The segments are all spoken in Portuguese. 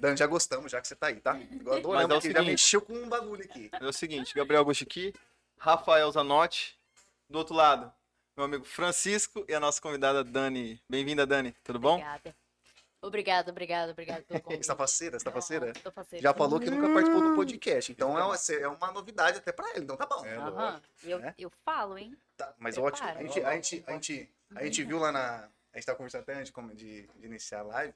Dan, já gostamos, já que você tá aí, tá? Eu adoramos, mas é o seguinte, já me encheu com um bagulho aqui. É o seguinte, Gabriel Augusto aqui, Rafael Zanotti, do outro lado, meu amigo Francisco e a nossa convidada Dani. Bem-vinda, Dani, tudo bom? Obrigada. Obrigado pelo convite. Você tá faceira? Tô faceira. Já falou que nunca participou do podcast, então é uma novidade até pra ele, então tá bom. Aham, eu falo, hein? Tá, mas ótimo, a gente viu lá na... A gente tava conversando até antes de iniciar a live,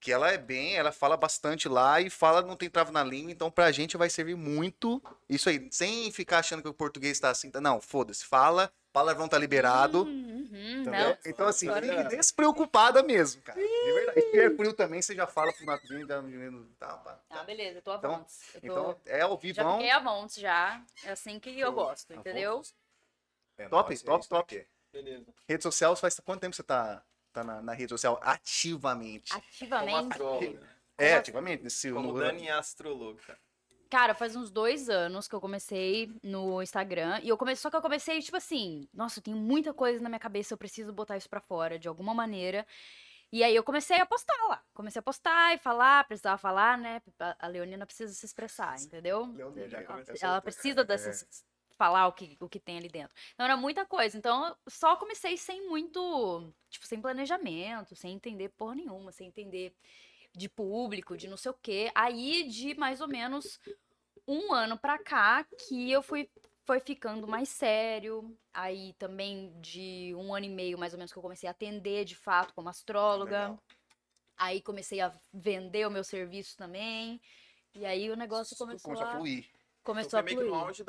que ela é bem, ela fala bastante lá e fala, não tem travo na língua, então pra gente vai servir muito isso aí, sem ficar achando que o português tá assim, não, foda-se, fala... Palavrão tá liberado. Não. Então, assim, fique despreocupada mesmo, cara. De verdade. E Mercúrio também, você já fala pro Natinho. Ah, beleza, eu tô avante. Então, é ao vivo. Já fiquei avante já. É assim que eu gosto, entendeu? É, top. Beleza. Rede social, faz quanto tempo você tá na rede social? Ativamente? Ativamente. Como Dani Astróloga. Cara, faz uns 2 anos que eu comecei no Instagram. E eu comecei, tipo assim... Nossa, eu tenho muita coisa na minha cabeça. Eu preciso botar isso pra fora, de alguma maneira. E aí eu comecei a postar lá. Comecei a postar e falar. Precisava falar, né? A Leonina precisa se expressar, entendeu? Leonina já começou. Ela precisa dessas... Falar o que tem ali dentro. Então, era muita coisa. Então, eu só comecei sem muito... Tipo, sem planejamento. Sem entender porra nenhuma. Sem entender... de público, de não sei o quê. Aí, de mais ou menos 1 ano pra cá, que eu foi ficando mais sério. Aí, também, de 1 ano e meio, mais ou menos, que eu comecei a atender, de fato, como astróloga. Legal. Aí, comecei a vender o meu serviço também. E aí, o negócio começou a fluir. Começou a fluir. Meio que no auge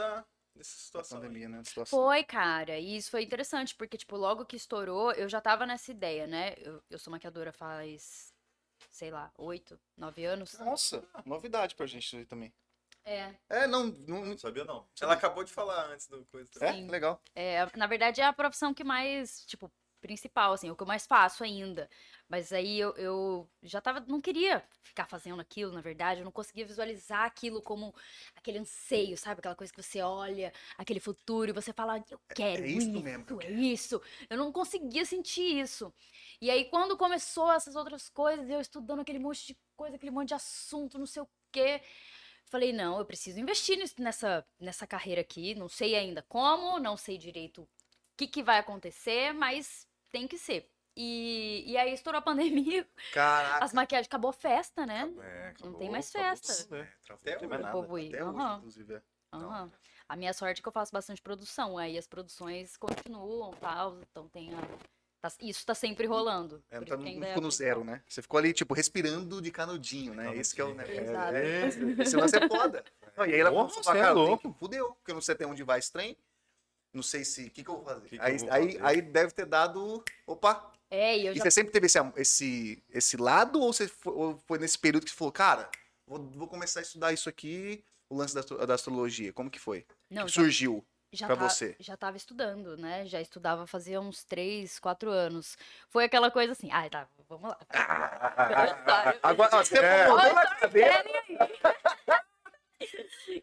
dessa situação. Pandemia, né? Foi, cara. E isso foi interessante, porque, tipo, logo que estourou, eu já tava nessa ideia, né? Eu sou maquiadora faz... sei lá, 8, 9 anos. Nossa, novidade pra gente aí também. Não sabia não. Ela acabou de falar antes do coisa. Sim. Legal. Na verdade é a profissão que mais, tipo, principal, assim, o que eu mais faço ainda. Mas aí eu já tava, não queria ficar fazendo aquilo, na verdade, eu não conseguia visualizar aquilo como aquele anseio, sabe? Aquela coisa que você olha, aquele futuro, e você fala, eu quero isso. Eu não conseguia sentir isso. E aí, quando começou essas outras coisas, eu estudando aquele monte de coisa, aquele monte de assunto, não sei o quê, falei, não, eu preciso investir nessa carreira aqui, não sei ainda como, não sei direito o que vai acontecer, mas tem que ser. E aí estourou a pandemia, caraca. As maquiagens, acabou a festa, né? Acabou, não tem mais festa. Até hoje, inclusive. Uhum. A minha sorte é que eu faço bastante produção, aí as produções continuam, tal, então tem isso tá sempre rolando. Não ficou no zero, né? Você ficou ali, tipo, respirando de canudinho, né? Esse que é o... Esse lance é foda. Não, e aí ela falou, cara, louco. Fudeu, porque eu não sei até onde vai esse trem. Não sei se... O que eu vou fazer? Aí deve ter dado... Opa! Você sempre teve esse lado? Ou foi nesse período que você falou, cara, vou começar a estudar isso aqui, o lance da astrologia? Como que foi? Não, surgiu? Você? Já tava estudando, né? Já estudava fazia uns 3, 4 anos. Foi aquela coisa assim, tá, vamos lá. Agora, você mudou na cadeira.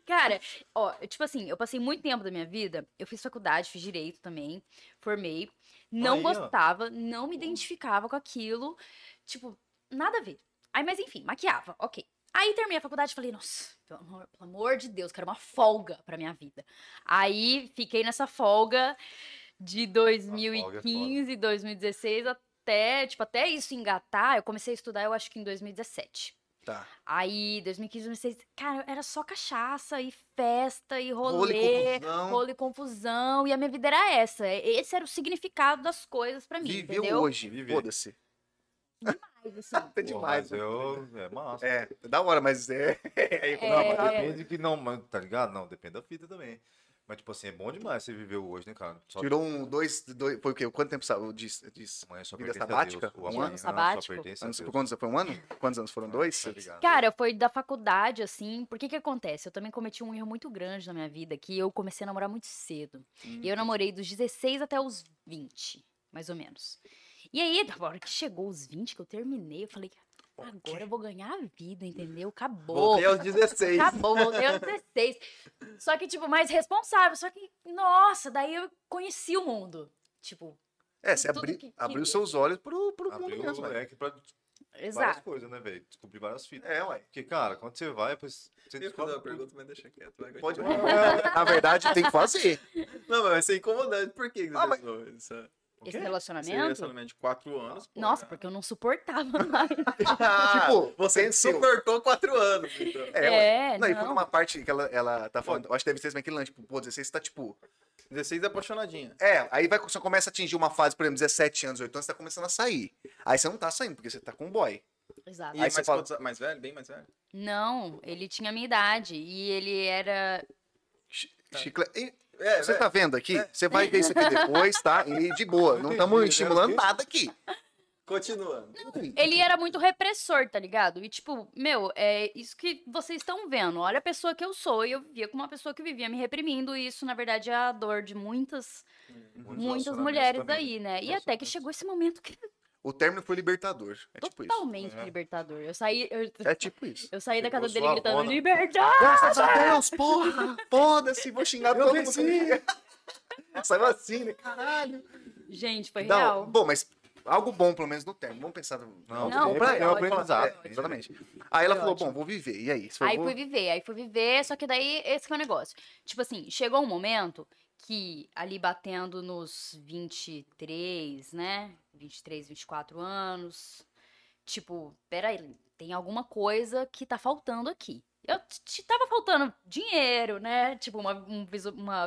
Cara, ó, tipo assim, eu passei muito tempo da minha vida, eu fiz faculdade, fiz direito também, formei, não gostava, não me identificava com aquilo, tipo, nada a ver. Aí, mas enfim, maquiava, ok. Aí terminei a faculdade e falei, nossa, pelo amor de Deus, quero uma folga pra minha vida. Aí fiquei nessa folga de 2015, 2016, até isso engatar, eu comecei a estudar, eu acho que em 2017. Tá. Aí, 2015, 2016, cara, era só cachaça e festa e rolê, rolo e confusão, e a minha vida era essa. Esse era o significado das coisas pra mim, entendeu? Hoje, foda-se. Demais, assim. É demais. Porra, é massa. É da hora, mas depende que não, tá ligado? Não, depende da vida também. Mas, tipo assim, é bom demais você viver hoje, né, cara? Só tirou dois... Foi o quê? Quanto tempo saiu disso? Amanhã só pertence sabática? A Deus. Um ano sabático? Foi um ano? Quantos anos foram? 2? Cara, foi da faculdade, assim... Porque que acontece? Eu também cometi um erro muito grande na minha vida, que eu comecei a namorar muito cedo. E eu namorei dos 16 até os 20, mais ou menos. E aí, na hora que chegou os 20, que eu terminei, eu falei... Agora eu vou ganhar a vida, entendeu? Acabou. Voltei aos 16. Acabou, voltei aos 16. Só que, tipo, mais responsável. Só que, nossa, daí eu conheci o mundo. Tipo... Você abriu seus olhos pro mundo mesmo. Exato. Várias coisas, né, velho? Descobri várias fitas. É, ué. Porque, cara, quando você vai, depois... Você descobre uma pergunta, mas deixa quieto. Vai, pode. Na verdade, tem que fazer. Não, mas vai ser incomodante. Por que você descobriu isso? Esse relacionamento? Esse relacionamento de 4 anos. Pô, nossa, cara. Porque eu não suportava mais. Tipo, você suportou 4 anos. Então. Não, e foi uma parte que ela tá falando, eu acho que deve ser aquele lance, tipo, pô, 16 tá tipo... 16 é apaixonadinha. É, aí você começa a atingir uma fase, por exemplo, 17 anos, 8 anos, você tá começando a sair. Aí você não tá saindo, porque você tá com um boy. Exato. E aí você fala... mais velho? Bem mais velho? Não, ele tinha a minha idade e ele era... Chiclete... você tá vendo aqui? Você vai ver isso aqui depois, tá? E de boa, não estamos estimulando nada aqui. Continuando. Ele era muito repressor, tá ligado? E tipo, meu, é isso que vocês estão vendo. Olha a pessoa que eu sou. E eu vivia como uma pessoa que vivia me reprimindo. E isso, na verdade, é a dor de muitas mulheres daí, né? E até que chegou esse momento que... O término foi libertador. É tipo isso. Totalmente libertador. Eu saí... É tipo isso. Eu saí da casa dele gritando, liberdade! Graças a Deus, porra! Foda-se, vou xingar todo mundo. Saiu assim, né? Caralho. Gente, foi real. Bom, mas algo bom, pelo menos, no término. Vamos pensar... Não, é um aprendizado. Exatamente. Aí ela falou, bom, vou viver. E aí? Aí fui viver. Só que daí, esse foi o negócio. Tipo assim, chegou um momento que ali batendo nos 23, né? 23, 24 anos, tipo, peraí, tem alguma coisa que tá faltando aqui. Eu tava faltando dinheiro, né? Tipo, uma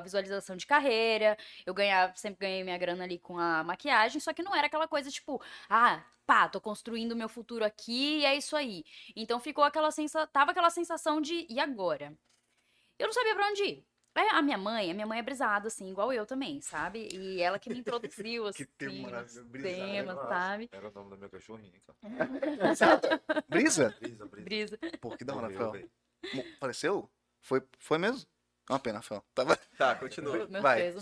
visualização de carreira. Eu sempre ganhei minha grana ali com a maquiagem, só que não era aquela coisa, tipo, tô construindo meu futuro aqui e é isso aí. Então ficou aquela sensação de, e agora? Eu não sabia pra onde ir. A minha mãe é brisada, assim, igual eu também, sabe? E ela que me introduziu, assim, que tema maravilhoso, brisada, temas, sabe? Era o nome da minha cachorrinha, cara. Exato. Brisa? Brisa. Pô, que da hora, Rafael. Apareceu? Foi mesmo? Uma pena, Rafael. Tá, continua. Vai.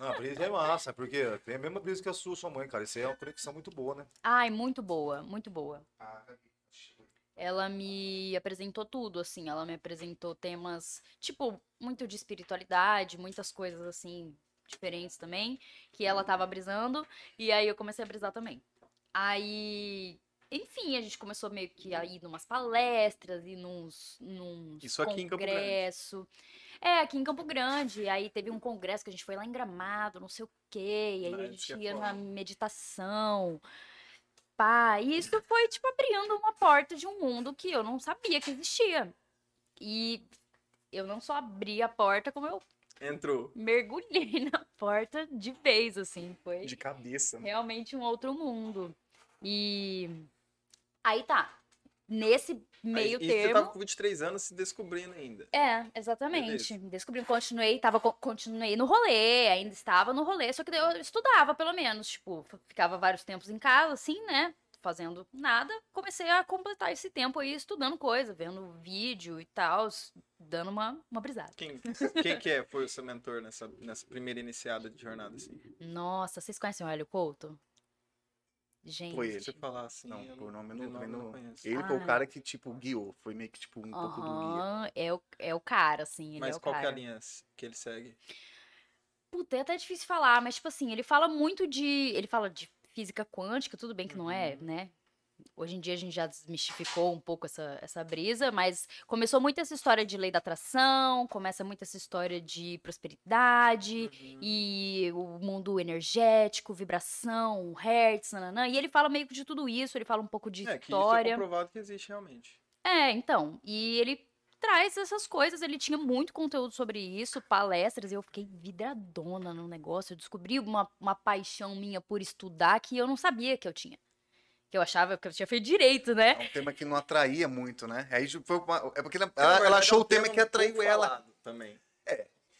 Não, a brisa é massa, porque tem a mesma brisa que a sua mãe, cara. Isso é uma conexão muito boa, né? Ai, muito boa, muito boa. Ela me apresentou tudo, assim, ela me apresentou temas, tipo, muito de espiritualidade, muitas coisas, assim, diferentes também, que ela tava brisando, e aí eu comecei a brisar também. Aí, enfim, a gente começou meio que a ir numas palestras, e num congresso. Aqui em Campo Grande, aí teve um congresso que a gente foi lá em Gramado, não sei o quê, e aí a gente ia na meditação... E isso foi, tipo, abrindo uma porta de um mundo que eu não sabia que existia. E eu não só abri a porta, como eu mergulhei na porta de vez, assim. Foi de cabeça. Realmente um outro mundo. E aí tá, nesse meio termo... E você tava com 23 anos se descobrindo ainda. É, exatamente. Descobrindo, continuei no rolê, ainda estava no rolê, só que eu estudava, pelo menos. Tipo, ficava vários tempos em casa, assim, né? Fazendo nada. Comecei a completar esse tempo aí, estudando coisa, vendo vídeo e tal, dando uma brisada. Quem foi o seu mentor nessa primeira iniciada de jornada, assim? Nossa, vocês conhecem o Hélio Couto? Gente. Foi ele. Falar assim, não, por nome não conheço. Ele foi o cara que, tipo, guiou. Foi meio que, tipo, um pouco do guia. É o cara, assim. Ele mas qual que é a linha que ele segue? Puta, é até difícil falar, mas, tipo assim, ele fala muito de... Ele fala de física quântica, tudo bem que não é, né? Hoje em dia a gente já desmistificou um pouco essa brisa, mas começou muito essa história de lei da atração, começa muito essa história de prosperidade e o mundo energético, vibração, hertz, nananã. E ele fala meio que de tudo isso, ele fala um pouco de história. Que isso é comprovado que existe realmente. Então, e ele traz essas coisas, ele tinha muito conteúdo sobre isso, palestras, e eu fiquei vidradona no negócio, eu descobri uma paixão minha por estudar que eu não sabia que eu tinha. Que eu achava que eu tinha feito direito, né? É um tema que não atraía muito, né? Aí foi porque ela achou o tema que atraiu ela. Também.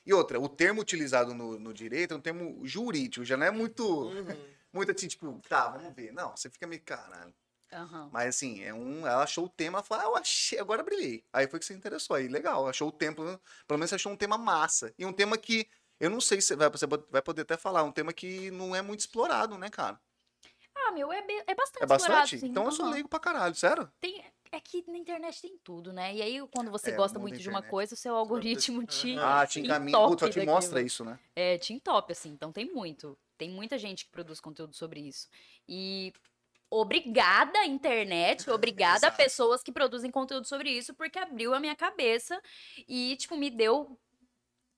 E outra, o termo utilizado no direito é um termo jurídico, já não é muito assim, tipo, tá, vamos ver. Não, você fica meio caralho. Mas assim, ela achou o tema, ela falou, eu achei, agora brilhei. Aí foi que você interessou, aí legal, achou o tempo, pelo menos você achou um tema massa. E um tema que, eu não sei se você vai poder até falar, um tema que não é muito explorado, né, cara? Ah, meu, é bastante explorado. Sim, então eu sou leigo pra caralho, sério? É que na internet tem tudo, né? E aí, quando você gosta muito de uma coisa, o seu algoritmo te encaminha, te mostra isso, né? É, te entope, assim. Então tem muita gente que produz conteúdo sobre isso. E Obrigada, internet, obrigada a pessoas que produzem conteúdo sobre isso, porque abriu a minha cabeça e, tipo, me deu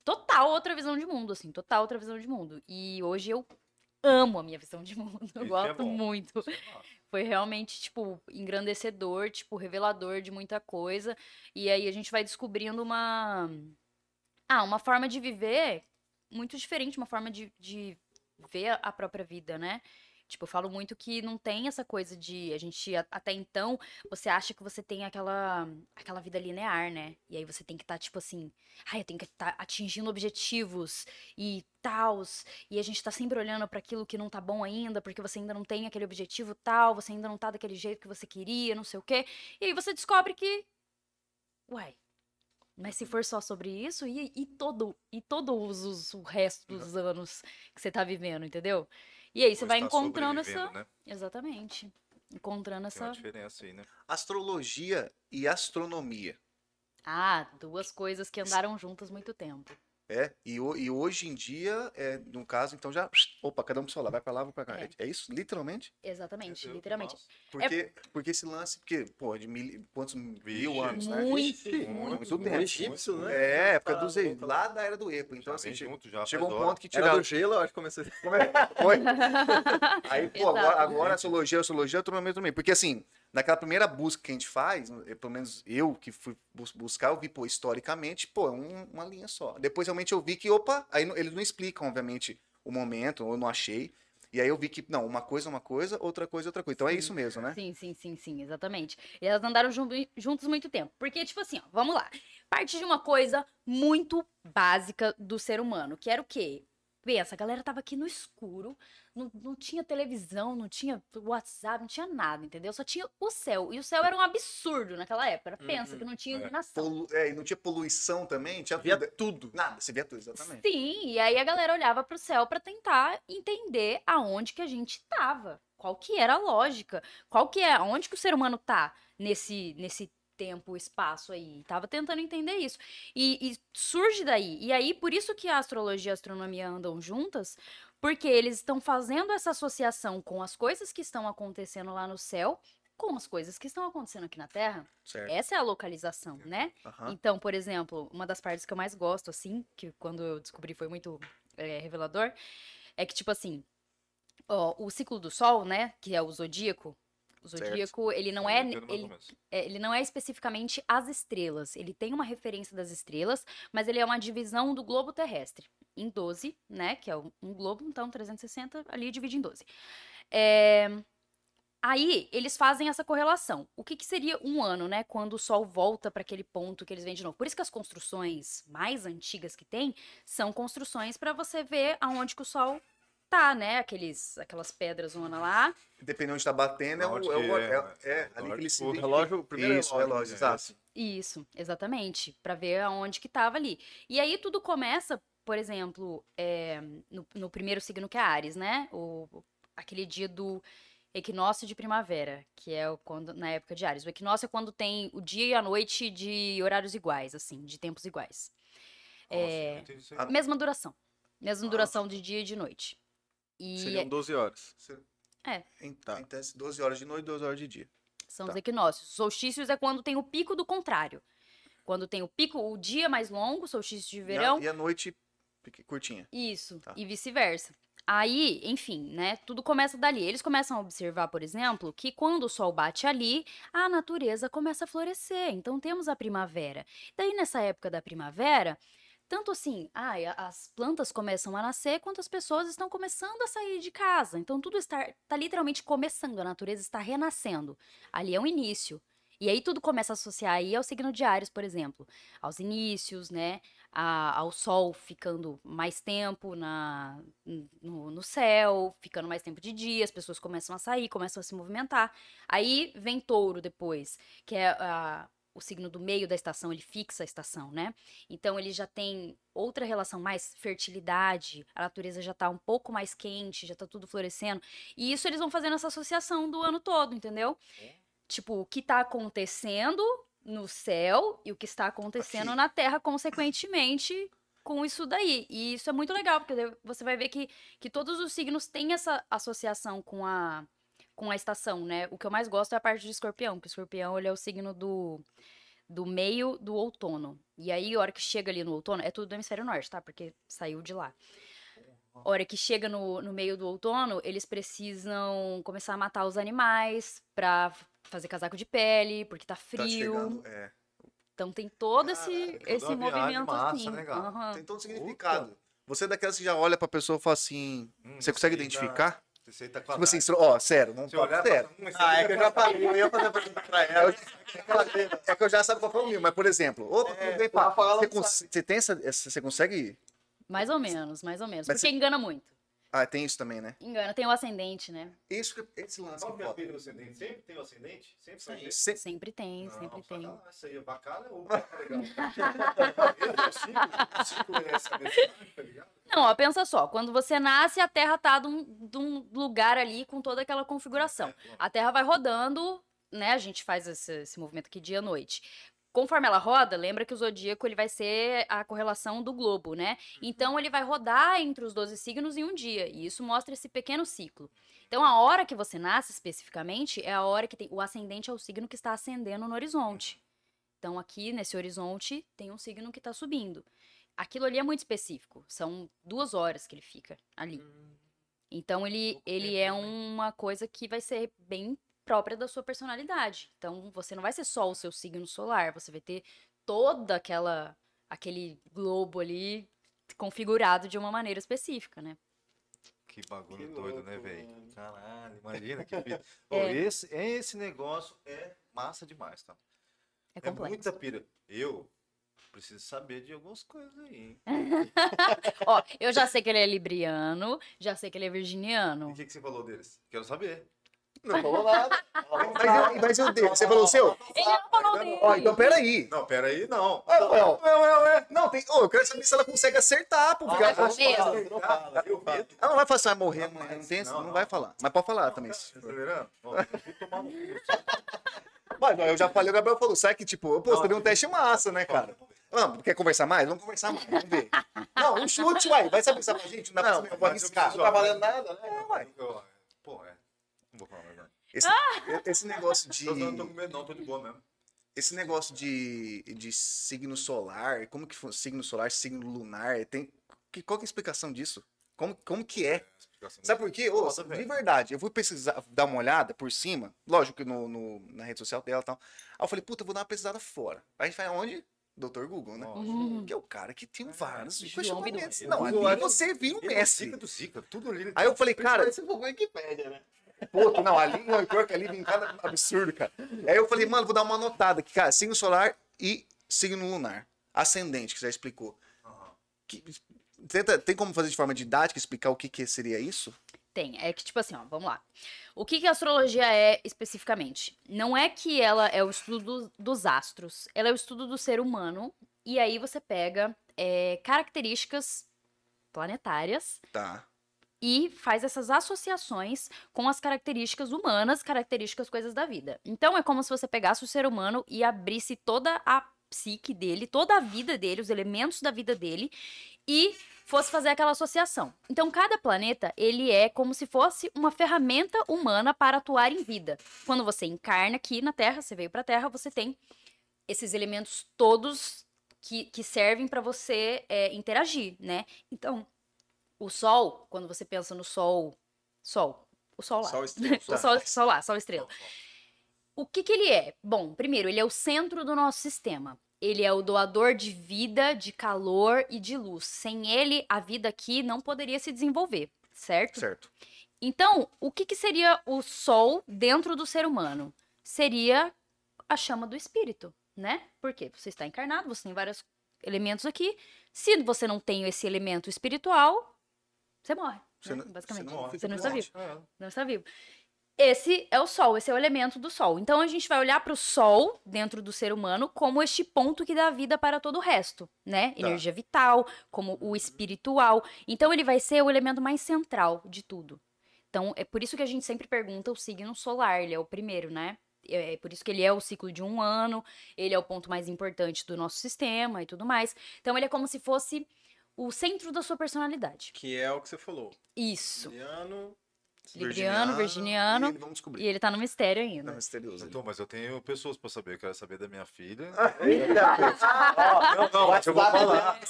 total outra visão de mundo, assim, total outra visão de mundo. E hoje eu amo a minha visão de mundo, eu gosto muito. Foi realmente, tipo, engrandecedor, tipo, revelador de muita coisa. E aí a gente vai descobrindo uma forma de viver muito diferente, uma forma de ver a própria vida, né? Tipo, eu falo muito que não tem essa coisa de... A gente, até então, você acha que você tem aquela vida linear, né? E aí você tem que estar, tipo assim... Ai, eu tenho que estar atingindo objetivos e tals. E a gente tá sempre olhando para aquilo que não tá bom ainda, porque você ainda não tem aquele objetivo tal, você ainda não tá daquele jeito que você queria, não sei o quê. E aí você descobre que... Uai, mas se for só sobre isso, e todo o resto dos anos que você tá vivendo, entendeu? E aí você vai encontrando essa... Né? Exatamente. Encontrando essa... Tem uma diferença aí, né? Astrologia e astronomia. Ah, duas coisas que andaram juntas muito tempo. É, e hoje em dia, no caso, então já... Opa, cada um pro seu lado, vai pra lá, vai pra cá. É isso, literalmente? Exatamente, literalmente. Porque esse lance, porque, pô, de quantos mil anos, né? Muito tempo. Egípcio, né? É, época dos lá da era do Epo. Então, assim, chegou um ponto que tiraram... Era do gelo, acho que comecei... Foi. Aí, pô, agora astrologia, também. Porque, assim, naquela primeira busca que a gente faz, pelo menos eu que fui buscar, eu vi, pô, historicamente, pô, uma linha só. Depois, realmente, eu vi que, opa, aí eles não explicam, obviamente, o momento, eu não achei. E aí eu vi que, não, uma coisa, outra coisa, outra coisa. Então sim, é isso mesmo, né? Sim, exatamente. E elas andaram juntos muito tempo. Porque, tipo assim, ó, vamos lá. Parte de uma coisa muito básica do ser humano, que era o quê? Pensa, a galera tava aqui no escuro, não tinha televisão, não tinha WhatsApp, não tinha nada, entendeu? Só tinha o céu. E o céu era um absurdo naquela época. Pensa que não tinha iluminação. E não tinha poluição também, via tudo. Nada, você via tudo, exatamente. Sim, e aí a galera olhava pro céu pra tentar entender aonde que a gente tava. Qual que era a lógica? Qual que é, aonde que o ser humano tá nesse tempo, espaço aí, tava tentando entender isso, e surge daí, e aí por isso que a astrologia e a astronomia andam juntas, porque eles estão fazendo essa associação com as coisas que estão acontecendo lá no céu, com as coisas que estão acontecendo aqui na Terra, certo. Essa é a localização, né? Então, por exemplo, uma das partes que eu mais gosto, assim, que quando eu descobri foi muito revelador, é que tipo assim, ó, o ciclo do Sol, né, que é o zodíaco, ele não é especificamente as estrelas. Ele tem uma referência das estrelas, mas ele é uma divisão do globo terrestre em 12, né? Que é um globo, então 360 ali divide em 12. Aí eles fazem essa correlação. O que seria um ano, né? Quando o Sol volta para aquele ponto que eles vêm de novo. Por isso que as construções mais antigas que tem são construções para você ver aonde que o Sol tá, né? Aquelas pedras zona lá. Dependendo de onde tá batendo, ali que ele se... O relógio, o primeiro relógio, exato. Isso, exatamente. Pra ver aonde que tava ali. E aí tudo começa, por exemplo, no primeiro signo que é Áries, né? Aquele dia do equinócio de primavera, que é na época de Áries. O equinócio é quando tem o dia e a noite de horários iguais, assim, de tempos iguais. Nossa, mesma duração de dia e de noite. Seriam 12 horas. Então, 12 horas de noite e 12 horas de dia. São os equinócios. Os solstícios é quando tem o pico do contrário. Quando tem o pico, o dia mais longo, solstício de verão. E a noite curtinha. Isso, e vice-versa. Aí, enfim, né, tudo começa dali. Eles começam a observar, por exemplo, que quando o sol bate ali, a natureza começa a florescer. Então temos a primavera. Daí, nessa época da primavera... Tanto assim, as plantas começam a nascer, quanto as pessoas estão começando a sair de casa. Então, tudo está literalmente começando, a natureza está renascendo. Ali é um início. E aí, tudo começa a associar aí ao signo de Áries, por exemplo. Aos inícios, né? Ao sol ficando mais tempo no céu, ficando mais tempo de dia, as pessoas começam a sair, começam a se movimentar. Aí, vem Touro depois, que é o signo do meio da estação, ele fixa a estação, né? Então, ele já tem outra relação, mais fertilidade, a natureza já tá um pouco mais quente, já tá tudo florescendo. E isso eles vão fazendo essa associação do ano todo, entendeu? Tipo, o que tá acontecendo no céu e o que está acontecendo na Terra, consequentemente, com isso daí. E isso é muito legal, porque você vai ver que todos os signos têm essa associação com a com a estação, né? O que eu mais gosto é a parte de escorpião, porque o escorpião, ele é o signo do meio do outono. E aí, a hora que chega ali no outono, é tudo do hemisfério norte, tá? Porque saiu de lá. A hora que chega no meio do outono, eles precisam começar a matar os animais pra fazer casaco de pele, porque tá frio. Tá chegando, é. Então tem todo esse movimento massa, assim. Né, uhum. Tem todo significado. Puta. Você é daquelas que já olha pra pessoa e fala assim, você consegue identificar? Você tá com a tipo assim, ó, sério, não pode sério. É que eu já falei, eu ia fazer a pergunta pra ela. É que eu já sabe qual foi o meu, mas por exemplo, opa, vem pra falar. Você tem essa, você consegue? Mais ou menos, mais ou menos. Mas porque engana muito. Ah, tem isso também, né? Engana, tem o ascendente, né? Isso que esse lance. Qual que é a filha do ascendente? Sempre tem o ascendente? Sempre tem, sempre tem. Ah, isso aí é bacana ou legal? Não, ó, pensa só. Quando você nasce, a Terra tá de um lugar ali com toda aquela configuração. A Terra vai rodando, né? A gente faz esse movimento aqui dia e noite. Conforme ela roda, lembra que o zodíaco ele vai ser a correlação do globo, né? Então, ele vai rodar entre os 12 signos em um dia. E isso mostra esse pequeno ciclo. Então, a hora que você nasce, especificamente, é a hora que tem o ascendente é o signo que está ascendendo no horizonte. Então, aqui, nesse horizonte, tem um signo que está subindo. Aquilo ali é muito específico. São 2 horas que ele fica ali. Então, ele é uma coisa que vai ser bem própria da sua personalidade. Então, você não vai ser só o seu signo solar, você vai ter toda aquele globo ali configurado de uma maneira específica, né? Que bagulho que doido, louco, né, velho? Caralho, imagina que vida. É. Oh, esse negócio é massa demais, tá? É complexo. É muita pira. Eu preciso saber de algumas coisas aí. Ó, eu já sei que ele é libriano, já sei que ele é virginiano. E o que você falou deles? Quero saber. Não falou nada. Mas eu dei. Você falou o seu? Ele não falou dele. Ó, então peraí. Não, peraí, não. Não, tem. Eu quero saber se ela consegue acertar, porque ela não fala. Ela não vai falar, vai morrer amanhã. Não vai falar. Mas pode falar também. Mas eu já falei, o Gabriel falou, sabe que tipo, pô, você deu um teste massa, né, cara? Não, quer conversar mais? Vamos conversar mais, vamos ver. Não, um chute, uai. Vai saber pensar pra gente? Não, eu vou arriscar. Não tá valendo nada, né? É, uai. Pô, é. Não vou falar mais nada. Esse negócio de... Não, tô com medo não, tô de boa mesmo. Esse negócio de signo solar, como que foi? Signo solar, signo lunar, qual que é a explicação disso? Como que é? Sabe por quê? Oh, de verdade, eu fui pesquisar, dar uma olhada por cima, lógico que na rede social dela e tal. Aí eu falei, puta, eu vou dar uma pesquisada fora. Aí a gente vai onde? Doutor Google, né? Que é o cara que tem vários questionamentos. Não, ali você viu o Messi. Zica, tudo ali. Aí eu falei, cara... Esse foi o Wikipédia, né? Pô, não, ali no pior que ali vem cada absurdo, cara. Aí eu falei, mano, vou dar uma anotada aqui, cara, signo solar e signo lunar. Ascendente, que você já explicou. Tem como fazer de forma didática, explicar o que seria isso? Tem, é que tipo assim, ó, vamos lá. O que a astrologia é especificamente? Não é que ela é o estudo dos astros, ela é o estudo do ser humano, e aí você pega características planetárias. Tá. E faz essas associações com as características humanas, características coisas da vida. Então, é como se você pegasse o ser humano e abrisse toda a psique dele, toda a vida dele, os elementos da vida dele, e fosse fazer aquela associação. Então, cada planeta, ele é como se fosse uma ferramenta humana para atuar em vida. Quando você encarna aqui na Terra, você veio para a Terra, você tem esses elementos todos que servem para você interagir, né? Então... O sol, quando você pensa no sol, o sol lá, sol estrela. O que ele é? Bom, primeiro, ele é o centro do nosso sistema. Ele é o doador de vida, de calor e de luz. Sem ele, a vida aqui não poderia se desenvolver, certo? Certo. Então, o que seria o sol dentro do ser humano? Seria a chama do espírito, né? Porque você está encarnado, você tem vários elementos aqui. Se você não tem esse elemento espiritual... Você morre, você, né? Basicamente. Você não está vivo. É. Não está vivo. Esse é o sol, esse é o elemento do sol. Então, a gente vai olhar para o sol, dentro do ser humano, como este ponto que dá vida para todo o resto, né? Tá. Energia vital, como o espiritual. Então, ele vai ser o elemento mais central de tudo. Então, é por isso que a gente sempre pergunta o signo solar, ele é o primeiro, né? É por isso que ele é o ciclo de um ano, ele é o ponto mais importante do nosso sistema e tudo mais. Então, ele é como se fosse... o centro da sua personalidade. Que é o que você falou. Isso. Libriano, Libriano, virginiano. E vamos descobrir. E ele tá no mistério ainda. É misterioso. Então, mas eu tenho pessoas pra saber. Eu quero saber da minha filha. Não, mas eu vou falar.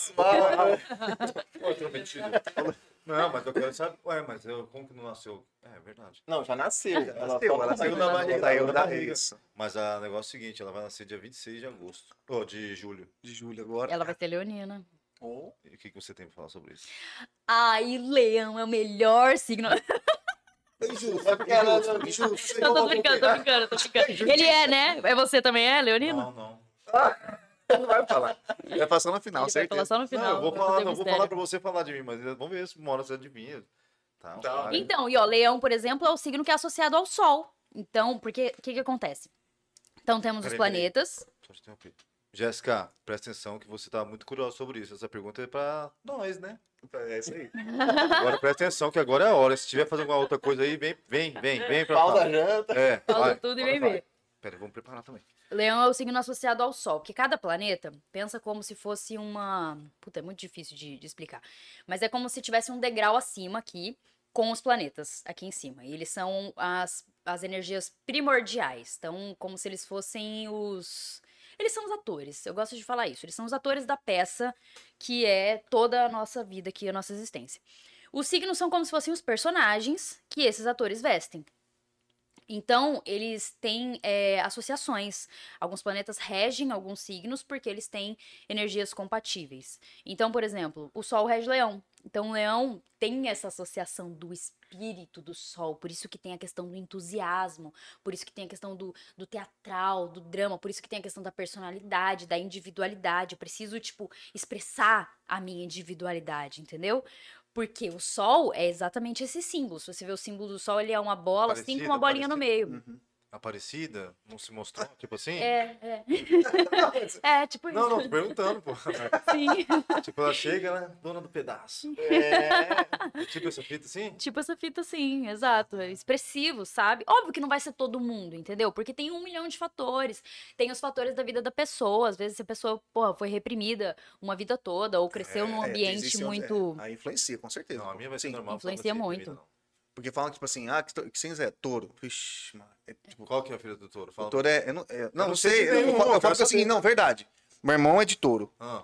Pô, tô mentindo. Não, mas eu quero saber. Ué, mas eu, como que não nasceu? É verdade. Não, já nasceu. Já nasceu. Ela saiu da barriga. Saiu da barriga. Mas o negócio é o seguinte: ela vai nascer dia 26 de agosto. Ou de julho. De julho agora. Ela vai ser leonina. Oh. E o que você tem pra falar sobre isso? Ai, leão é o melhor signo. Não, tô brincando. Ele é, né? É você também, é, Leonino? Não. Ah, não vai falar. Vai passar no final, certo? Vai falar só no final. Não, eu vou falar pra você falar de mim, mas vamos ver se uma hora você adivinha. Tá. Então, e ó, leão, por exemplo, é o signo que é associado ao sol. Então, porque, o que acontece? Então, temos os planetas... Jéssica, presta atenção que você tá muito curiosa sobre isso. Essa pergunta é pra nós, né? É isso aí. Agora presta atenção que agora é a hora. Se tiver fazendo alguma outra coisa aí, vem pra pausa, janta. É, pausa tudo e vem ver. Pera, vamos preparar também. Leão é o signo associado ao Sol, porque cada planeta pensa como se fosse uma... Puta, é muito difícil de explicar. Mas é como se tivesse um degrau acima aqui, com os planetas aqui em cima. E eles são as energias primordiais. Então, como se eles fossem os... Eles são os atores, eu gosto de falar isso. Eles são os atores da peça que é toda a nossa vida aqui, a nossa existência. Os signos são como se fossem os personagens que esses atores vestem. Então, eles têm associações. Alguns planetas regem alguns signos porque eles têm energias compatíveis. Então, por exemplo, o Sol rege Leão. Então, o Leão tem essa associação do espírito do Sol, por isso que tem a questão do entusiasmo, por isso que tem a questão do teatral, do drama, por isso que tem a questão da personalidade, da individualidade. Eu preciso, tipo, expressar a minha individualidade, entendeu? Porque o Sol é exatamente esse símbolo. Se você vê o símbolo do Sol, ele é uma bola, assim, com uma bolinha no meio. Uhum. Aparecida? Não se mostrou? Tipo assim? É. É, tipo isso. Não, tô perguntando, pô. Sim. Tipo, ela chega, ela é dona do pedaço. É. Tipo essa fita, assim? Tipo essa fita, sim, exato. É expressivo, sabe? Óbvio que não vai ser todo mundo, entendeu? Porque tem 1 milhão de fatores. Tem os fatores da vida da pessoa. Às vezes a pessoa, porra, foi reprimida uma vida toda ou cresceu num ambiente muito... Aí influencia, com certeza. Não, a minha vai ser normal. Influencia muito. Porque falam, tipo assim, que signo é? Touro. Ixi, mano. Tipo, qual que é a filha do touro? Fala. O touro é... Eu não sei. Eu falo assim, não, verdade. Meu irmão é de touro. Ah.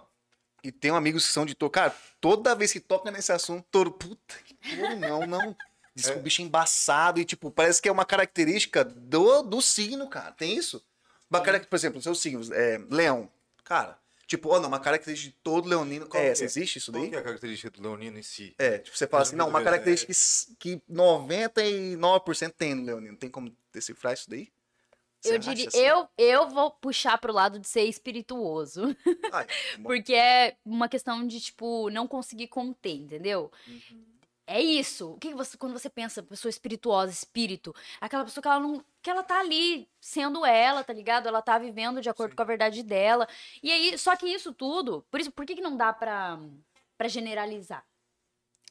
E tem amigos que são de touro. Cara, toda vez que toca nesse assunto, touro, puta, que touro, não. Diz que o bicho é embaçado e, tipo, parece que é uma característica do signo, cara. Tem isso? Por exemplo, seus signos, leão. Cara... Tipo, uma característica de todo leonino. Existe isso daí? Qual que é a característica do leonino em si? Tipo, você fala assim, não, uma característica que 99% tem no leonino. Tem como decifrar isso daí? Eu diria, assim? eu vou puxar pro lado de ser espirituoso. Porque é uma questão de, tipo, não conseguir conter, entendeu? Uhum. É isso. O que você, quando você pensa, pessoa espirituosa, espírito, aquela pessoa que ela não, que ela tá ali sendo ela, tá ligado? Ela tá vivendo de acordo com a verdade dela. E aí, só que isso tudo, por que não dá pra generalizar?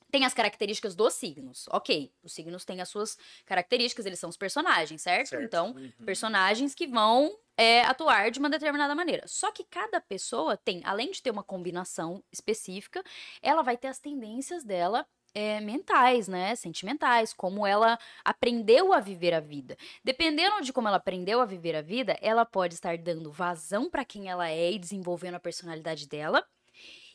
Tem as características dos signos, ok. Os signos têm as suas características, eles são os personagens, certo? Então, personagens que vão atuar de uma determinada maneira. Só que cada pessoa tem, além de ter uma combinação específica, ela vai ter as tendências dela mentais, né, sentimentais, como ela aprendeu a viver a vida. Dependendo de como ela aprendeu a viver a vida, ela pode estar dando vazão para quem ela é e desenvolvendo a personalidade dela,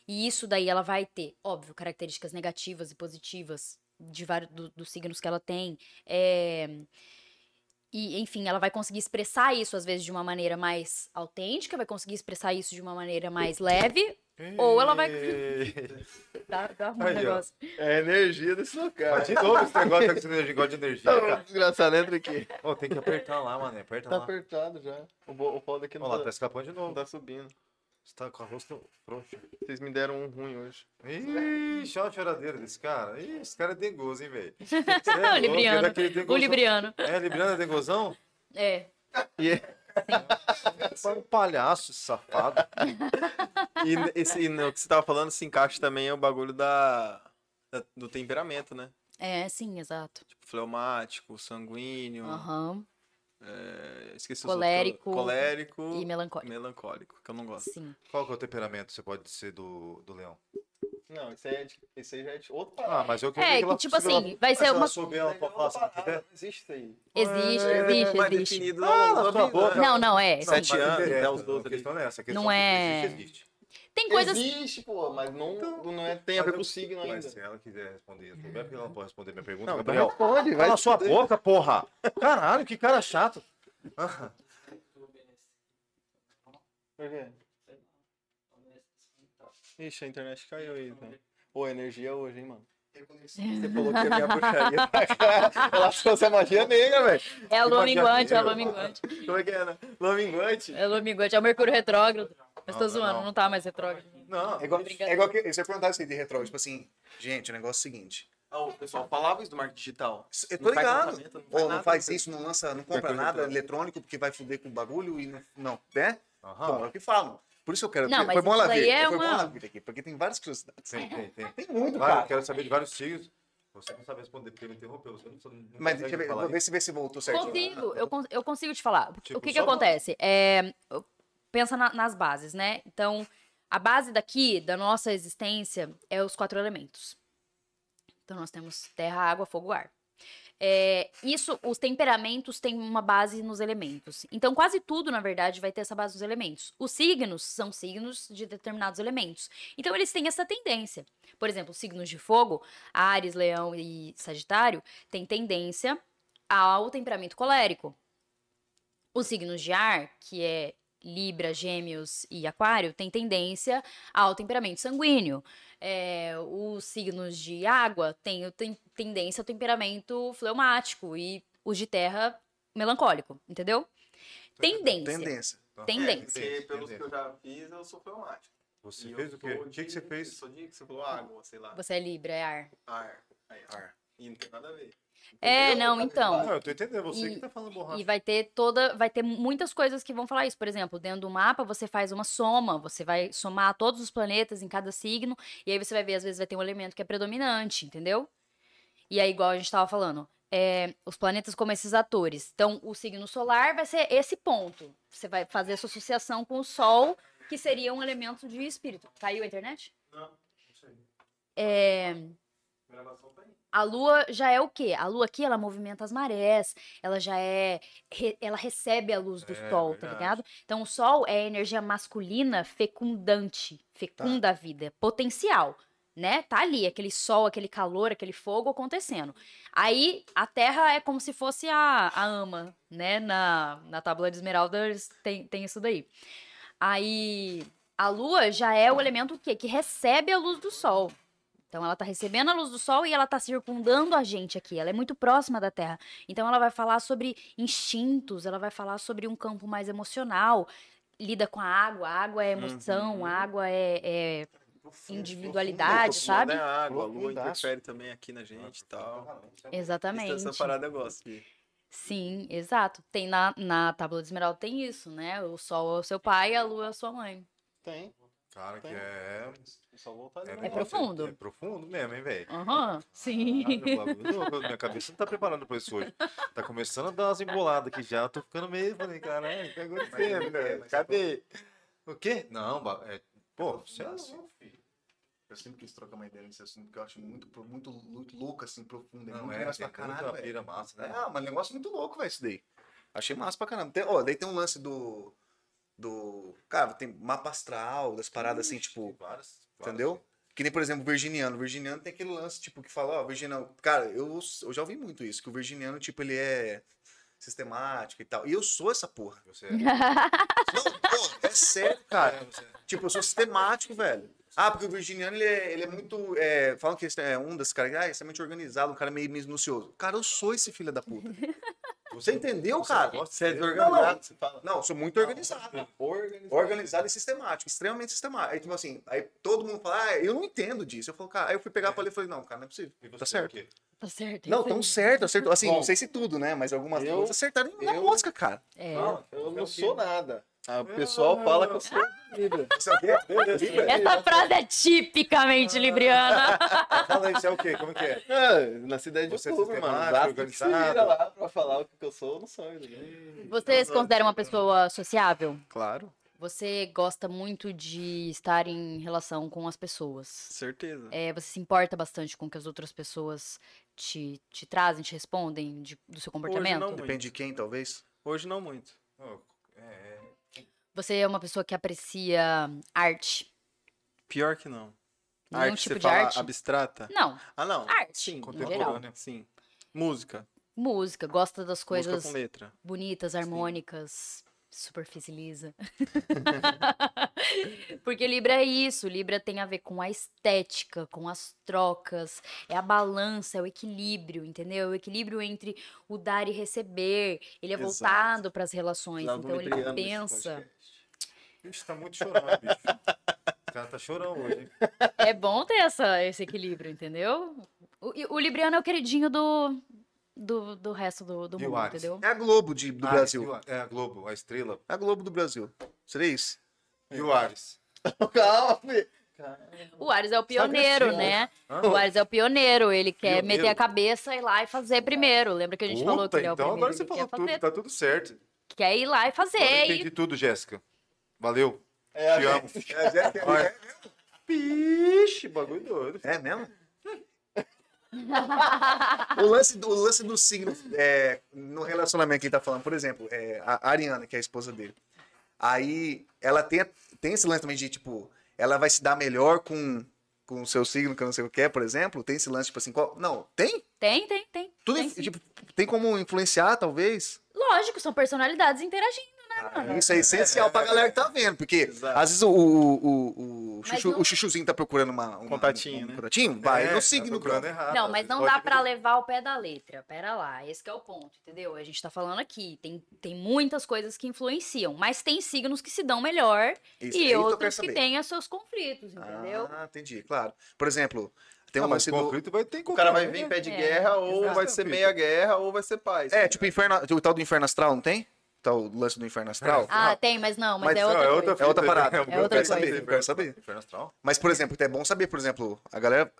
e isso daí ela vai ter, óbvio, características negativas e positivas de vários dos signos que ela tem, e, enfim, ela vai conseguir expressar isso, às vezes, de uma maneira mais autêntica, vai conseguir expressar isso de uma maneira mais leve, ou ela vai... Dá ruim o negócio. É a energia desse local. De novo, esse negócio tá com esse negócio de energia. Tá desgraçado, entra aqui. Ó, tem que apertar lá, mano. Aperta lá. Tá apertado já. O pau daqui não tá... Ó lá, tá escapando de novo. Não tá subindo. Você tá com a rosto frouxo. Vocês me deram um ruim hoje. Ixi, olha a choradeira desse cara. Ih, esse cara é dengoso, hein, velho. É, libriano. O libriano. Libriano é dengozão? É. É um palhaço safado. E o que você tava falando se encaixa também é o bagulho do temperamento, né? É, sim, exato. Tipo, fleumático, sanguíneo. Esqueci colérico, os outros. Colérico e melancólico. Que eu não gosto. Sim. Qual que é o temperamento? Você pode ser do leão? Não, esse aí já é de outro parado. Ah, mas eu queria que ela... tipo assim, vai ser uma... Existe aí. Existe. Não, é. 7 anos, até os 12. A questão é essa. Não é... Existe. Tem coisas... Existe, pô, mas não é, tem a ver com o signo ainda. Mas se ela quiser responder, não é porque ela não pode responder minha pergunta, não, Gabriel. Responde, vai. Cala sua boca, porra. Caralho, que cara chato. Por quê? Ixi, a internet caiu aí, então. Pô, energia hoje, hein, mano. Você falou que a minha bruxaria pra cá. Ela achou essa magia negra, velho. É o Lominguante, Como é que é, né? Lominguante? É o Lominguante, é o Mercúrio retrógrado. Mas tô zoando, não tá mais retrógrado. Não, é igual que você perguntar isso aí de retrógrado, tipo assim, gente, o negócio é o seguinte. Oh, pessoal, palavras do marketing digital. Eu tô ligado. Não faz isso, não lança, não compra nada eletrônico, porque vai foder com o bagulho e não, né? Bom, é o que falam. Por isso eu quero ver. Foi bom ela vir. Foi bom ela vir aqui, porque tem várias curiosidades. Tem. Tem muito, cara. Eu quero saber de vários signos. Você não sabe responder porque ele interrompeu. Você não mas deixa eu ver, vou ver se voltou certo. Consigo, eu consigo te falar. Tipo, o que acontece? Pensa nas bases, né? Então, a base daqui, da nossa existência, é os 4 elementos. Então, nós temos terra, água, fogo, ar. Os temperamentos têm uma base nos elementos. Então, quase tudo, na verdade, vai ter essa base nos elementos. Os signos são signos de determinados elementos. Então, eles têm essa tendência. Por exemplo, os signos de fogo, Áries, Leão e Sagitário, têm tendência ao temperamento colérico. Os signos de ar, que é Libra, Gêmeos e Aquário, têm tendência ao temperamento sanguíneo. Os signos de água têm tendência ao temperamento fleumático e os de terra melancólico, entendeu? Tendência. Porque pelos que eu já fiz, eu sou fleumático. Você fez o quê? O que você fez? Eu sou de que você falou água, sei lá. Você é Libra, é ar. Ar. E não tem nada a ver. Entendeu? Não, eu tô entendendo, que tá falando borracha. E vai ter muitas coisas que vão falar isso. Por exemplo, dentro do mapa você faz uma soma, você vai somar todos os planetas em cada signo, e aí você vai ver, às vezes vai ter um elemento que é predominante, entendeu? E aí, igual a gente tava falando, os planetas como esses atores. Então, o signo solar vai ser esse ponto. Você vai fazer essa associação com o Sol, que seria um elemento de espírito. Caiu a internet? Não sei. A Lua já é o quê? A Lua aqui, ela movimenta as marés, ela recebe a luz do Sol, tá ligado? Então o Sol é a energia masculina fecundante, fecunda a vida, potencial, né? Tá ali, aquele sol, aquele calor, aquele fogo acontecendo. Aí a Terra é como se fosse a ama, né? Na Tábua de Esmeralda tem isso daí. Aí a Lua já é o elemento que recebe a luz do Sol. Então, ela está recebendo a luz do Sol e ela está circundando a gente aqui. Ela é muito próxima da Terra. Então, ela vai falar sobre instintos, ela vai falar sobre um campo mais emocional. Lida com a água é emoção, a água é individualidade, sabe? A água, a Lua interfere também aqui na gente e tal. Exatamente. Essa parada eu gosto. Sim, exato. Tem na Tábua de Esmeralda tem isso, né? O Sol é o seu pai e a Lua é a sua mãe. Tem. Cara, que é... É profundo. É profundo mesmo, hein, velho? Aham, sim. Minha cabeça não tá preparada pra isso hoje. Tá começando a dar umas emboladas aqui já. Eu tô ficando meio, falei, caralho, o que aconteceu, velho? Cadê? O quê? Não, pô, você é assim. Eu sempre quis trocar uma ideia nesse assunto, porque eu acho muito louco, assim, profundo. Não, é negócio pra caralho, velho. Pira massa, né? Ah, mas negócio muito louco, velho, isso daí. Achei massa pra caramba. Ó, daí tem um lance do cara, tem mapa astral, das paradas assim, tipo, várias, entendeu? Que nem, por exemplo, o virginiano. O virginiano tem aquele lance, tipo, que fala, ó, virginiano... Cara, eu já ouvi muito isso, que o virginiano, tipo, ele é sistemático e tal. E eu sou essa porra. Você é? Não, porra, é sério, cara. Tipo, eu sou sistemático, velho. Ah, porque o virginiano, ele é muito... falam que é um das caras, é extremamente organizado, um cara meio minucioso. Cara, eu sou esse filho da puta. Você entendeu, cara? Você é organizado. Não, fala. Não, sou muito organizado. Organizado e sistemático, extremamente sistemático. Aí, tipo assim, aí todo mundo fala, eu não entendo disso. Eu falo, cara, aí eu fui pegar pra ler e falei, não, cara, não é possível. Tá certo. Tá certo. Não, tão certo, acertou. Assim, não sei se tudo, né? Mas algumas coisas acertaram na mosca, cara. Não, eu não sou nada. O pessoal fala que eu sou Libra. Isso é o quê? Essa frase é tipicamente libriana. Fala aí, isso é o quê? Como é que é? Na cidade de outubro, mano. Você vira lá pra falar o que eu sou, eu não sou. Você se considera uma pessoa sociável? Claro. Você gosta muito de estar em relação com as pessoas. Certeza. Você se importa bastante com o que as outras pessoas te trazem, te respondem do seu comportamento? Hoje não. Depende muito. De quem, talvez? Hoje não muito. Você é uma pessoa que aprecia arte? Pior que não. Nenhum arte, tipo você de fala arte? Abstrata? Não. Ah, não. Arte, sim, contemporânea, sim. Música. Música, gosta das coisas bonitas, harmônicas, superfície lisa. Porque Libra é isso, Libra tem a ver com a estética, com as trocas, é a balança, é o equilíbrio, entendeu? O equilíbrio entre o dar e receber, ele é voltado para as relações, então ele pensa... Bicho, tá muito chorando, bicho. O cara tá chorando hoje, hein? É bom ter esse equilíbrio, entendeu? O libriano é o queridinho do resto do mundo, Arts. Entendeu? É a Globo do Brasil. É a Globo, a estrela. É a Globo do Brasil. Seria isso? E o Ares? Calma, filho. O Ares é o pioneiro, né? O Ares é o pioneiro, ele quer meter a cabeça e ir lá e fazer primeiro. Lembra que a gente falou que ele é o primeiro? Então agora você falou tudo, tá tudo certo. Quer ir lá e fazer. Eu entendi tudo, Jéssica. Valeu. Te amo. É Pixe, bagulho doido. É mesmo? O lance do signo no relacionamento que ele tá falando, por exemplo, a Ariana, que é a esposa dele, aí ela tem esse lance também de, tipo, ela vai se dar melhor com o seu signo, que eu não sei o que é, por exemplo, tem esse lance, tipo assim, qual... Não, tem? Tem. Tudo tem, tipo, tem como influenciar, talvez? Lógico, são personalidades interagindo. Isso é essencial pra galera que tá vendo, porque às vezes o chuchuzinho tá procurando um contatinho, né? Vai no signo, tá errado. Não, mas não dá pra levar o pé da letra, pera lá, esse que é o ponto, entendeu? A gente tá falando aqui, tem muitas coisas que influenciam, mas tem signos que se dão melhor e outros que têm os seus conflitos, entendeu? Ah, entendi, claro. Por exemplo... Tem um lance conflito, o cara vai vir em pé de guerra, ou vai ser meia guerra, ou vai ser paz. Tipo o tal do inferno astral, não tem? Tal lance do inferno astral. Ah, tem, mas não, mas é outra coisa. É outra parada. Eu quero saber. Inferno astral. Mas, por exemplo, é bom saber, por exemplo, a galera...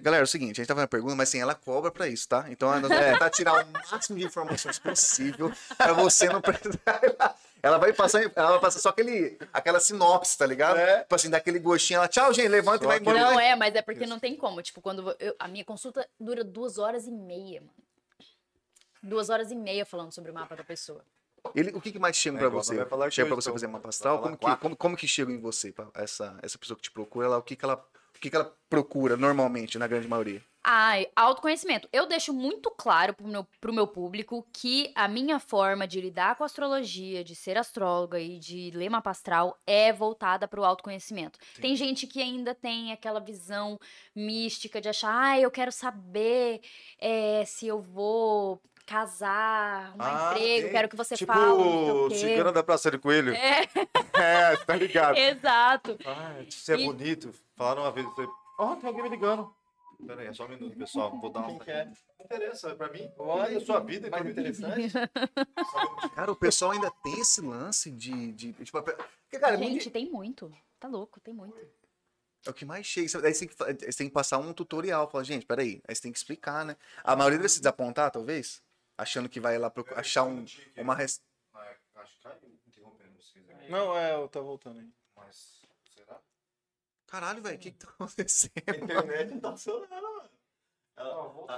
Galera, é o seguinte, a gente tá fazendo pergunta, mas assim, ela cobra pra isso, tá? Então, ela vai tentar tirar o máximo de informações possível pra você não... Ela vai passar só aquela sinopse, tá ligado? Tipo assim, daquele gostinho, ela, tchau, gente, levanta só e vai embora. Não, mas é porque não tem como. Tipo, quando a minha consulta dura 2h30, mano. 2h30 falando sobre o mapa da pessoa. O que mais chega pra você? Chega pra você fazer mapa astral? Como que chega em você, essa pessoa que te procura? O que ela procura normalmente, na grande maioria? Autoconhecimento. Eu deixo muito claro pro meu público que a minha forma de lidar com a astrologia, de ser astróloga e de ler mapa astral é voltada pro autoconhecimento. Sim. Tem gente que ainda tem aquela visão mística de achar, eu quero saber se eu vou... casar, emprego, quero que você fale. Tipo, Cigana da Praça de Coelho. Tá ligado. Exato. Você é bonito. Falaram uma vez, tem alguém me ligando. Pera aí, só um minuto, pessoal. Vou dar uma... Não interessa, é pra mim. Olha a sua vida, mais interessante. Cara, o pessoal ainda tem esse lance de tipo, porque, cara, gente, tem muito. Tá louco, tem muito. É o que mais chega. Aí você tem que passar um tutorial. Fala, gente, peraí. Aí você tem que explicar, né? A maioria deles se desapontar, talvez? Achando que vai lá achar uma resposta. Acho que tá interrompendo vocês aí. Não, tá voltando aí. Mas, será? Caralho, velho, o que tá acontecendo? A internet tá funcionando, mano.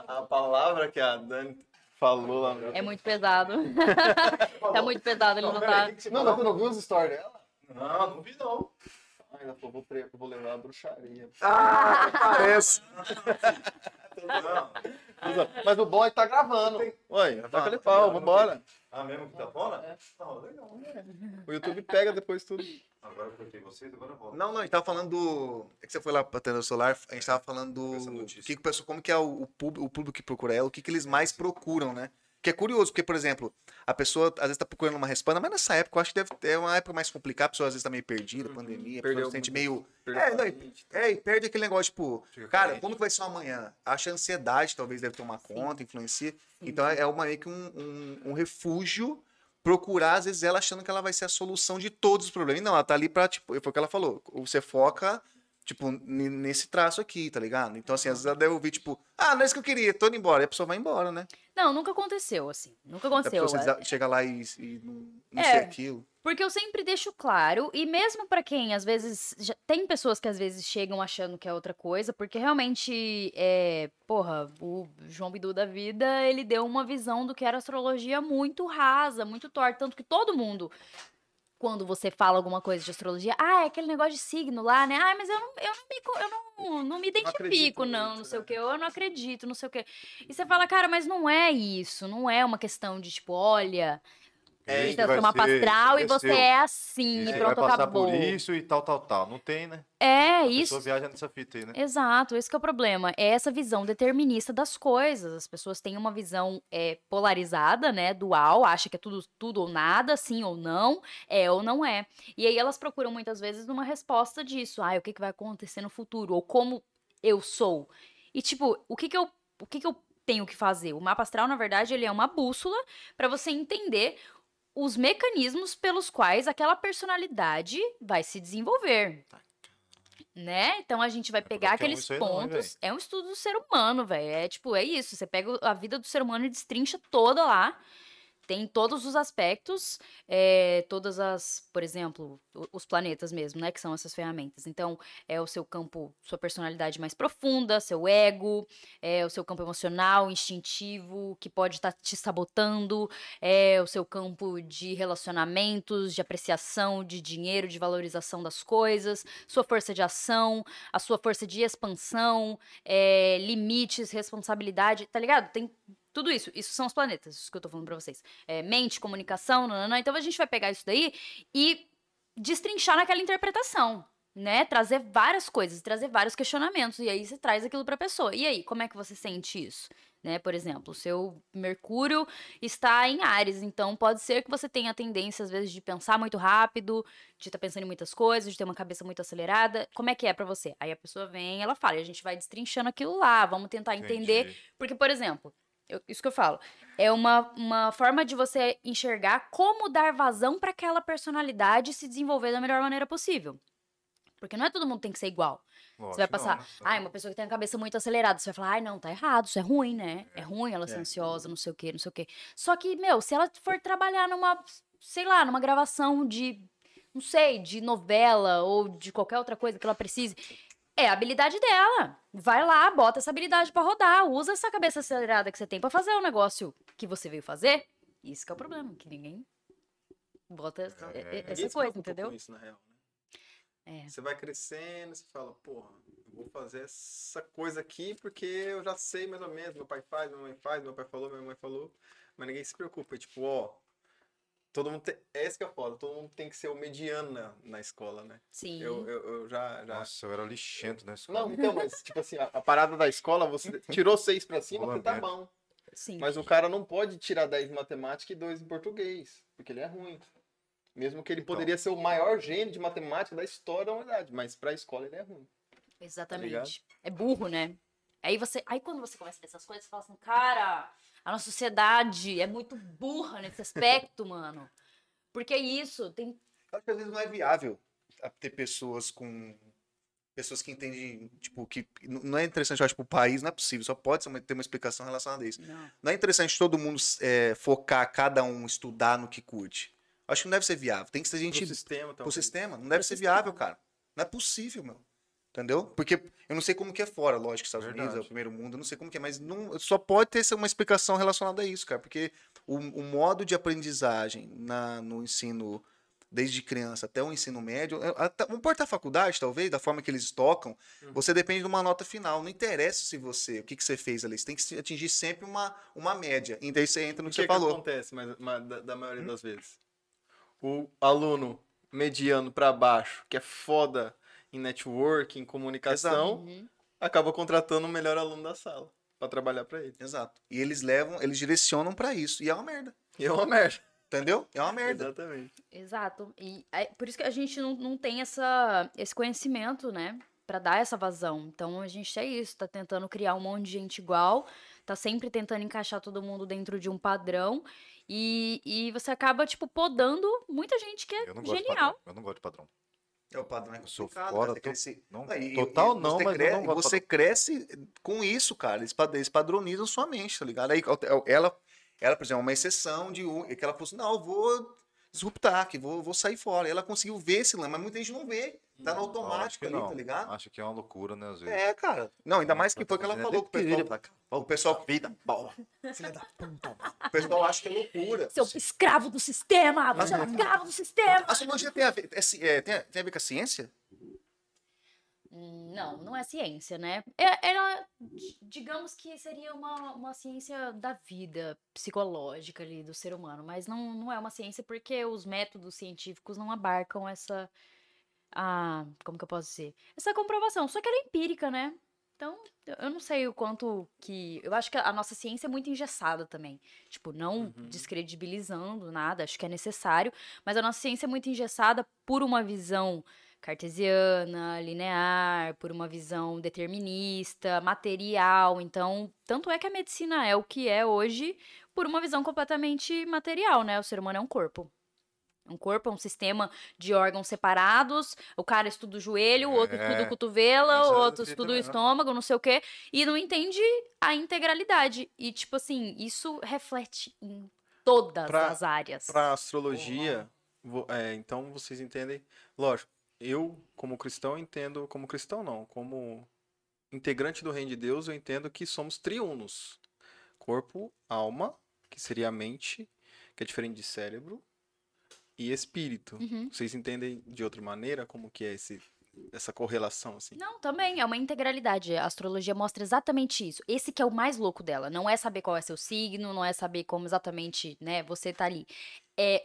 A palavra que a Dani falou lá no... É muito pesado. Tá muito pesado, ele não tá... Não viu os stories dela? Não vi, não. Ela falou, vou levar a bruxaria. Parece. Não. Mas o bom é que tá gravando. Oi, taca ele pau, vambora. Mesmo que tá fora? Legal, né? O YouTube pega depois tudo. Agora eu cortei vocês, agora eu volto. Não, a gente tava falando do... É que você foi lá pra tela solar, a gente tava falando do... Como que é o público que procura ela, o que eles mais procuram, né? Que é curioso, porque, por exemplo, a pessoa às vezes tá procurando uma resposta, mas nessa época eu acho que deve ter uma época mais complicada, a pessoa às vezes tá meio perdida, pandemia, a pessoa se sente meio... e perde aquele negócio, tipo, cara, como que vai ser amanhã? Acho que a ansiedade talvez deve tomar conta, influencia. Então é meio que um refúgio procurar, às vezes, ela achando que ela vai ser a solução de todos os problemas. Não, ela tá ali pra, tipo, foi o que ela falou, você foca... Tipo, nesse traço aqui, tá ligado? Então, assim, às vezes ela deve ouvir, tipo, não é isso que eu queria, tô indo embora. E a pessoa vai embora, né? Não, nunca aconteceu, assim. Nunca aconteceu. A pessoa chega lá e não sei aquilo. Porque eu sempre deixo claro, e mesmo pra quem, às vezes, tem pessoas que às vezes chegam achando que é outra coisa, porque realmente, porra, o João Bidu da vida, ele deu uma visão do que era astrologia muito rasa, muito torta, tanto que todo mundo, quando você fala alguma coisa de astrologia, ah, é aquele negócio de signo lá, né? Ah, mas eu não me identifico, não sei o quê, eu não acredito, não sei o quê. E você fala, cara, mas não é isso, não é uma questão de, tipo, olha... É, então, você é uma pastral e você é assim, e pronto, vai acabou. Por isso e tal, tal, tal. Não tem, né? É, a isso. A pessoa viaja nessa fita aí, né? Exato, esse que é o problema. É essa visão determinista das coisas. As pessoas têm uma visão polarizada, né? Dual, acha que é tudo ou nada, sim ou não é. E aí elas procuram muitas vezes uma resposta disso. Ah, o que vai acontecer no futuro? Ou como eu sou? E tipo, o que eu tenho que fazer? O mapa astral, na verdade, ele é uma bússola para você entender... os mecanismos pelos quais aquela personalidade vai se desenvolver, né? Então, a gente vai pegar aqueles pontos... É um estudo do ser humano, velho. É tipo, é isso. Você pega a vida do ser humano e destrincha toda lá. Tem todos os aspectos, todas as... Por exemplo, os planetas mesmo, né? Que são essas ferramentas. Então, é o seu campo... Sua personalidade mais profunda, seu ego, o seu campo emocional, instintivo, que pode estar te sabotando, o seu campo de relacionamentos, de apreciação, de dinheiro, de valorização das coisas, sua força de ação, a sua força de expansão, limites, responsabilidade, tá ligado? Tem... Tudo isso, isso são os planetas, isso que eu tô falando pra vocês. Mente, comunicação, nananã. Então a gente vai pegar isso daí e destrinchar naquela interpretação, né? Trazer várias coisas, trazer vários questionamentos. E aí você traz aquilo pra pessoa. E aí, como é que você sente isso? Né? Por exemplo, o seu Mercúrio está em Áries, então pode ser que você tenha a tendência, às vezes, de pensar muito rápido, de estar pensando em muitas coisas, de ter uma cabeça muito acelerada. Como é que é pra você? Aí a pessoa vem, ela fala, e a gente vai destrinchando aquilo lá, vamos tentar entender. Porque, por exemplo... Isso que eu falo, é uma forma de você enxergar como dar vazão para aquela personalidade se desenvolver da melhor maneira possível. Porque não é todo mundo que tem que ser igual. Lógico, você vai passar, uma pessoa que tem a cabeça muito acelerada, você vai falar, ai, não, tá errado, isso é ruim, né? É ruim ela ser ansiosa, não sei o quê, não sei o quê. Só que, meu, se ela for trabalhar numa, sei lá, numa gravação de, não sei, de novela ou de qualquer outra coisa que ela precise... É a habilidade dela. Vai lá, bota essa habilidade pra rodar. Usa essa cabeça acelerada que você tem pra fazer o negócio que você veio fazer. Isso que é o problema, que ninguém bota essa coisa, entendeu? Isso, na real, né? Você vai crescendo, você fala, porra, eu vou fazer essa coisa aqui porque eu já sei mais ou menos. Meu pai faz, minha mãe faz, meu pai falou, minha mãe falou. Mas ninguém se preocupa. É tipo, todo mundo tem... Essa que é a foda. Todo mundo tem que ser o mediano na escola, né? Sim. Eu já... Nossa, eu era lixento na escola. Não, então, mas tipo assim, a parada da escola, você tirou 6 pra cima, você tá bom. Sim. Mas o cara não pode tirar 10 em matemática e 2 em português, porque ele é ruim. Mesmo que ele poderia ser o maior gênio de matemática da história da humanidade, mas pra escola ele é ruim. Exatamente. Tá, é burro, né? Aí você... Aí quando você começa a ver essas coisas, você fala assim, cara... A nossa sociedade é muito burra nesse aspecto, mano. Porque é isso, tem... Acho que às vezes não é viável ter pessoas com... Pessoas que entendem, tipo, que... Não é interessante, eu acho, pro país, não é possível. Só pode ter uma explicação relacionada a isso. Não é interessante todo mundo focar, cada um estudar no que curte. Acho que não deve ser viável. Tem que ser gente... Pro sistema, talvez. Pro sistema. Não deve ser viável, cara. Não é possível, meu. Entendeu? Porque eu não sei como que é fora, lógico, que Estados Unidos é o primeiro mundo, eu não sei como que é, mas não, só pode ter uma explicação relacionada a isso, cara, porque o modo de aprendizagem no ensino, desde criança até o ensino médio, não importa a faculdade, talvez, da forma que eles tocam, você depende de uma nota final, não interessa se você, o que você fez ali, você tem que atingir sempre uma média, e daí você entra no que você falou. O que acontece, mas da maioria das vezes? O aluno mediano pra baixo, que é foda, em networking, em comunicação, acaba contratando o melhor aluno da sala para trabalhar para ele. Exato. E eles direcionam para isso. E é uma merda. Entendeu? É uma merda. Exatamente. Exato. E por isso que a gente não tem esse conhecimento, né? Para dar essa vazão. Então a gente é isso, tá tentando criar um monte de gente igual, tá sempre tentando encaixar todo mundo dentro de um padrão e você acaba, tipo, podando muita gente que é genial. Eu não gosto de padrão. É o padrão, é complicado, fora, você cresce... Você cresce com isso, cara. Eles padronizam sua mente, tá ligado? Aí, ela, por exemplo, é uma exceção de que ela falou assim, não, eu vou disruptar, que vou sair fora. E ela conseguiu ver esse lance, mas muita gente não vê. Tá no automático ali, não. Tá ligado? Acho que é uma loucura, né, às vezes. É, cara. Não, ainda mais que foi o que ela falou com o pessoal. O pessoal vida, bola. Filha da puta. O pessoal acha que é loucura. Seu escravo do sistema, você é escravo do sistema. A astrologia tem a ver, tem a ver com a ciência? Não, não é ciência, né? Era, digamos que seria uma ciência da vida psicológica ali do ser humano, mas não é uma ciência porque os métodos científicos não abarcam essa... como que eu posso dizer? Essa comprovação, só que ela é empírica, né? Então, eu não sei o quanto que... Eu acho que a nossa ciência é muito engessada também. Tipo, não descredibilizando nada, acho que é necessário, mas a nossa ciência é muito engessada por uma visão... cartesiana, linear, por uma visão determinista, material. Então, tanto é que a medicina é o que é hoje por uma visão completamente material, né? O ser humano é um corpo. Um corpo é um sistema de órgãos separados. O cara estuda o joelho, o outro estuda o cotovelo, o outro estuda o estômago, não sei o quê. E não entende a integralidade. E, tipo assim, isso reflete em todas as áreas. Pra astrologia, então vocês entendem, lógico. Eu, como cristão, entendo... Como cristão, não. Como integrante do reino de Deus, eu entendo que somos triunos. Corpo, alma, que seria a mente, que é diferente de cérebro, e espírito. Uhum. Vocês entendem de outra maneira como que é essa correlação, assim? Não, também. É uma integralidade. A astrologia mostra exatamente isso. Esse que é o mais louco dela. Não é saber qual é seu signo, não é saber como exatamente, né, você tá ali. É...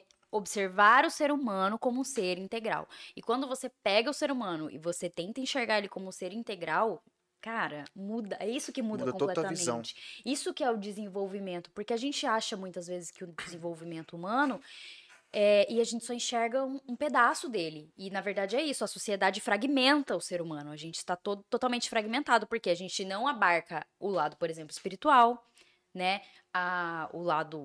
observar o ser humano como um ser integral. E quando você pega o ser humano e você tenta enxergar ele como um ser integral, cara, muda. É isso que muda completamente. Toda a visão. Isso que é o desenvolvimento. Porque a gente acha muitas vezes que o desenvolvimento humano... e a gente só enxerga um pedaço dele. E, na verdade, é isso. A sociedade fragmenta o ser humano. A gente está totalmente fragmentado. Porque a gente não abarca o lado, por exemplo, espiritual, né? O lado...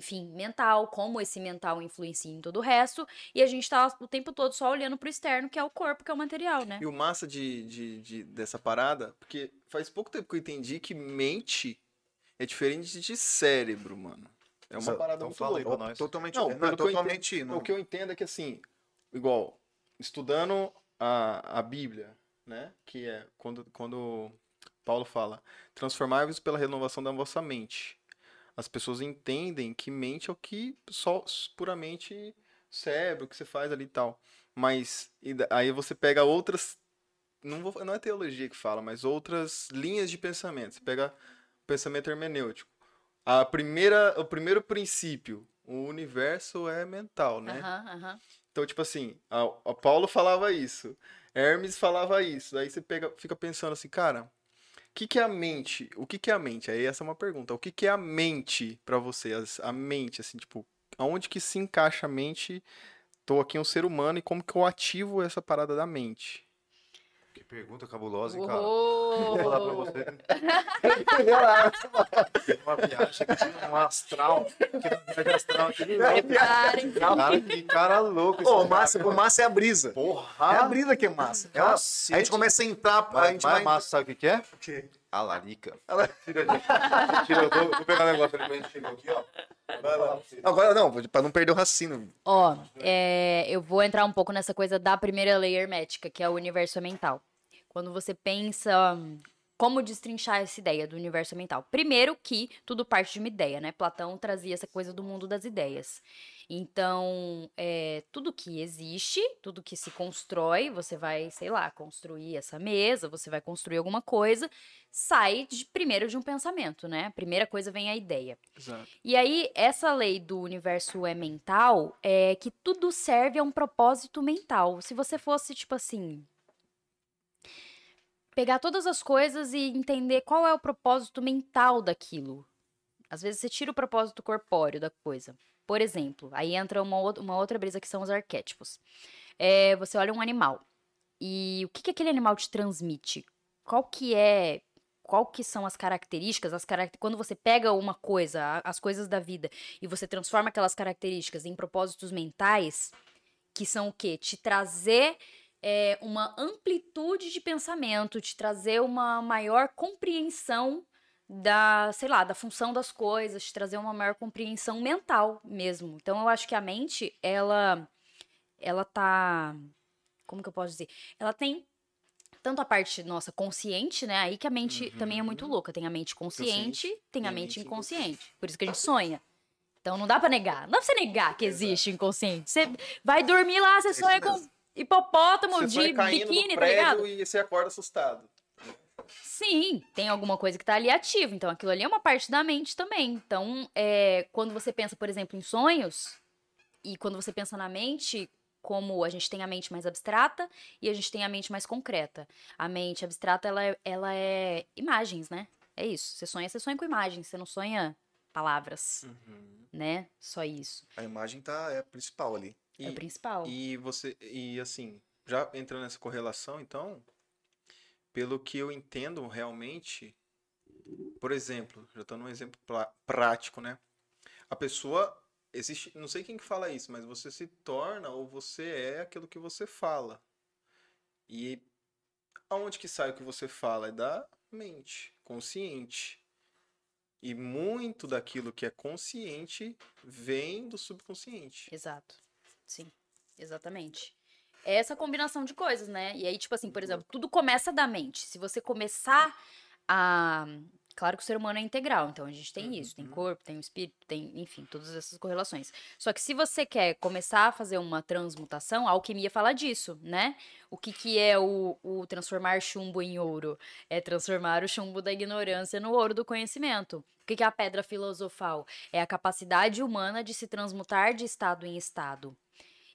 enfim, mental, como esse mental influencia em todo o resto, e a gente tá o tempo todo só olhando pro externo, que é o corpo, que é o material, né? E o massa dessa parada, porque faz pouco tempo que eu entendi que mente é diferente de cérebro, mano. É uma parada muito louca. Totalmente diferente. O que eu entendo é que, assim, igual, estudando a Bíblia, né, que é quando Paulo fala, transformai-vos pela renovação da vossa mente. As pessoas entendem que mente é o que só puramente cérebro, que você faz ali e tal. Mas aí você pega outras... Não é teologia que fala, mas outras linhas de pensamento. Você pega o pensamento hermenêutico. O primeiro princípio, o universo é mental, né? Então, tipo assim, a Paulo falava isso, Hermes falava isso. Aí você fica pensando assim, cara... O que é a mente? O que é a mente? Aí essa é uma pergunta. O que é a mente pra você? A mente, assim, tipo, aonde que se encaixa a mente? Tô aqui um ser humano e como que eu ativo essa parada da mente? Que pergunta cabulosa, hein, cara? Vou falar pra você. Uma viagem que tinha um astral. Que cara louco. O massa é a brisa. Porra. É a brisa que é massa. A gente começa a entrar... Mas massa, sabe o que é? O quê? A larica. Vou pegar o negócio ali pra gente chegar aqui, ó. Vai lá. Agora não, pra não perder o raciocínio. Ó, eu vou entrar um pouco nessa coisa da primeira lei hermética, que é o universo mental. Quando você pensa como destrinchar essa ideia do universo mental. Primeiro que tudo parte de uma ideia, né? Platão trazia essa coisa do mundo das ideias. Então, tudo que existe, tudo que se constrói, você vai, sei lá, construir essa mesa, você vai construir alguma coisa, sai primeiro de um pensamento, né? A primeira coisa vem a ideia. Exato. E aí, essa lei do universo é mental, é que tudo serve a um propósito mental. Se você fosse, tipo assim... pegar todas as coisas e entender qual é o propósito mental daquilo. Às vezes você tira o propósito corpóreo da coisa. Por exemplo, aí entra uma outra brisa que são os arquétipos. Você olha um animal. E o que aquele animal te transmite? Qual que são as características? Quando você pega uma coisa, as coisas da vida, e você transforma aquelas características em propósitos mentais, que são o quê? Te trazer... uma amplitude de pensamento, te trazer uma maior compreensão sei lá, da função das coisas, trazer uma maior compreensão mental mesmo. Então, eu acho que a mente, ela tá... Como que eu posso dizer? Ela tem tanto a parte nossa consciente, né? Aí que a mente também é muito louca. Tem a mente consciente, tem a mente inconsciente. Por isso que a gente sonha. Então, não dá pra negar. Não dá pra você negar que existe inconsciente. Você vai dormir lá, você sonha com hipopótamo de biquíni, tá ligado? E você acorda assustado. Sim, tem alguma coisa que tá ali ativa. Então, aquilo ali é uma parte da mente também. Então, quando você pensa, por exemplo, em sonhos, e quando você pensa na mente, como a gente tem a mente mais abstrata e a gente tem a mente mais concreta. A mente abstrata, ela é imagens, né? É isso. Você sonha com imagens, você não sonha palavras, né? Só isso. A imagem é a principal ali. É o principal. E assim, já entrando nessa correlação, então, pelo que eu entendo realmente, por exemplo, já estou num exemplo prático, né? A pessoa, existe, não sei quem que fala isso, mas você se torna ou você é aquilo que você fala. E aonde que sai o que você fala? É da mente, consciente. E muito daquilo que é consciente vem do subconsciente. Exato. Sim, exatamente. É essa combinação de coisas, né? E aí, tipo assim, por exemplo, tudo começa da mente. Se você começar a... Claro que o ser humano é integral, então a gente tem isso. Tem corpo, tem espírito, tem... Enfim, todas essas correlações. Só que se você quer começar a fazer uma transmutação, a alquimia fala disso, né? O que que é o transformar chumbo em ouro? É transformar o chumbo da ignorância no ouro do conhecimento. O que que é a pedra filosofal? É a capacidade humana de se transmutar de estado em estado.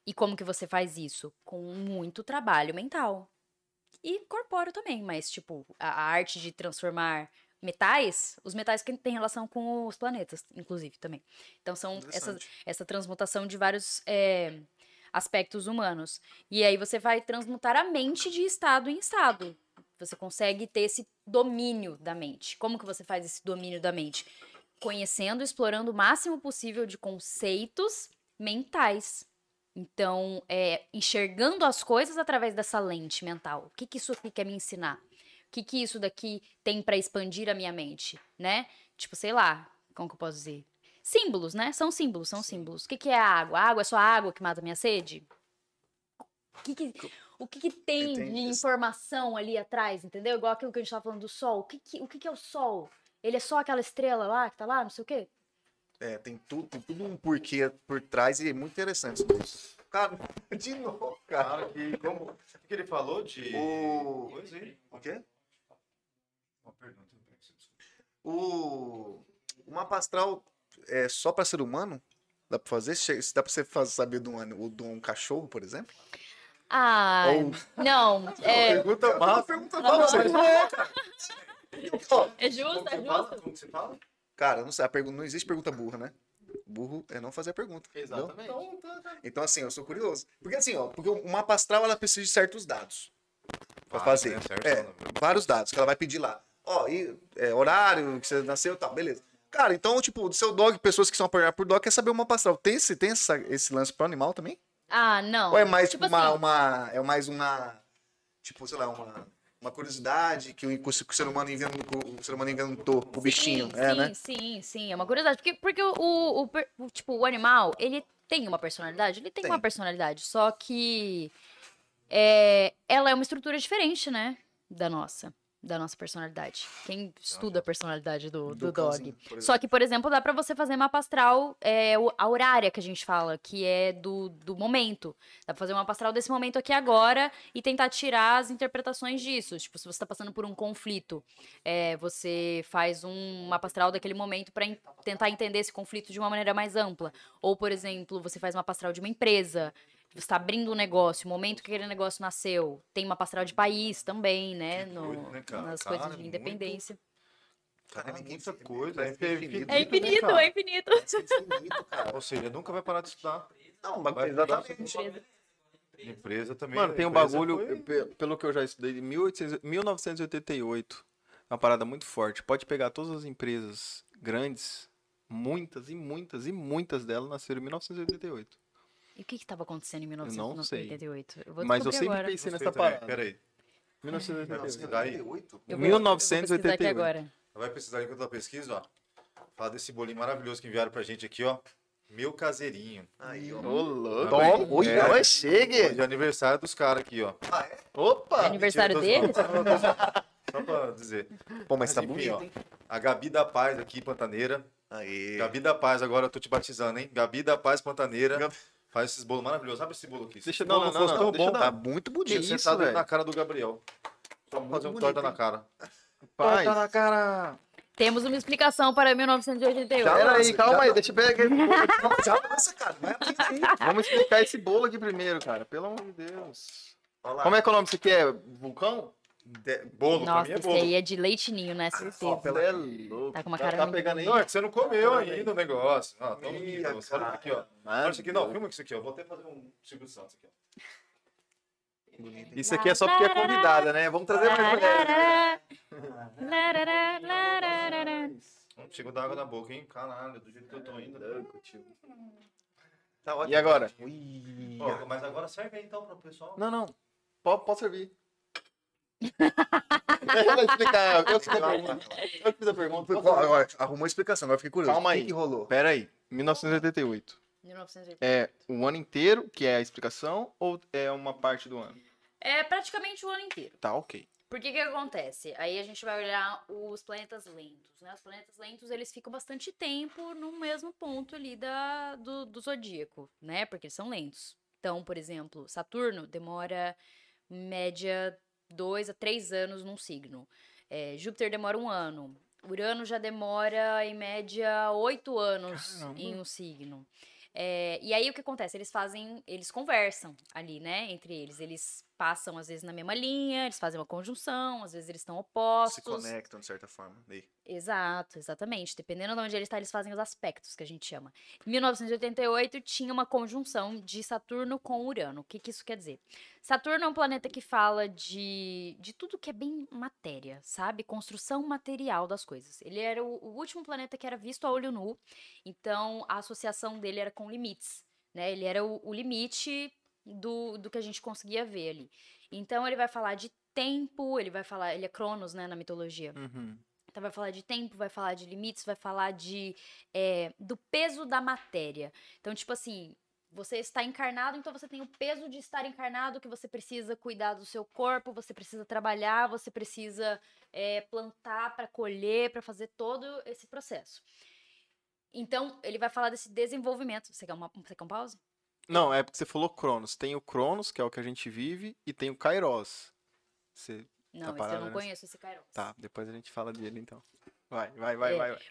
E como que você faz isso? Com muito trabalho mental. E corpóreo também, mas tipo, a arte de transformar metais, os metais que tem relação com os planetas, inclusive, também. Então, são essa transmutação de vários aspectos humanos. E aí você vai transmutar a mente de estado em estado. Você consegue ter esse domínio da mente. Como que você faz esse domínio da mente? Conhecendo, explorando o máximo possível de conceitos mentais. Então, enxergando as coisas através dessa lente mental. O que que isso aqui quer me ensinar? O que que isso daqui tem pra expandir a minha mente, né? Tipo, sei lá, como que eu posso dizer? Símbolos, né? São símbolos, são símbolos. O que que é a água? A água é só a água que mata a minha sede? O que que tem de informação ali atrás, entendeu? Igual aquilo que a gente tava falando do sol. O que que é o sol? Ele é só aquela estrela lá, que tá lá, não sei o quê? É, tem tudo um porquê por trás e é muito interessante isso. Cara, de novo, cara. Que como o que ele falou de... O quê? Uma pergunta. O mapa astral é só para ser humano? Dá para fazer? Dá para você saber de um cachorro, por exemplo? Ah, não. Pergunta má, pergunta má. É justo, é justo. Como você fala? Cara, não sei, não existe pergunta burra, né? Burro é não fazer a pergunta. Exatamente. Então, assim, eu sou curioso. Porque, assim, ó, porque o mapa astral, ela precisa de certos dados pra fazer. Né? Vários dados que ela vai pedir lá. Ó, horário que você nasceu e tal, beleza. Cara, então, tipo, do seu dog, pessoas que são apaixonadas por dog, quer saber o mapa astral. Tem esse lance pro animal também? Ah, não. Ou é mais tipo uma tipo, sei lá, uma curiosidade que o ser humano inventou o bichinho, né? Sim, é uma curiosidade. Porque o animal, ele tem uma personalidade? Ele tem uma personalidade, só que ela é uma estrutura diferente, né? Da nossa personalidade. Quem estuda a personalidade do dog. Só que, por exemplo, dá pra você fazer mapa astral a horária que a gente fala, que é do momento. Dá pra fazer mapa astral desse momento aqui agora e tentar tirar as interpretações disso. Tipo, se você tá passando por um conflito, você faz um mapa astral daquele momento pra tentar entender esse conflito de uma maneira mais ampla. Ou, por exemplo, você faz mapa astral de uma empresa. Você está abrindo um negócio, o momento que aquele negócio nasceu. Tem uma pastoral de país também, né? Nas coisas de independência. Cara, muita coisa. É infinito. É infinito, cara. Ou seja, nunca vai parar de estudar. Não, mas exatamente. Empresa também. Mano, tem um bagulho, pelo que eu já estudei, de 1988. Uma parada muito forte. Pode pegar todas as empresas grandes, muitas e muitas e muitas delas nasceram em 1988. E o que estava acontecendo em 1988? Eu não sei. Mas eu sempre pensei nessa parada. Peraí. 1988? 1988? Eu vou pesquisar aqui agora. Vai precisar, enquanto ela pesquisa, ó, falar desse bolinho maravilhoso que enviaram pra gente aqui, ó. Meu caseirinho. Aí, ó. Ô, louco. Hoje não é chegue. Hoje é aniversário dos caras aqui, ó. Ah, é? Opa! É aniversário deles? Só pra dizer. Pô, mas tá bonito, hein? A Gabi da Paz aqui, Pantaneira. Aí. Gabi da Paz, agora eu tô te batizando, hein? Gabi da Paz, Pantaneira. Faz esses bolos maravilhosos. Abre esse bolo aqui. Deixa eu dar uma bom. Tá muito bonito. Você tá na cara do Gabriel. Só vamos fazer um torta na cara. Torta na cara. Temos uma explicação para 1988. Peraí, calma aí, deixa eu pegar. Vamos explicar esse bolo aqui primeiro, cara. Pelo amor de Deus. Olá. Como é que é o nome? Você quer vulcão? Bolo, nossa, pra mim é bolo. Nossa, aí é de leitinho, né? Certeza. Nossa, ela é louca. Tá com uma cara pegando aí. Não, é que você não comeu ainda o negócio. Não, toma aqui, olha aqui, ó. Olha isso aqui, não, filma isso aqui, ó. Vou até fazer um Silvio Santos aqui, ó. Isso aqui é só porque é convidada, né? Vamos trazer mais mulheres. Chegou da água na boca, hein? Caralho, do jeito que eu tô indo. Tá ótimo. E agora? Ó, mas agora serve aí então pro pessoal. Não, não. Pode servir. Deixa eu explicar. Eu que fiz a pergunta. Agora, arrumou a explicação, agora fiquei curioso. Calma aí. O que rolou? Pera aí. 1988. 1988. É o ano inteiro que é a explicação ou é uma parte do ano? É praticamente o ano inteiro. Tá, ok. Por que que acontece? Aí a gente vai olhar os planetas lentos, né? Os planetas lentos, eles ficam bastante tempo no mesmo ponto ali do zodíaco, né? Porque eles são lentos. Então, por exemplo, Saturno demora média 2 a 3 anos num signo. Júpiter demora 1 ano. Urano já demora, em média, 8 anos. Caramba. Em um signo. E aí, o que acontece? Eles conversam ali, né? Entre eles. Eles passam, às vezes, na mesma linha, eles fazem uma conjunção, às vezes eles estão opostos. Se conectam, de certa forma. E... Exato, exatamente. Dependendo de onde ele está, eles fazem os aspectos, que a gente chama. Em 1988, tinha uma conjunção de Saturno com Urano. O que que isso quer dizer? Saturno é um planeta que fala de tudo que é bem matéria, sabe? Construção material das coisas. Ele era o último planeta que era visto a olho nu, então a associação dele era com limites, né? Ele era o limite do que a gente conseguia ver ali. Então ele vai falar de tempo, ele é Cronos, né, na mitologia. Uhum. Então vai falar de tempo, vai falar de limites, vai falar do peso da matéria. Então, tipo assim... Você está encarnado, então você tem o peso de estar encarnado, que você precisa cuidar do seu corpo, você precisa trabalhar, você precisa plantar para colher, para fazer todo esse processo. Então, ele vai falar desse desenvolvimento. Você quer um pause? Não, é porque você falou Cronos. Tem o Cronos, que é o que a gente vive, e tem o Kairos. Você não, tá parado, eu não conheço esse Kairos. Tá, depois a gente fala dele, então. Vai.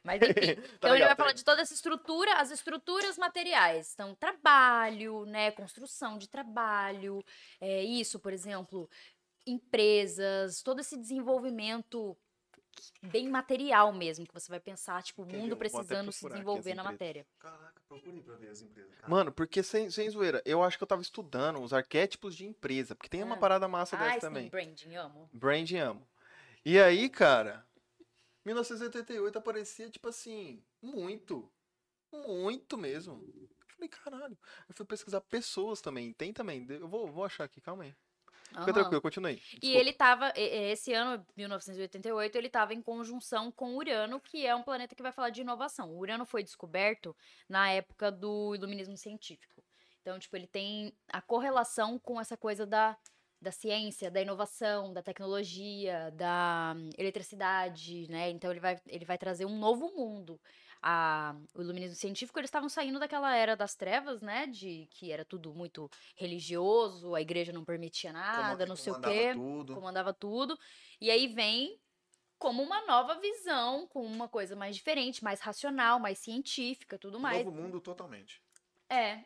Mas enfim, tá, então legal, ele vai falar de toda essa estrutura, as estruturas materiais. Então, trabalho, né, construção de trabalho, isso, por exemplo, empresas, todo esse desenvolvimento bem material mesmo, que você vai pensar, tipo, o mundo precisando se desenvolver na matéria. Caraca, procurei pra ver as empresas. Cara. Mano, porque sem zoeira, eu acho que eu tava estudando os arquétipos de empresa, porque tem uma parada massa dessa também. Branding, amo. Branding, amo. E aí, cara... 1988 aparecia, tipo assim, muito mesmo. Eu falei, caralho. Eu fui pesquisar pessoas também, tem também. Eu vou achar aqui, calma aí. Uhum. Fica tranquilo, continua aí. Desculpa. E ele tava, esse ano, 1988, ele tava em conjunção com Urano, que é um planeta que vai falar de inovação. O Urano foi descoberto na época do iluminismo científico. Então, tipo, ele tem a correlação com essa coisa da ciência, da inovação, da tecnologia, da eletricidade, né? Então ele vai trazer um novo mundo. O iluminismo científico, eles estavam saindo daquela era das trevas, né? De que era tudo muito religioso, a igreja não permitia nada, não sei o quê, comandava tudo. E aí vem como uma nova visão, com uma coisa mais diferente, mais racional, mais científica, tudo mais. Um novo mundo totalmente.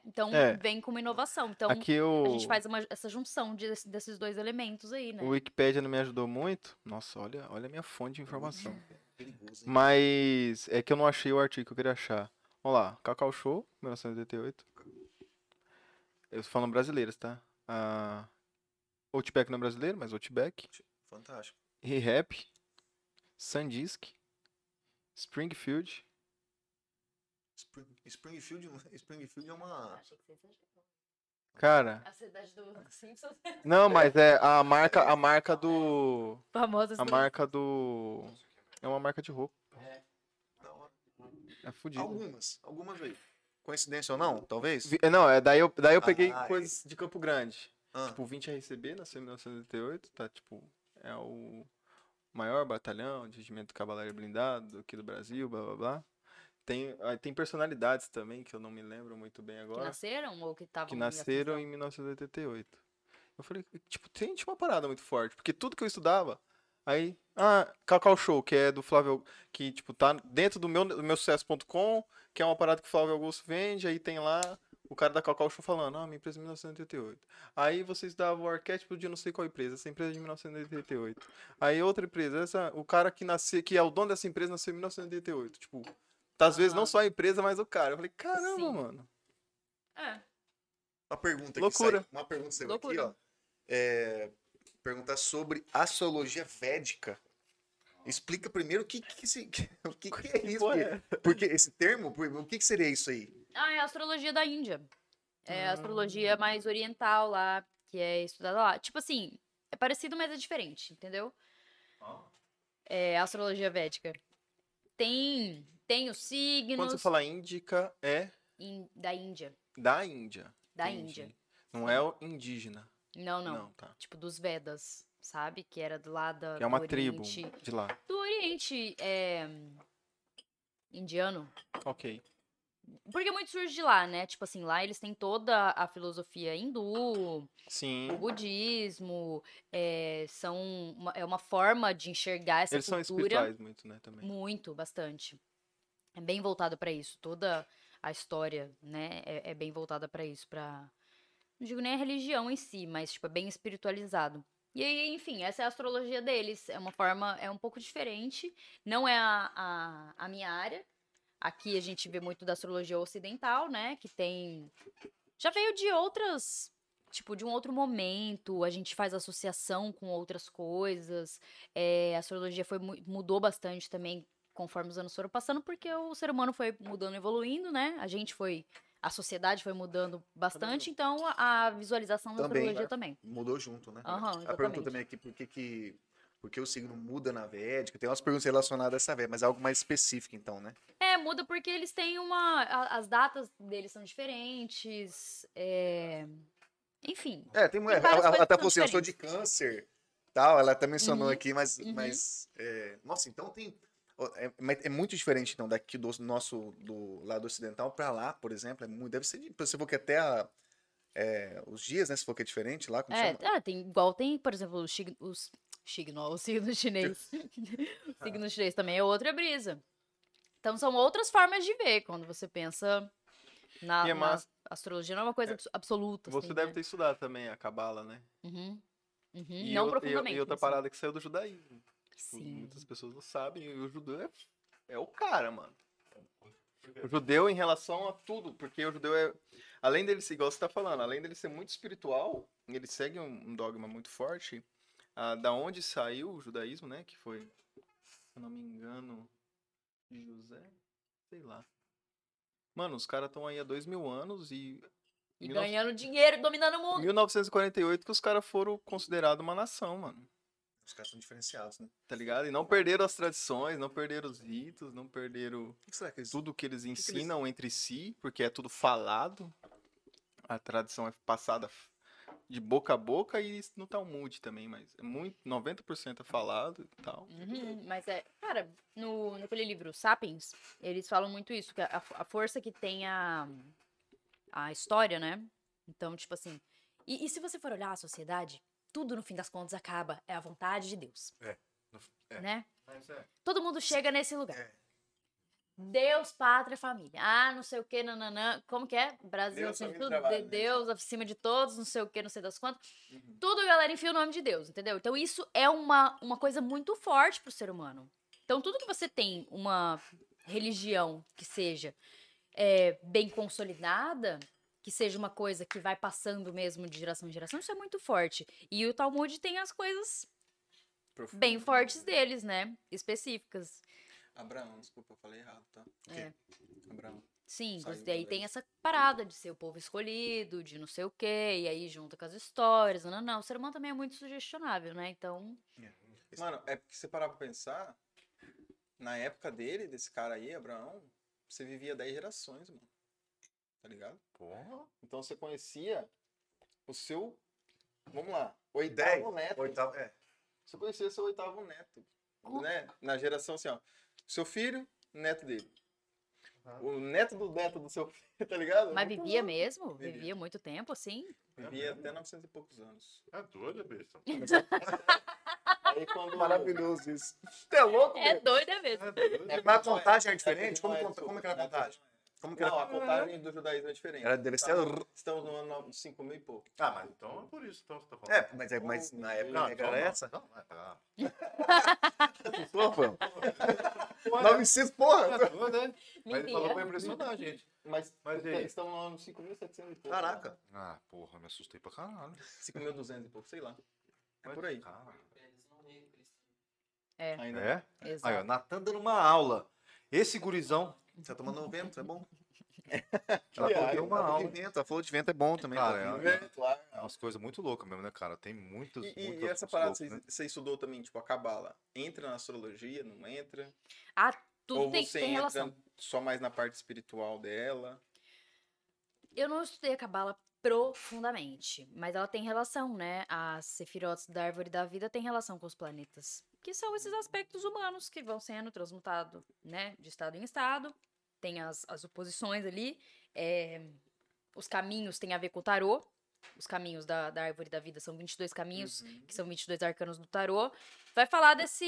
Então vem com uma inovação. Então a gente faz essa junção desses dois elementos aí, né? O Wikipedia não me ajudou muito. Nossa, olha a minha fonte de informação. Mas é que eu não achei o artigo que eu queria achar. Vamos lá, Cacau Show, 1988. Eu tô falando brasileiros, tá? Outback não é brasileiro, mas Outback. Fantástico. Rehap, Sandisk, Springfield. Springfield é uma... Cara... A cidade do Simpsons. Não, mas é a marca do... Famosa. A marca do... É uma marca de roupa. É. Da hora. É fodido. Algumas veio. Coincidência ou não, talvez? Não, é daí eu peguei coisas de Campo Grande. Tipo, 20 a receber, nasceu em 1988, tá, tipo, é o maior batalhão de regimento de cavalaria blindado aqui do Brasil, blá blá blá. Tem personalidades também, que eu não me lembro muito bem agora. Que nasceram ou que estavam... Que nasceram em 1988. Eu falei, tipo, tinha uma parada muito forte, porque tudo que eu estudava, aí... Ah, Cacau Show, que é do Flávio... Que, tipo, tá dentro do meu sucesso.com, que é uma parada que o Flávio Augusto vende, aí tem lá o cara da Cacau Show falando, minha empresa é de 1988. Aí vocês davam o arquétipo de não sei qual empresa, essa empresa é de 1988. Aí outra empresa, o cara que é o dono dessa empresa nasceu em 1988, tipo... Tá, às vezes não só a empresa, mas o cara. Eu falei, caramba, sim, mano. É. Uma pergunta loucura. Uma pergunta saiu aqui, ó. Perguntar sobre astrologia védica. Explica primeiro o que é isso. Porque esse termo, o que seria isso aí? Ah, é a astrologia da Índia. É a astrologia mais oriental lá, que é estudada lá. Tipo assim, é parecido, mas é diferente, entendeu? É a astrologia védica. Tem os signos... Quando você fala índica, é... Da Índia. Da Índia. Da Índia. Não é o indígena. Não, tá. Tipo, dos Vedas, sabe? Que era do lado do Oriente. É uma tribo de lá. Do Oriente indiano. Ok. Porque muito surge de lá, né? Tipo assim, lá eles têm toda a filosofia hindu, sim, o budismo, é uma forma de enxergar essa cultura. Eles são espirituais muito, né? Também. Muito, bastante. É bem voltado pra isso. Toda a história, né? É bem voltada pra isso. Não digo nem a religião em si, mas tipo, é bem espiritualizado. E aí, enfim, essa é a astrologia deles. É uma forma, é um pouco diferente. Não é a minha área. Aqui a gente vê muito da astrologia ocidental, né? Que tem... Já veio de outras... Tipo, de um outro momento. A gente faz associação com outras coisas. A astrologia mudou bastante também conforme os anos foram passando. Porque o ser humano foi mudando, evoluindo, né? A sociedade foi mudando bastante. Então, a visualização da astrologia também. Mudou junto, né? Ela perguntou também aqui por que que... Porque o signo muda na védica. Tem umas perguntas relacionadas a essa védica, mas é algo mais específico, então, né? Muda porque eles têm uma... As datas deles são diferentes. Enfim. Ela até falou assim, eu sou de câncer, tal. Ela até mencionou aqui, mas... Uhum. Nossa, então tem... É muito diferente, então, daqui do nosso... Do lado ocidental pra lá, por exemplo. Deve ser... Você falou que até a... os dias, né? Se for que é diferente lá, como chama? Tem, por exemplo, o signo chinês. O signo chinês também é outra brisa. Então são outras formas de ver quando você pensa na astrologia. Não é uma coisa absoluta. Você assim, deve ter estudado também a cabala, né? E não profundamente. E outra parada que saiu do judaísmo. Sim. Tipo, muitas pessoas não sabem. E o judeu é o cara, mano. O judeu em relação a tudo. Porque o judeu é... Além dele ser, igual você tá falando, além dele ser muito espiritual, ele segue um dogma muito forte. Da onde saiu o judaísmo, né? Que foi, se eu não me engano, de José, sei lá. Mano, os caras estão aí há 2000 anos e ganhando dinheiro, dominando o mundo. 1948 que os caras foram considerados uma nação, mano. Os caras são diferenciados, né? Tá ligado? E não perderam as tradições, não perderam os ritos, não perderam tudo que eles ensinam entre si, porque é tudo falado. A tradição é passada de boca a boca e no Talmud também, mas é muito, 90% é falado e tal. Mas cara, naquele livro Sapiens, eles falam muito isso, que a força que tem a história, né? Então, tipo assim, e se você for olhar a sociedade, tudo no fim das contas acaba, é a vontade de Deus. Né? Mas todo mundo chega nesse lugar. Deus, pátria, família. Não sei o que, nananã. Como que é? Brasil, Deus acima de tudo. Trabalho, Deus acima de todos, não sei o que, não sei das quantas. Tudo, galera, enfia o nome de Deus, entendeu? Então, isso é uma coisa muito forte pro ser humano. Então, tudo que você tem uma religião que seja bem consolidada, que seja uma coisa que vai passando mesmo de geração em geração, isso é muito forte. E o Talmud tem as coisas bem fortes deles, né? Específicas. Abraão, desculpa, eu falei errado, tá? Abraão. Sim, e aí tem essa parada de ser o povo escolhido, de não sei o quê, e aí junta com as histórias, não. O ser humano também é muito sugestionável, né? Então... Mano, porque você parar pra pensar, na época dele, desse cara aí, Abraão, você vivia 10 gerações, mano. Tá ligado? Porra. Então você conhecia o seu, vamos lá, oitavo neto. Oitavo, é. Você conhecia seu oitavo neto, né? Na geração assim, ó. Seu filho, neto dele. Uhum. O neto do seu filho, tá ligado? Mas vivia mesmo? Vivia muito tempo, assim? Vivia até 900 e poucos anos. É doido, besta. Aí quando... Maravilhoso isso. É louco, é doido, é mesmo. Mas a contagem é diferente? Como é que era a contagem? Não, a contagem do judaísmo é diferente. Ela deve ser... Estamos no ano 5000 e pouco. Ah, mas então é por isso. Então, você tá falando. É, mas na época a regra era essa? Não, mas tá. Pô, mano. 900, porra. Mas ele falou pra impressionar a gente. Mas estamos no ano 5.700 e pouco. Caraca. Ah, porra, me assustei pra caralho. 5.200 e pouco, sei lá. É por aí. É. Ainda é? Exato. Aí, ó, Natan dando uma aula. Esse gurizão... Tá tomando vento, é bom. Ela falou de uma aula. Ela falou de vento, é bom também. Cara, é umas coisas muito loucas mesmo, né, cara? Tem muitas... E essa parada, você estudou também, tipo, a cabala. Entra na astrologia, não entra? Ah, tudo tem relação. Só mais na parte espiritual dela? Eu não estudei a cabala profundamente, mas ela tem relação, né? As sefirotes da árvore da vida tem relação com os planetas, que são esses aspectos humanos que vão sendo transmutados, né? De estado em estado. Tem as oposições ali. Os caminhos têm a ver com o tarô. Os caminhos da árvore da vida são 22 caminhos, uhum, que são 22 arcanos do tarô. Vai falar desse...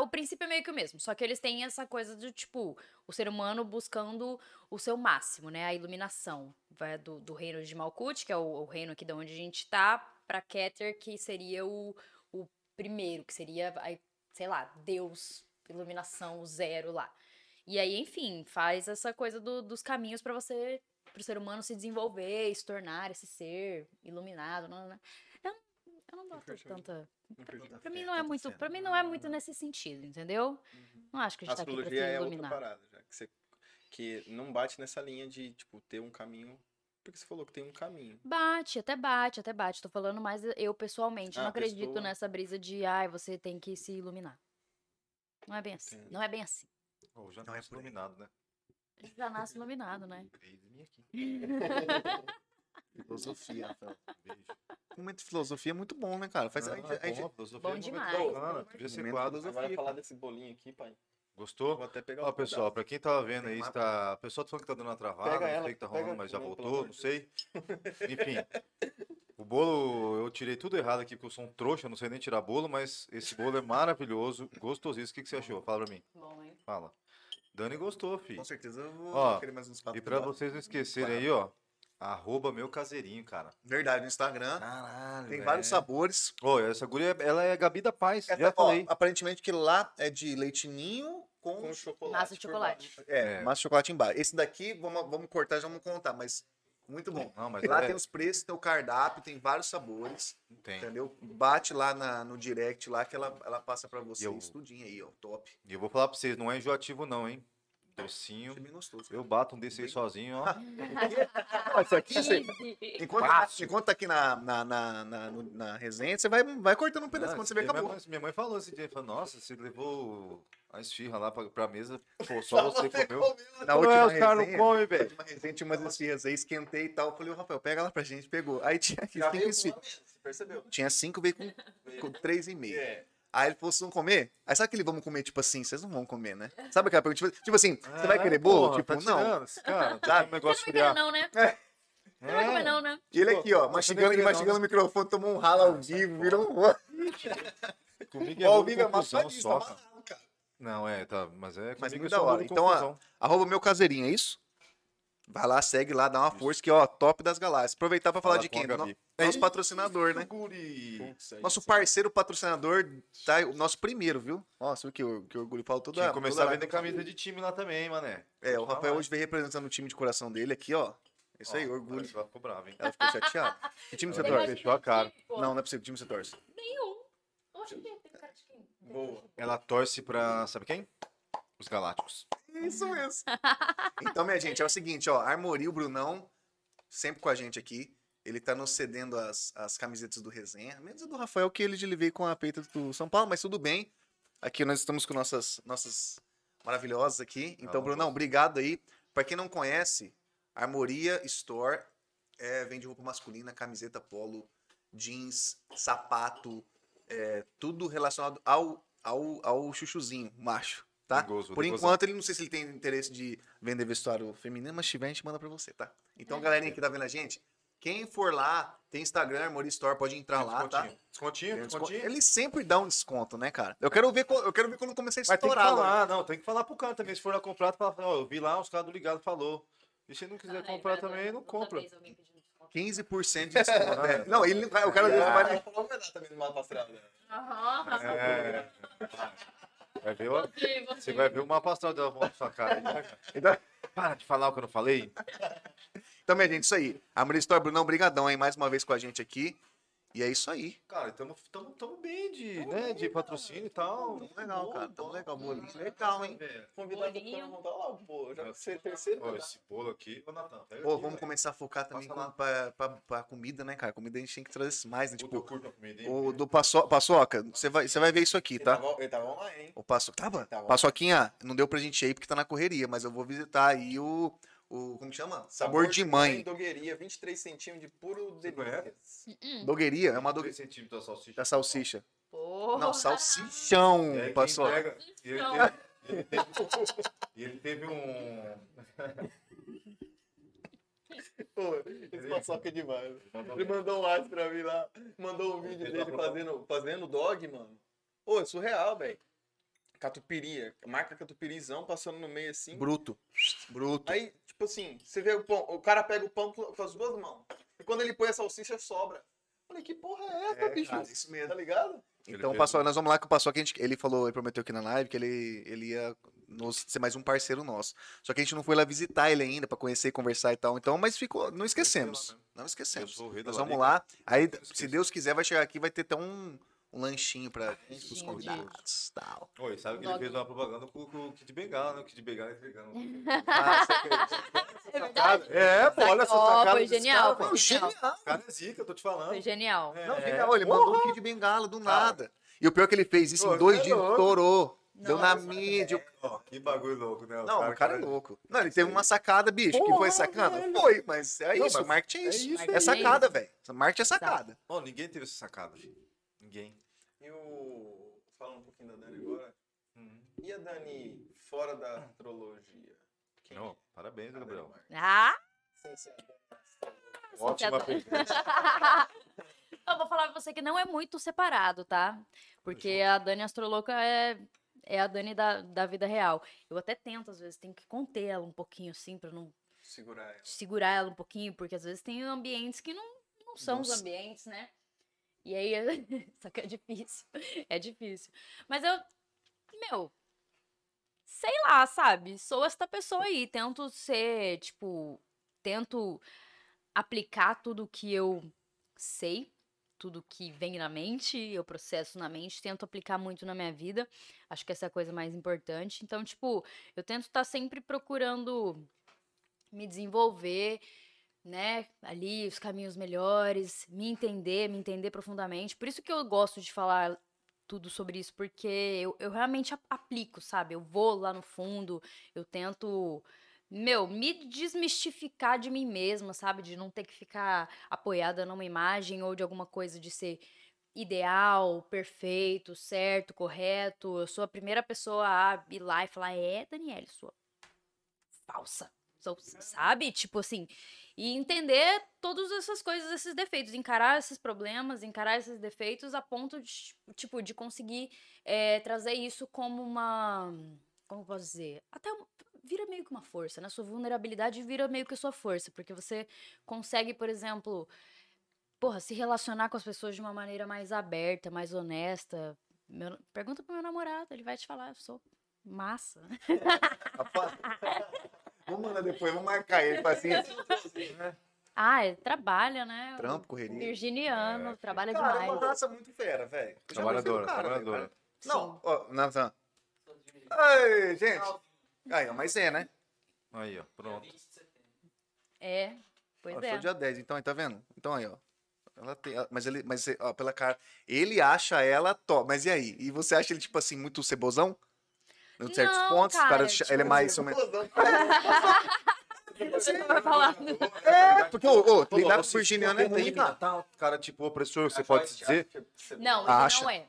o princípio é meio que o mesmo, só que eles têm essa coisa de, tipo, o ser humano buscando o seu máximo, né? A iluminação. Vai do reino de Malkuth, que é o reino aqui de onde a gente tá, pra Keter, que seria o primeiro, que seria, sei lá, Deus, iluminação, o zero lá. E aí, enfim, faz essa coisa dos caminhos pra você... para o ser humano se desenvolver e se tornar esse ser iluminado. Eu não boto tanta... Para mim não é muito, para mim não é muito nesse sentido, entendeu? Uhum. Não acho que a gente tá aqui para se iluminar. A astrologia é outra parada, já que não bate nessa linha de, tipo, ter um caminho, porque você falou que tem um caminho. Bate. Tô falando mais eu pessoalmente, não acredito nessa brisa de, você tem que se iluminar. Não é bem assim. Entendo. Não é bem assim. Já não é iluminado, né? Já nasce iluminado, né? Filosofia, tá? Beijo. O momento de filosofia é muito bom, né, cara? Bom demais. Agora falar desse bolinho aqui, pai. Gostou? Vou até pegar. Ó, pessoal, pra quem tava vendo aí, o pessoal tá falando que tá dando uma travada, não sei o que tá rolando, mas já voltou, não sei. Enfim, o bolo, eu tirei tudo errado aqui, porque eu sou um trouxa, não sei nem tirar bolo, mas esse bolo é maravilhoso, gostosíssimo. O que você achou? Fala pra mim. Bom, hein? Fala. Dani gostou, filho. Com certeza eu vou querer mais uns 4. E pra vocês não esquecerem aí, ó, @meucaseirinho, cara. Verdade, no Instagram. Caralho, tem vários sabores. Essa guria, ela é a Gabi da Paz, já falei. Aparentemente que lá é de leitinho com chocolate. Massa de chocolate. Massa de chocolate embaixo. Esse daqui, vamos cortar e já vamos contar, mas muito bom. Não, mas lá tem os preços, tem o cardápio, tem vários sabores, entendeu? Bate lá no direct lá que ela passa pra vocês, tudinho aí, ó, top. E eu vou falar pra vocês, não é enjoativo não, hein? Docinho. Eu bato um desse aí sozinho, ó. Isso aqui, enquanto tá aqui na resenha, você vai cortando um pedaço quando você vê que acabou. Minha mãe falou esse dia, nossa, você levou a esfirra lá pra mesa, pô, só você comeu. Na última resenha tinha umas esfirras aí, esquentei e tal, eu falei, Rafael, pega lá pra gente, pegou. Aí tinha 5 esfirras. Percebeu? Tinha 5, veio com 3,5. Aí ele falou, vocês vão comer? Aí sabe aquele vamos comer, tipo assim, vocês não vão comer, né? Sabe aquela pergunta? Tipo assim, você vai querer bolo? Porra, tipo, tá não. Cara, sabe? Um negócio você não vai comer não, né? Você não vai comer não, né? E ele aqui, ó, mastigando o microfone, tomou um ralo ao vivo, virou um rolo. Comigo é ao vivo é massadista, tá maluco, cara. Não, tá, mas é comigo. Mas muito da hora. Então, @meucaseirinho, é isso? Vai lá, segue lá, dá uma força que, ó, top das galáxias. Aproveitar pra falar de quem? Nosso patrocinador, né? Nosso parceiro patrocinador, tá? O nosso primeiro, viu? Nossa, o que orgulho. Falo toda hora. Começar a vender camisa de time lá também, mané. O Rafael hoje veio representando o time de coração dele aqui, ó. Isso aí, orgulho. Ela ficou brava, hein? Ela ficou chateada. Que time você torce? Fechou a cara. Não, não é possível. Que time você torce? Nenhum. Oxe, tem cara de quem? Boa. Ela torce pra... Sabe quem? Os Galácticos. Isso mesmo. Então, minha gente, é o seguinte, ó. Armori, o Brunão, sempre com a gente aqui. Ele tá nos cedendo as camisetas do Resenha. Menos a do Rafael, que ele veio com a peita do São Paulo, mas tudo bem. Aqui nós estamos com nossas maravilhosas aqui. Então, Brunão, obrigado aí. Para quem não conhece, Armoria Store vende roupa masculina, camiseta, polo, jeans, sapato, tudo relacionado ao chuchuzinho, macho, tá? Por enquanto, ele não sei se ele tem interesse de vender vestuário feminino, mas se tiver, a gente manda pra você, tá? Então, galerinha que tá vendo a gente, quem for lá, tem Instagram, Armoria Store, pode entrar lá, tá? Descontinho. Ele sempre dá um desconto, né, cara? Eu quero ver quando começar a estourar. Mas tem que falar, não, tem que falar pro cara também. Se for lá comprar, fala, ó, eu vi lá, uns caras do Ligado falou. E se não quiser comprar também, não compra. 15% de desconto. Não, ele, o cara dele vai falar verdade também no mal passado. Você vai ver o mal passado dela na sua cara. Então, para de falar o que eu não falei. Então, minha gente, isso aí. Armoria Store, Brunão, brigadão, hein? Mais uma vez com a gente aqui. E é isso aí. Cara, estamos bem de patrocínio e tal. Tamo legal, cara. Tamo legal, bolinho. Legal, hein? Convidado pra montar lá o bolo. Já você terceiro. Ó, esse bolo aqui, ô Natan. Pô, vamos começar a focar também pra comida, né, cara? Comida a gente tem que trazer mais, né? Tipo, eu curto a comida, hein? O do Paçoca, você vai ver isso aqui, tá? Ele tava online, hein? O Paçoca. Tava? Paçoquinha, não deu pra gente aí porque tá na correria, mas eu vou visitar aí o... como chama? Sabor de mãe. Dogueria, 23 centímetros de puro delícia. Dogueria? É uma dogueria. 23 centímetros da salsicha. Da salsicha. Porra. Não, salsichão. É, passou. Ele teve um... Pô, esse Paçoca é demais. Ele mandou um like pra mim lá. Mandou um vídeo dele fazendo dog, mano. Pô, é surreal, velho. Catupiry, marca catupirizão passando no meio assim. Bruto. Aí, tipo assim, você vê o pão, o cara pega o pão com as duas mãos. E quando ele põe a salsicha, sobra. Falei, que porra é essa, bicho? Cara, isso mesmo. Tá ligado? Então, Paçoca, nós vamos lá que o Paçoca, ele falou, ele prometeu aqui na live que ele ia ser mais um parceiro nosso. Só que a gente não foi lá visitar ele ainda pra conhecer e conversar e tal. Então, mas ficou, não esquecemos. Nós vamos lá. Aí, se Deus quiser, vai chegar aqui, vai ter até um lanchinho para os convidados e tal. Oi, sabe que ele fez uma propaganda com o Kid Bengala, né? O Kid Bengala entregando. É verdade? É, pô, olha essa sacada. Foi genial, foi genial. O cara é zica, eu tô te falando. Foi genial. Não, ele mandou o Kid Bengala do nada. E o pior é que ele fez isso em 2 dias, estourou. Deu na mídia. Que bagulho louco, né? Não, o cara é louco. Não, ele teve uma sacada, bicho. Que foi sacada? Foi, mas é isso. O marketing é isso. É sacada, velho. Marketing é sacada. Ninguém teve essa sacada, gente. Ninguém. Eu falo um pouquinho da Dani agora. E a Dani fora da astrologia? Não, parabéns, Gabriel. Ótima pergunta. Eu vou falar pra você que não é muito separado, tá? Porque a Dani astrologa é a Dani da vida real. Eu até tento, às vezes, tenho que conter ela um pouquinho, assim, pra não... Segurar ela um pouquinho, porque às vezes tem ambientes que não são os ambientes, né? E aí, só que é difícil. Mas eu, sei lá, sabe? Sou esta pessoa aí, tento ser, tipo, tento aplicar tudo que eu sei, tudo que vem na mente, eu processo na mente, tento aplicar muito na minha vida, acho que essa é a coisa mais importante. Então, tipo, eu tento estar sempre procurando me desenvolver, né, ali os caminhos melhores, me entender profundamente. Por isso que eu gosto de falar tudo sobre isso, porque eu realmente aplico, sabe? Eu vou lá no fundo, eu tento, me desmistificar de mim mesma, sabe? De não ter que ficar apoiada numa imagem ou de alguma coisa de ser ideal, perfeito, certo, correto. Eu sou a primeira pessoa a ir lá e falar, Daniela, sua falsa. Sabe? Tipo assim, e entender todas essas coisas, esses defeitos, encarar esses problemas, encarar esses defeitos a ponto de, tipo, de conseguir trazer isso como uma, como eu posso dizer, até vira meio que uma força, né? Sua vulnerabilidade vira meio que sua força, porque você consegue, por exemplo, se relacionar com as pessoas de uma maneira mais aberta, mais honesta. Pergunta pro meu namorado, ele vai te falar, eu sou massa. Vamos mandar depois, vamos marcar ele, faz assim, né? Ele trabalha, né? Trampo, correria. Virginiano, trabalha demais. Cara, é uma raça muito fera, velho. Trabalhadora. Não, ó, Nathan. Ai, gente. Aí, ó, mas né? Aí, ó, pronto. Pois é. Foi dia 10, então aí, tá vendo? Então aí, ó. Ela tem, mas ó, pela cara, ele acha ela top. Mas e aí? E você acha ele, tipo assim, muito cebosão? Em certos pontos? Cara, tipo, ele é mais... Você não vai falar. É, porque lidar com o virginiano é ruim, tá? Cara, tipo, opressor, você pode dizer? Não, não é.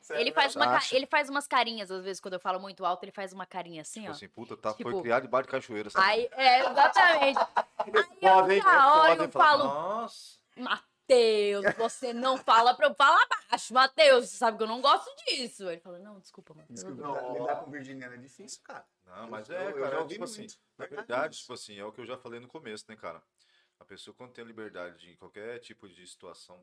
Ele faz umas carinhas, às vezes, quando eu falo muito alto, ele faz uma carinha assim, ó. Assim, puta, tá, foi criado debaixo de cachoeira. Aí, é, exatamente. Aí eu falo, nossa, Matheus, você não fala pra eu falar baixo. Matheus, você sabe que eu não gosto disso. Ele fala, não, desculpa, Matheus. Lidar com o virginiano é difícil, cara. Não, mas é, cara, eu tipo assim, na verdade, tipo assim, é o que eu já falei no começo, né, cara? A pessoa, quando tem a liberdade em qualquer tipo de situação,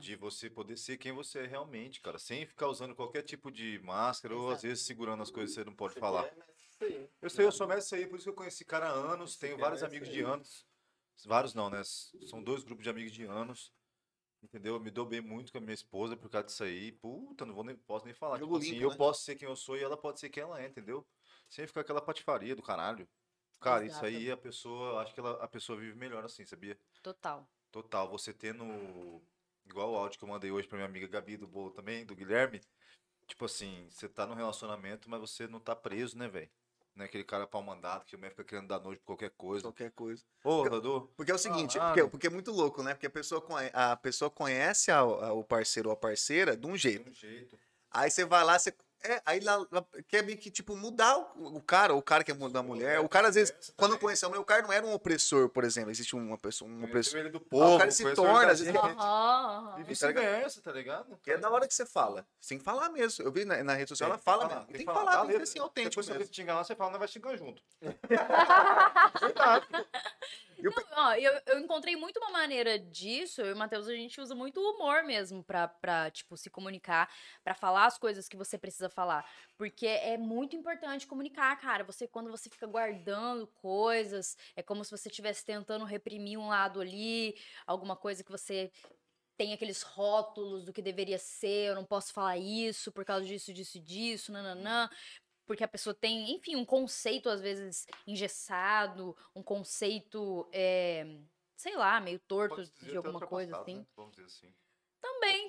de você poder ser quem você é realmente, cara, sem ficar usando qualquer tipo de máscara, ou às vezes segurando as coisas que você não pode falar. Eu sei, eu sou mestre aí, por isso que eu conheci cara há anos, tenho vários amigos de anos, vários não, né? São dois grupos de amigos de anos. Entendeu? Eu me dou bem muito com a minha esposa por causa disso aí. Puta, não vou nem, posso nem falar. Tipo assim, limpo, eu posso ser quem eu sou e ela pode ser quem ela é, entendeu? Sem ficar aquela patifaria do caralho. Cara, exato. Isso aí a pessoa, acho que a pessoa vive melhor assim, sabia? Total. Total. Você tendo, igual o áudio que eu mandei hoje pra minha amiga Gabi do Bolo também, do Guilherme. Tipo assim, você tá num relacionamento, mas você não tá preso, né, velho? Não é aquele cara pau mandado que o fica querendo dar nojo por qualquer coisa. Qualquer coisa. Ô, Dadu. Porque é o seguinte, porque é muito louco, né? Porque a pessoa conhece o parceiro ou a parceira de um jeito. De um jeito. Aí você vai lá, quer meio que, tipo, mudar o cara quer mudar a mulher. O cara, às vezes, quando conheceu a mulher, o cara não era um opressor, por exemplo. Existe uma pessoa, um opressor. Ele do povo, o cara se torna, às vezes. E vice-versa, tá ligado? É na hora que você fala. Sem falar mesmo. Eu vi na rede social, ela fala mesmo. Tem que falar, tem que ser assim, autêntico. Depois que você xingar lá, você fala, não vai xingar junto. Verdade. Eu encontrei muito uma maneira disso. Eu e o Matheus, a gente usa muito o humor mesmo pra, tipo, se comunicar, pra falar as coisas que você precisa falar. Porque é muito importante comunicar, cara. Quando você fica guardando coisas, é como se você estivesse tentando reprimir um lado ali, alguma coisa que você tem aqueles rótulos do que deveria ser, eu não posso falar isso por causa disso, disso, disso, nananã. Porque a pessoa tem, enfim, um conceito, às vezes, engessado, um conceito, sei lá, meio torto de alguma coisa, assim. Né? Vamos dizer assim.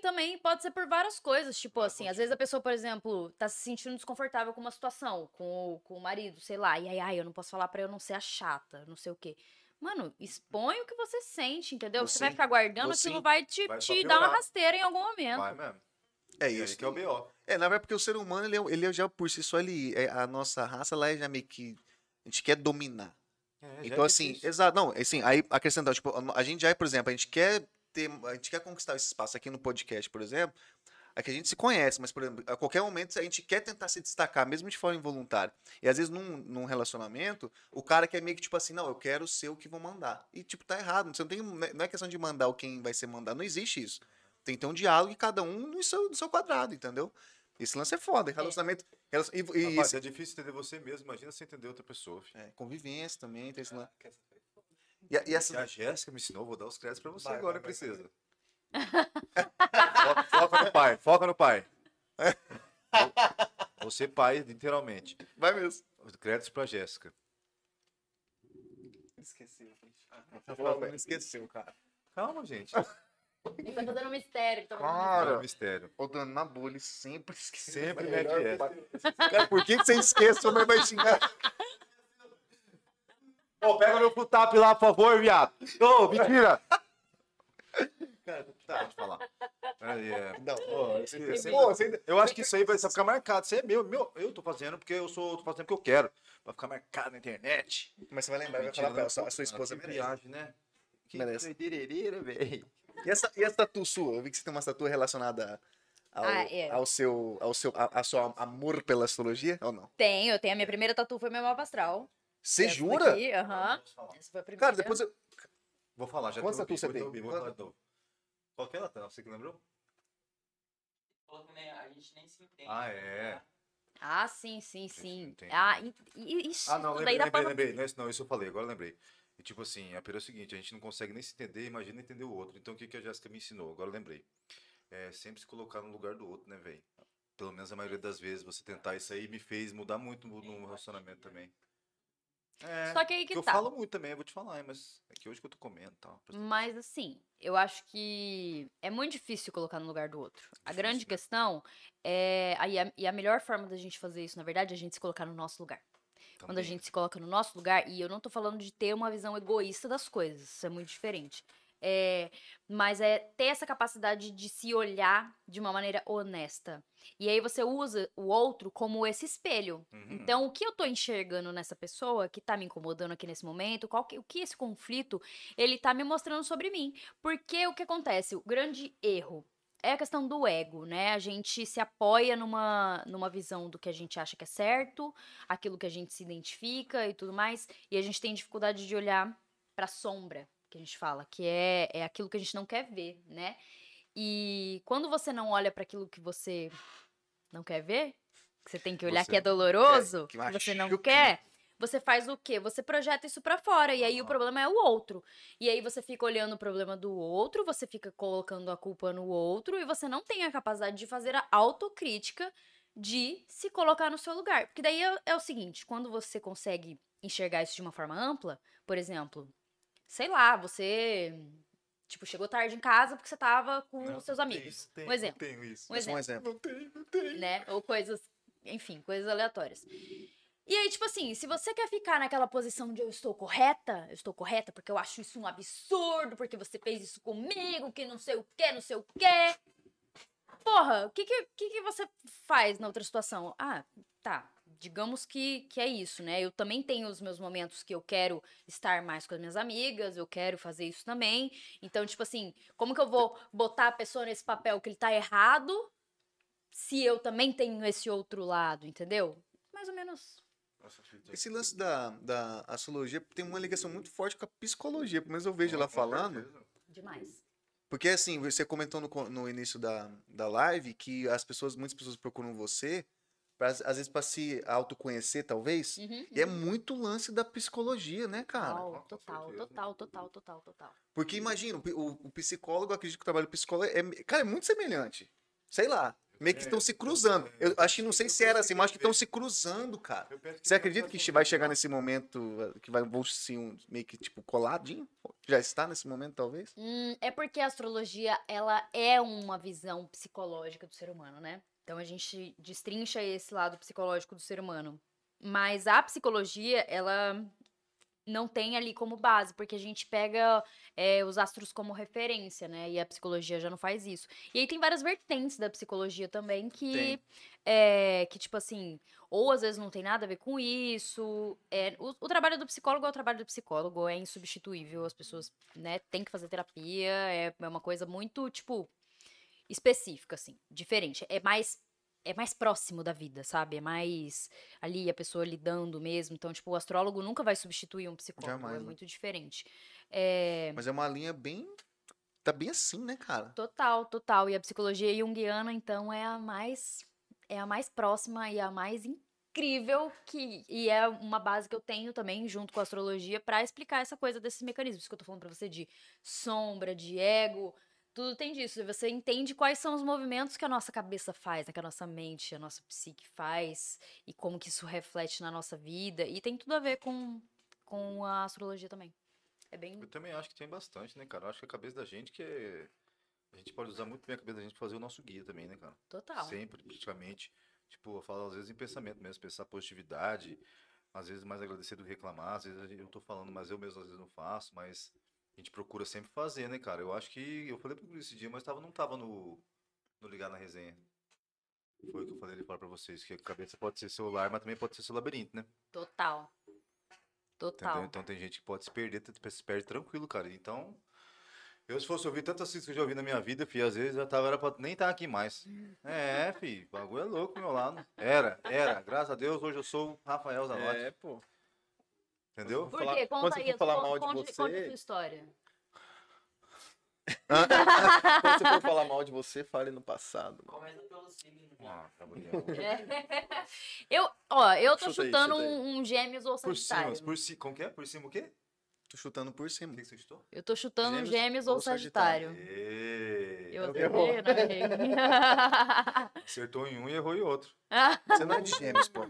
Também, pode ser por várias coisas, tipo assim, às vezes a pessoa, por exemplo, tá se sentindo desconfortável com uma situação, com o marido, sei lá, e aí, eu não posso falar pra eu não ser a chata, não sei o quê. Mano, expõe o que você sente, entendeu? Você vai ficar guardando, aquilo vai te dar uma rasteira em algum momento. Vai mesmo. É isso. Aí que é o B.O. Na verdade, porque o ser humano, ele já por si só, a nossa raça lá é já meio que, a gente quer dominar. Então, assim, exato, não, assim, aí acrescentar, tipo, a gente já, por exemplo, a gente quer conquistar esse espaço aqui no podcast, por exemplo, é que a gente se conhece, mas, por exemplo, a qualquer momento a gente quer tentar se destacar, mesmo de forma involuntária. E, às vezes, num relacionamento, o cara quer meio que, tipo assim, não, eu quero ser o que vou mandar. E, tipo, tá errado. Você não é questão de mandar o quem vai ser mandado. Não existe isso. Tem que ter um diálogo e cada um no seu quadrado, entendeu? Esse lance é foda. Relacionamento... Rapaz, é difícil entender você mesmo. Imagina você entender outra pessoa. Convivência também, tem esse lance... E a Jéssica me ensinou, vou dar os créditos pra você agora, princesa. Foca no pai. Você pai, literalmente. Vai mesmo. Os créditos pra Jéssica. Esqueci. Não esqueceu, cara. Calma, gente. Ele tá fazendo um mistério. Cara, o dano na bolha sempre é Jéssica. Cara, por que você esquece? O homem vai xingar. Ô, pega meu putap lá, por favor, viado. Ô, mentira. Cara, tá, deixa eu falar. Eu acho que isso aí vai ficar marcado. Isso aí é meu. Eu tô fazendo porque tô fazendo porque eu quero. Vai ficar marcado na internet. Mas você vai lembrar, vai falar pra ela, a sua esposa merece. Viagem, né? Que merece. E essa tatu sua? Eu vi que você tem uma tatu relacionada ao seu amor pela astrologia, ou não? Tenho. A minha primeira tatu foi meu mapa astral. Você jura? Aham. Essa foi a primeira. Cara, depois eu... Vou falar, já quantas tatuas você tem? Qual que é ela tá? Você que lembrou? A gente nem se entende. Ah, é. Ah, sim. Não, lembrei. Não, isso eu falei, agora eu lembrei. E tipo assim, a pira é o seguinte, a gente não consegue nem se entender, imagina entender o outro. Então o que a Jéssica me ensinou? Agora eu lembrei. É sempre se colocar no lugar do outro, né, velho? Pelo menos a maioria das vezes você tentar isso aí me fez mudar muito no relacionamento também. É, só que aí que tá. Eu falo muito também, eu vou te falar, mas é que hoje que eu tô comendo e tal. Mas assim, eu acho que é muito difícil colocar no lugar do outro. É difícil, a grande questão é... E a melhor forma da gente fazer isso, na verdade, é a gente se colocar no nosso lugar. Também. Quando a gente se coloca no nosso lugar, e eu não tô falando de ter uma visão egoísta das coisas, isso é muito diferente. Mas é ter essa capacidade de se olhar de uma maneira honesta. E aí você usa o outro como esse espelho. Uhum. Então, o que eu tô enxergando nessa pessoa que tá me incomodando aqui nesse momento, o que esse conflito, ele tá me mostrando sobre mim. Porque o que acontece? O grande erro é a questão do ego, né? A gente se apoia numa visão do que a gente acha que é certo, aquilo que a gente se identifica e tudo mais, e a gente tem dificuldade de olhar pra sombra, que a gente fala, que é aquilo que a gente não quer ver, né? E quando você não olha para aquilo que você não quer ver, que você tem que olhar, que é doloroso, que você não quer, você faz o quê? Você projeta isso para fora, e aí o problema é o outro. E aí você fica olhando o problema do outro, você fica colocando a culpa no outro, e você não tem a capacidade de fazer a autocrítica de se colocar no seu lugar. Porque daí é o seguinte, quando você consegue enxergar isso de uma forma ampla, por exemplo... Sei lá, você, tipo, chegou tarde em casa porque você tava com os seus amigos. Não exemplo. Não tenho isso. Um exemplo. Não tem. Né? Ou coisas, enfim, coisas aleatórias. E aí, tipo assim, se você quer ficar naquela posição de eu estou correta porque eu acho isso um absurdo, porque você fez isso comigo, que não sei o quê, não sei o quê. Porra, o que você faz na outra situação? Ah, tá. Digamos que é isso, né? Eu também tenho os meus momentos que eu quero estar mais com as minhas amigas, eu quero fazer isso também. Então, tipo assim, como que eu vou botar a pessoa nesse papel que ele tá errado se eu também tenho esse outro lado, entendeu? Mais ou menos. Esse lance da astrologia tem uma ligação muito forte com a psicologia, mas eu vejo ela falando... Demais. Porque, assim, você comentou no início da live que muitas pessoas procuram você... às vezes pra se autoconhecer, talvez. Uhum, e é muito lance da psicologia, né, cara? Total. Porque imagina, o psicólogo, acredito que o trabalho do psicólogo é muito semelhante. Sei lá, meio que estão se cruzando. Eu acho que não sei se era assim, mas acho que estão se cruzando, cara. Você acredita que vai chegar nesse momento que vão ser meio que tipo coladinho? Já está nesse momento, talvez? É porque a astrologia, ela é uma visão psicológica do ser humano, né? Então, a gente destrincha esse lado psicológico do ser humano. Mas a psicologia, ela não tem ali como base, porque a gente pega os astros como referência, né? E a psicologia já não faz isso. E aí tem várias vertentes da psicologia também que tipo assim, ou às vezes não tem nada a ver com isso. O trabalho do psicólogo é o trabalho do psicólogo, é insubstituível. As pessoas, né, têm que fazer terapia, é uma coisa muito, tipo... específica, assim, diferente. É mais próximo da vida, sabe? É mais ali a pessoa lidando mesmo. Então, tipo, o astrólogo nunca vai substituir um psicólogo. Jamais, é muito diferente. Mas é uma linha bem... Tá bem assim, né, cara? Total. E a psicologia junguiana, então, é a mais próxima e a mais incrível e é uma base que eu tenho também, junto com a astrologia, pra explicar essa coisa desses mecanismos que eu tô falando pra você de sombra, de ego... Tudo tem disso, você entende quais são os movimentos que a nossa cabeça faz, né? Que a nossa mente, a nossa psique faz, e como que isso reflete na nossa vida, e tem tudo a ver com a astrologia também. É bem... Eu também acho que tem bastante, né, cara? Eu acho que a cabeça da gente a gente pode usar muito bem a cabeça da gente pra fazer o nosso guia também, né, cara? Total. Sempre, praticamente, tipo, eu falo às vezes em pensamento mesmo, pensar positividade, às vezes mais agradecer do que reclamar, às vezes eu tô falando, mas eu mesmo às vezes não faço, mas... A gente procura sempre fazer, né, cara? Eu acho que... Eu falei pra ele esse dia, mas não tava no Ligar na Resenha. Foi o que eu falei ali fora pra vocês, que a cabeça pode ser seu lar, mas também pode ser seu labirinto, né? Total. Entendeu? Então tem gente que pode se perder, se perde tranquilo, cara. Então, eu se fosse ouvir tantas coisas que eu já ouvi na minha vida, filho, às vezes eu era pra nem estar aqui mais. Filho, o bagulho é louco, meu lado. Era. Graças a Deus, hoje eu sou o Rafael Zanotti. Pô. Entendeu? Por quê? Conta aí, conta a sua história. Quando você for falar mal de você, fale no passado. Começa pelo signo. Tá bonito. Eu tô chutando um gêmeos ou sagitário. Por cima o quê? Tô chutando por cima. O que você chutou? Eu tô chutando gêmeos ou sagitário. Eu errei, não errei. Acertou em um e errou em outro. Você não é de gêmeos, pô.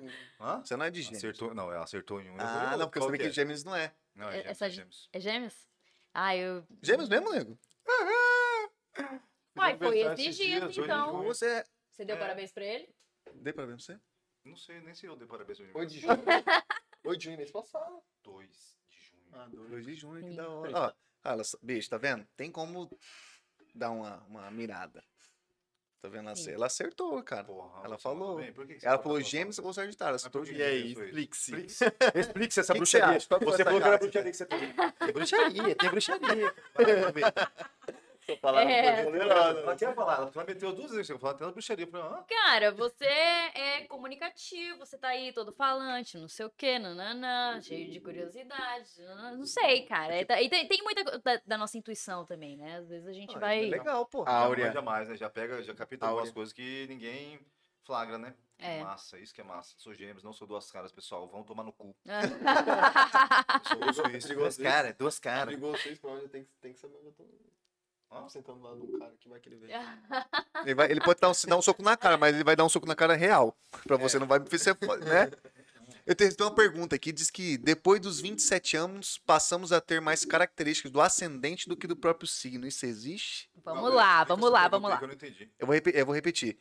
Hã? Você não é de gêmeos. Acertou, não, ela acertou em um e errou em outro. Ah, não, porque eu sabia que gêmeos não é. Não, é gêmeos. É gêmeos? Ah, eu... Gêmeos mesmo, nego? Uai, foi exigido, então. Você deu parabéns pra ele? Dei parabéns pra você? Não sei, nem sei eu dei parabéns pra ele. 8 de junho. 8 de junho, mês passado. 2 de junho. Ah, 2 de junho, que da hora. Ó, olha, bicho, tá vendo? Tem como dar uma mirada. Tá vendo? Ela acertou, cara. Porra, ela falou. Ela falou gêmeos ou sagitário. Acertou de explique-se essa bruxaria. Você falou que era bruxaria que você tem. Tem bruxaria, tem bruxaria. Ela tinha falado, ela meteu 2 vezes, eu falei até na bruxaria. Cara, você é comunicativo, você tá aí todo falante, não sei o que, nananã, cheio de curiosidade, não sei, cara. E tem muita da nossa intuição também, né? Às vezes a gente vai... Legal, pô. Áurea. Jamais, né? Já pega, já capta algumas coisas que ninguém flagra, né? É. Massa, isso que é massa. Sou gêmeos, não sou duas caras, pessoal. Vão tomar no cu. Sou isso, duas caras. Ligou vocês, provavelmente tem que saber. Ah, sentando lá do cara que vai querer ver. Ele pode dar um soco na cara, mas ele vai dar um soco na cara real. Pra você não vai ser foda, né? Eu tenho uma pergunta aqui, diz que depois dos 27 anos, passamos a ter mais características do ascendente do que do próprio signo. Isso existe? Vamos lá. Eu vou repetir.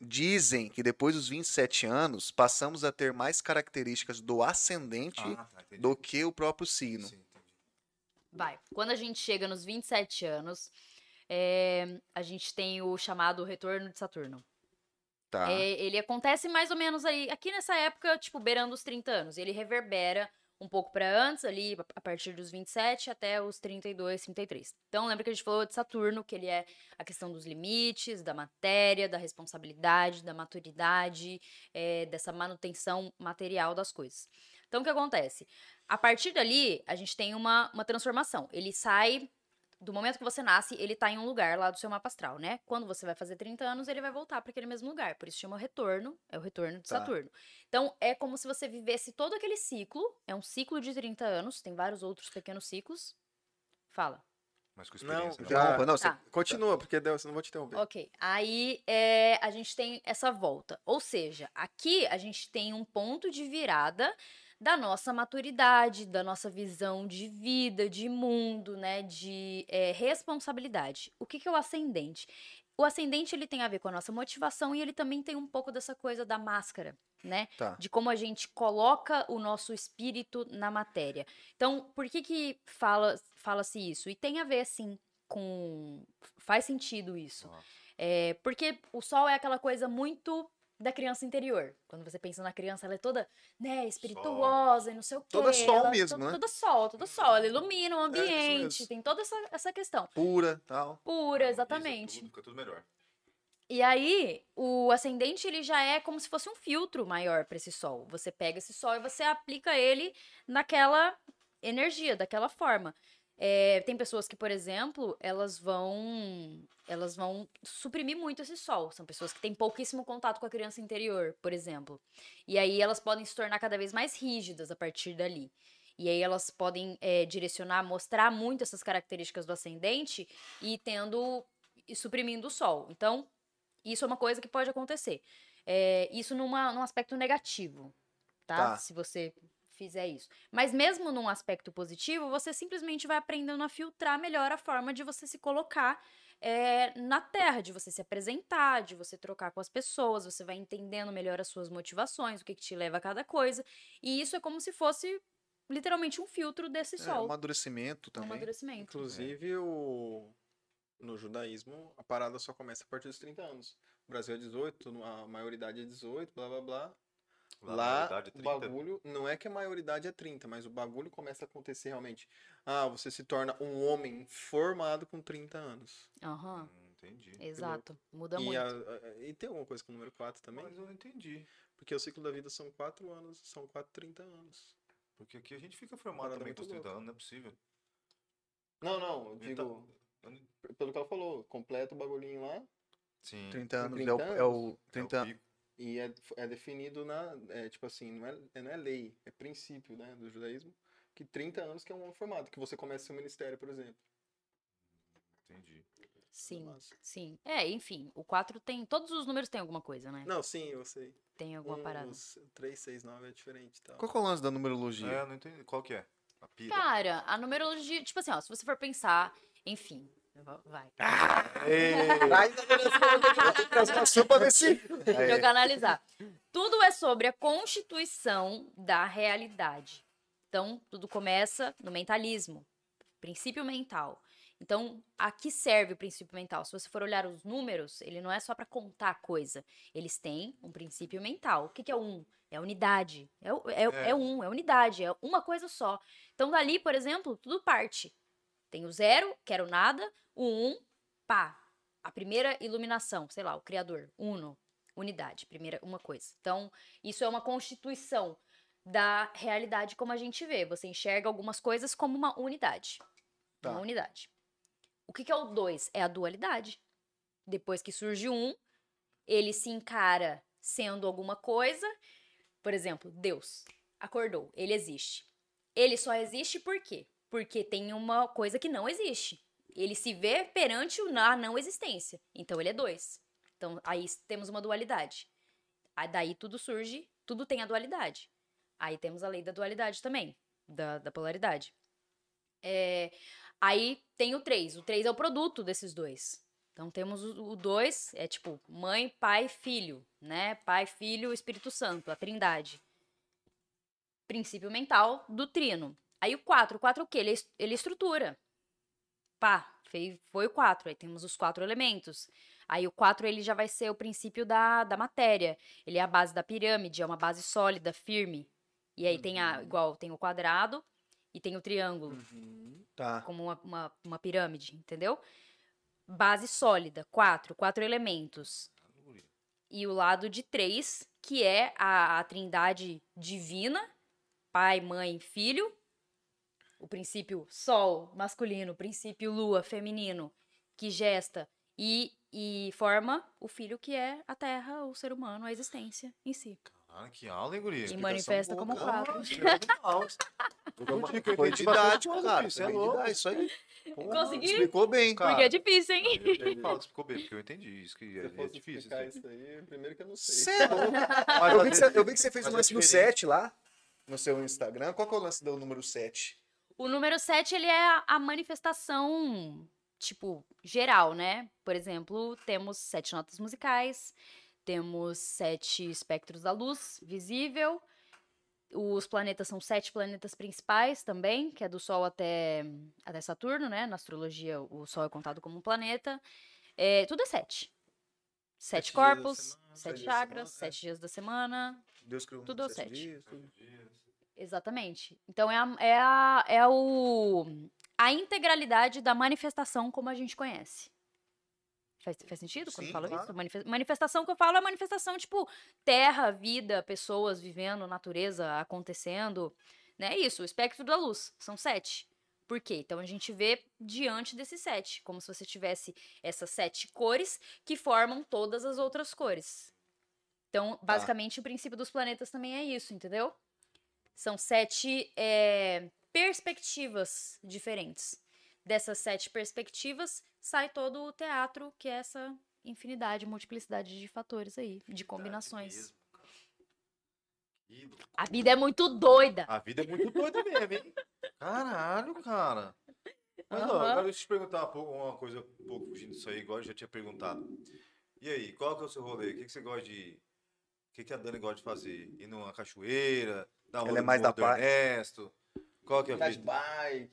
Dizem que depois dos 27 anos, passamos a ter mais características do ascendente do que o próprio signo. Sim. Vai. Quando a gente chega nos 27 anos, a gente tem o chamado retorno de Saturno. Tá. Ele acontece mais ou menos aí, aqui nessa época, tipo, beirando os 30 anos. Ele reverbera um pouco para antes, ali, a partir dos 27 até os 32, 33. Então, lembra que a gente falou de Saturno, que ele é a questão dos limites, da matéria, da responsabilidade, da maturidade, dessa manutenção material das coisas. Então, o que acontece? A partir dali, a gente tem uma transformação. Ele sai, do momento que você nasce, ele tá em um lugar lá do seu mapa astral, né? Quando você vai fazer 30 anos, ele vai voltar para aquele mesmo lugar. Por isso chama retorno, é o retorno de Saturno. Então, é como se você vivesse todo aquele ciclo. É um ciclo de 30 anos, tem vários outros pequenos ciclos. Fala. Mas com experiência. Continua, porque eu não vou te interromper. Ok. Aí a gente tem essa volta. Ou seja, aqui a gente tem um ponto de virada da nossa maturidade, da nossa visão de vida, de mundo, né, de responsabilidade. O que é o ascendente? O ascendente, ele tem a ver com a nossa motivação e ele também tem um pouco dessa coisa da máscara, né? Tá. De como a gente coloca o nosso espírito na matéria. Então, por que fala-se isso? E tem a ver, sim, com... Faz sentido isso. Porque o sol é aquela coisa muito... da criança interior. Quando você pensa na criança, ela é toda, né, espirituosa e não sei o quê. Toda sol ela, mesmo, né? Toda sol. Ela ilumina o ambiente, tem toda essa questão. Pura, tal. Pura, exatamente. Fica tudo melhor. E aí, o ascendente, ele já é como se fosse um filtro maior para esse sol. Você pega esse sol e você aplica ele naquela energia, daquela forma. Tem pessoas que, por exemplo, elas vão suprimir muito esse sol. São pessoas que têm pouquíssimo contato com a criança interior, por exemplo. E aí elas podem se tornar cada vez mais rígidas a partir dali. E aí elas podem direcionar, mostrar muito essas características do ascendente e suprimindo o sol. Então, isso é uma coisa que pode acontecer. Isso num aspecto negativo, tá? Se você... fizer isso. Mas mesmo num aspecto positivo, você simplesmente vai aprendendo a filtrar melhor a forma de você se colocar na terra, de você se apresentar, de você trocar com as pessoas, você vai entendendo melhor as suas motivações, o que te leva a cada coisa. E isso é como se fosse literalmente um filtro desse sol. Amadurecimento também. Inclusive, no judaísmo, a parada só começa a partir dos 30 anos. O Brasil é 18, a maioridade é 18, blá blá blá. Lá, o bagulho, não é que a maioridade é 30, mas o bagulho começa a acontecer realmente. Ah, você se torna um homem formado com 30 anos. Aham. Entendi. Exato. Muda muito. E tem alguma coisa com o número 4 também? Mas eu não entendi. Porque o ciclo da vida são 4 anos, são 30 anos. Porque aqui a gente fica formado também com os 30 anos, não é possível. Não, eu digo, pelo que ela falou, completa o bagulhinho lá. Sim. 30 anos, 30 anos. É o 30 anos. E é definido não é lei, é princípio, né, do judaísmo, que 30 anos que é um homem formado, que você começa seu ministério, por exemplo. Entendi. Sim, nossa, sim. É, enfim, o 4 tem... Todos os números tem alguma coisa, né? Não, sim, eu sei. Tem alguma parada. 3, 6, 9 é diferente. Tá? Qual que é o lance da numerologia? É, não entendi. Qual que é? A pira. Cara, a numerologia... Tipo assim, ó, se você for pensar... Enfim, vai. Deixa eu canalizar. Tudo é sobre a constituição da realidade. Então, tudo começa no mentalismo. Princípio mental. Então, a que serve o princípio mental? Se você for olhar os números, ele não é só para contar coisa. Eles têm um princípio mental. O que, que é um? É unidade. É unidade. É uma coisa só. Então, dali, por exemplo, tudo parte. Tem o 0, quero nada. O 1, pá. A primeira iluminação, sei lá, o Criador. Uno, unidade. Primeira, uma coisa. Então, isso é uma constituição da realidade como a gente vê. Você enxerga algumas coisas como uma unidade. Tá. Uma unidade. O que é o 2? É a dualidade. Depois que surge o 1, ele se encara sendo alguma coisa. Por exemplo, Deus acordou, ele existe. Ele só existe por quê? Porque tem uma coisa que não existe. Ele se vê perante a não existência. Então ele é 2. Então aí temos uma dualidade. Daí tudo surge, tudo tem a dualidade. Aí temos a lei da dualidade também, da polaridade. Aí tem o 3. O 3 é o produto desses dois. Então temos o 2, é tipo mãe, pai, filho, né? Pai, filho, Espírito Santo, a trindade. Princípio mental do trino. Aí o 4. O 4 é o quê? Ele estrutura. Pá, foi o 4. Aí temos os 4 elementos. Aí o 4 ele já vai ser o princípio da matéria. Ele é a base da pirâmide, é uma base sólida, firme. E aí tem o quadrado. E tem o triângulo, tá, como uma pirâmide, entendeu? Base sólida, 4 elementos. E o lado de 3, que é a trindade divina, pai, mãe, filho. O princípio sol, masculino, o princípio lua, feminino, que gesta e forma o filho que é a terra, o ser humano, a existência em si. Ah, que aula, hein, guria? E manifesta como 4. Foi didático, cara. Isso é louco. Isso aí. Consegui? Explicou bem, cara. Porque é difícil, hein? Explicou bem, porque eu entendi isso. Que é difícil. Isso aí, primeiro que eu não sei. Cê é louco. Eu vi que você fez um lance no 7 lá, no seu Instagram. Qual que é o lance do número 7? O número 7, ele é a manifestação, tipo, geral, né? Por exemplo, temos 7 notas musicais... Temos 7 espectros da luz visível. Os planetas são 7 planetas principais também, que é do Sol até Saturno, né? Na astrologia, o Sol é contado como um planeta. Tudo é 7. 7 corpos, 7 chakras, 7 dias da semana. Deus criou tudo 7. Exatamente. Então é a integralidade da manifestação como a gente conhece. Faz sentido quando eu falo claro. Isso? Manifestação que eu falo é manifestação, tipo, terra, vida, pessoas vivendo, natureza acontecendo, né? Isso, o espectro da luz, são 7. Por quê? Então a gente vê diante desses 7, como se você tivesse essas 7 cores que formam todas as outras cores. Então, basicamente, o princípio dos planetas também é isso, entendeu? São 7 perspectivas diferentes. Dessas 7 perspectivas, sai todo o teatro, que é essa infinidade, multiplicidade de fatores aí, de combinações. Mesmo, a vida é muito doida. A vida é muito doida mesmo, hein? Caralho, cara. Mas não, agora deixa eu te perguntar uma coisa, um pouco fugindo disso aí, igual eu já tinha perguntado. E aí, qual que é o seu rolê? O que você gosta de... O que a Dani gosta de fazer? Ir numa cachoeira? Dar um rolê com o Ernesto? Qual que é a vida?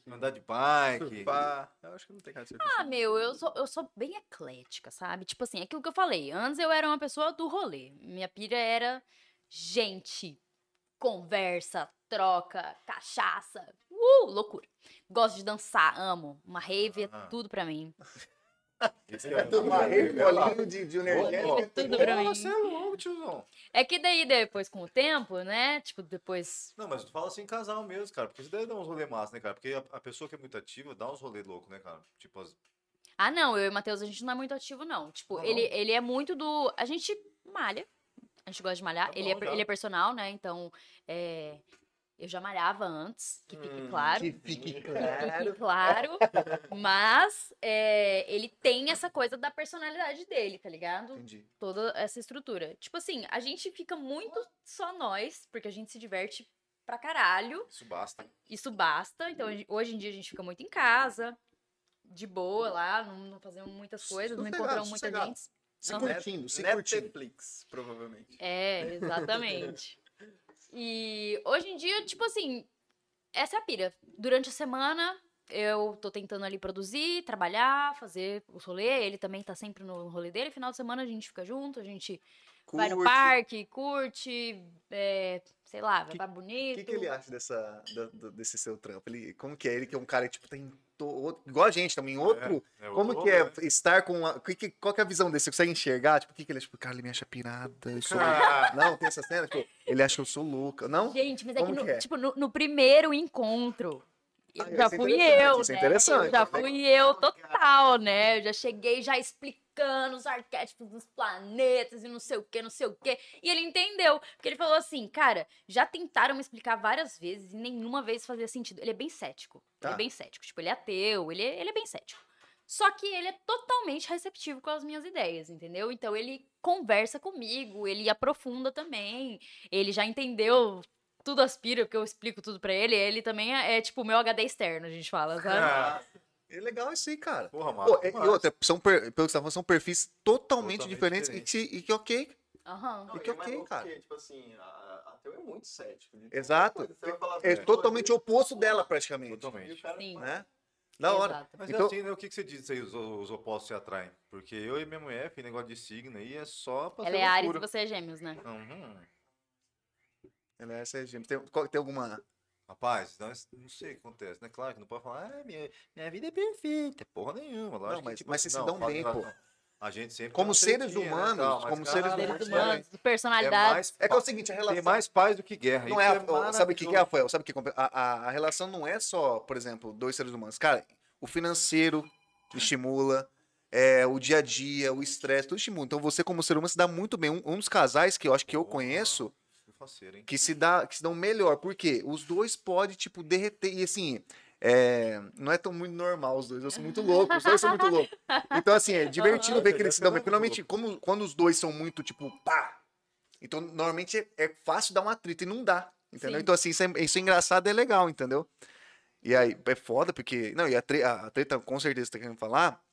Andar de bike. Surfar. Eu acho que não tem cara de surfar. Ah, meu, eu sou bem eclética, sabe? Tipo assim, é aquilo que eu falei. Antes eu era uma pessoa do rolê. Minha pira era gente, conversa, troca, cachaça. Loucura. Gosto de dançar, amo. Uma rave é tudo pra mim. Uma rave, bolinho de energético. É tudo pra mim. Você é louco, tiozão. É que daí, depois, com o tempo, né? Tipo, depois... Não, mas tu fala assim, casal mesmo, cara. Porque você deve dar uns rolê massa, né, cara? Porque a pessoa que é muito ativa dá uns rolê louco, né, cara? Tipo, as... Ah, não. Eu e o Matheus, a gente não é muito ativo, não. Tipo, não, ele é muito do... A gente malha. A gente gosta de malhar. Tá bom, ele é personal, né? Então, Eu já malhava antes, que fique claro. Que fique claro. Que fique claro. Mas ele tem essa coisa da personalidade dele, tá ligado? Entendi. Toda essa estrutura. Tipo assim, a gente fica muito só nós, porque a gente se diverte pra caralho. Isso basta. Isso basta. Então, hoje em dia a gente fica muito em casa, de boa lá, não fazemos muitas coisas, não encontramos muita gente. Se curtindo, se curtindo. Netflix, provavelmente. É, exatamente. E hoje em dia, tipo assim, essa é a pira. Durante a semana, eu tô tentando ali produzir, trabalhar, fazer o rolê. Ele também tá sempre no rolê dele. Final de semana a gente fica junto, a gente curte. Vai no parque, curte, sei lá, vai pra bonito. O que ele acha desse seu trampo? Como que é? Ele que é um cara que, tipo, tem... igual a gente também, outro... Como que é estar com... Qual que é a visão dele? Você consegue enxergar? Tipo, o que que ele acha? Tipo, cara, ele me acha pirada. Eu sou não, tem essa cena, tipo, ele acha que eu sou louca. Não? Gente, mas como é que tipo, no primeiro encontro... já fui eu, né? Já fui eu total, né? Eu já cheguei já explicando os arquétipos dos planetas e não sei o que, não sei o que. E ele entendeu. Porque ele falou assim, cara, já tentaram me explicar várias vezes e nenhuma vez fazia sentido. Ele é bem cético. Ele é bem cético. Tipo, ele é ateu, ele é bem cético. Só que ele é totalmente receptivo com as minhas ideias, entendeu? Então ele conversa comigo, ele aprofunda também. Ele já entendeu... tudo aspira, porque eu explico tudo pra ele. Ele também é tipo o meu HD externo, a gente fala, sabe? É legal isso aí, cara. Porra, mano. Pô, e outra, pelo que você tá falando, são perfis totalmente diferentes e que ok. Não, e que ok, cara. Porque, tipo assim, a teu é muito cético. Exato. É totalmente o oposto dela, praticamente. Totalmente. Sim. Né? Da hora. Mas então... assim, né, o que você diz aí, os opostos se atraem? Porque eu e minha mulher, negócio de signo aí, é só pra ser loucura. Ela é Áries e você é Gêmeos, né? Ela é essa gêmea. Tem alguma... Rapaz, não sei o que acontece, né? Claro que não pode falar, minha vida é perfeita, porra nenhuma. Lógico não, mas, que, tipo, mas vocês se dão bem, pô. A gente sempre... Como seres humanos, personalidade. É que é o seguinte, a relação... Tem mais paz do que guerra. Não é, sabe o que é, Rafael? Sabe o que é? A relação não é só, por exemplo, dois seres humanos. Cara, o financeiro estimula... o dia a dia, o estresse, tudo estimula. Então você, como ser humano, se dá muito bem. Um dos casais que eu acho que eu conheço... Que se dão melhor, porque os dois podem, tipo, derreter. E assim, não é tão muito normal os dois. Eu sou muito louco, os dois são muito loucos. Então, assim, é divertido ver que eles se dão bem. Normalmente, quando os dois são muito, tipo, pá! Então, normalmente é fácil dar um atrito e não dá. Entendeu? Sim. Então, assim, isso é engraçado e é legal, entendeu? E aí, é foda, porque. Não, e a treta, com certeza, tá querendo falar.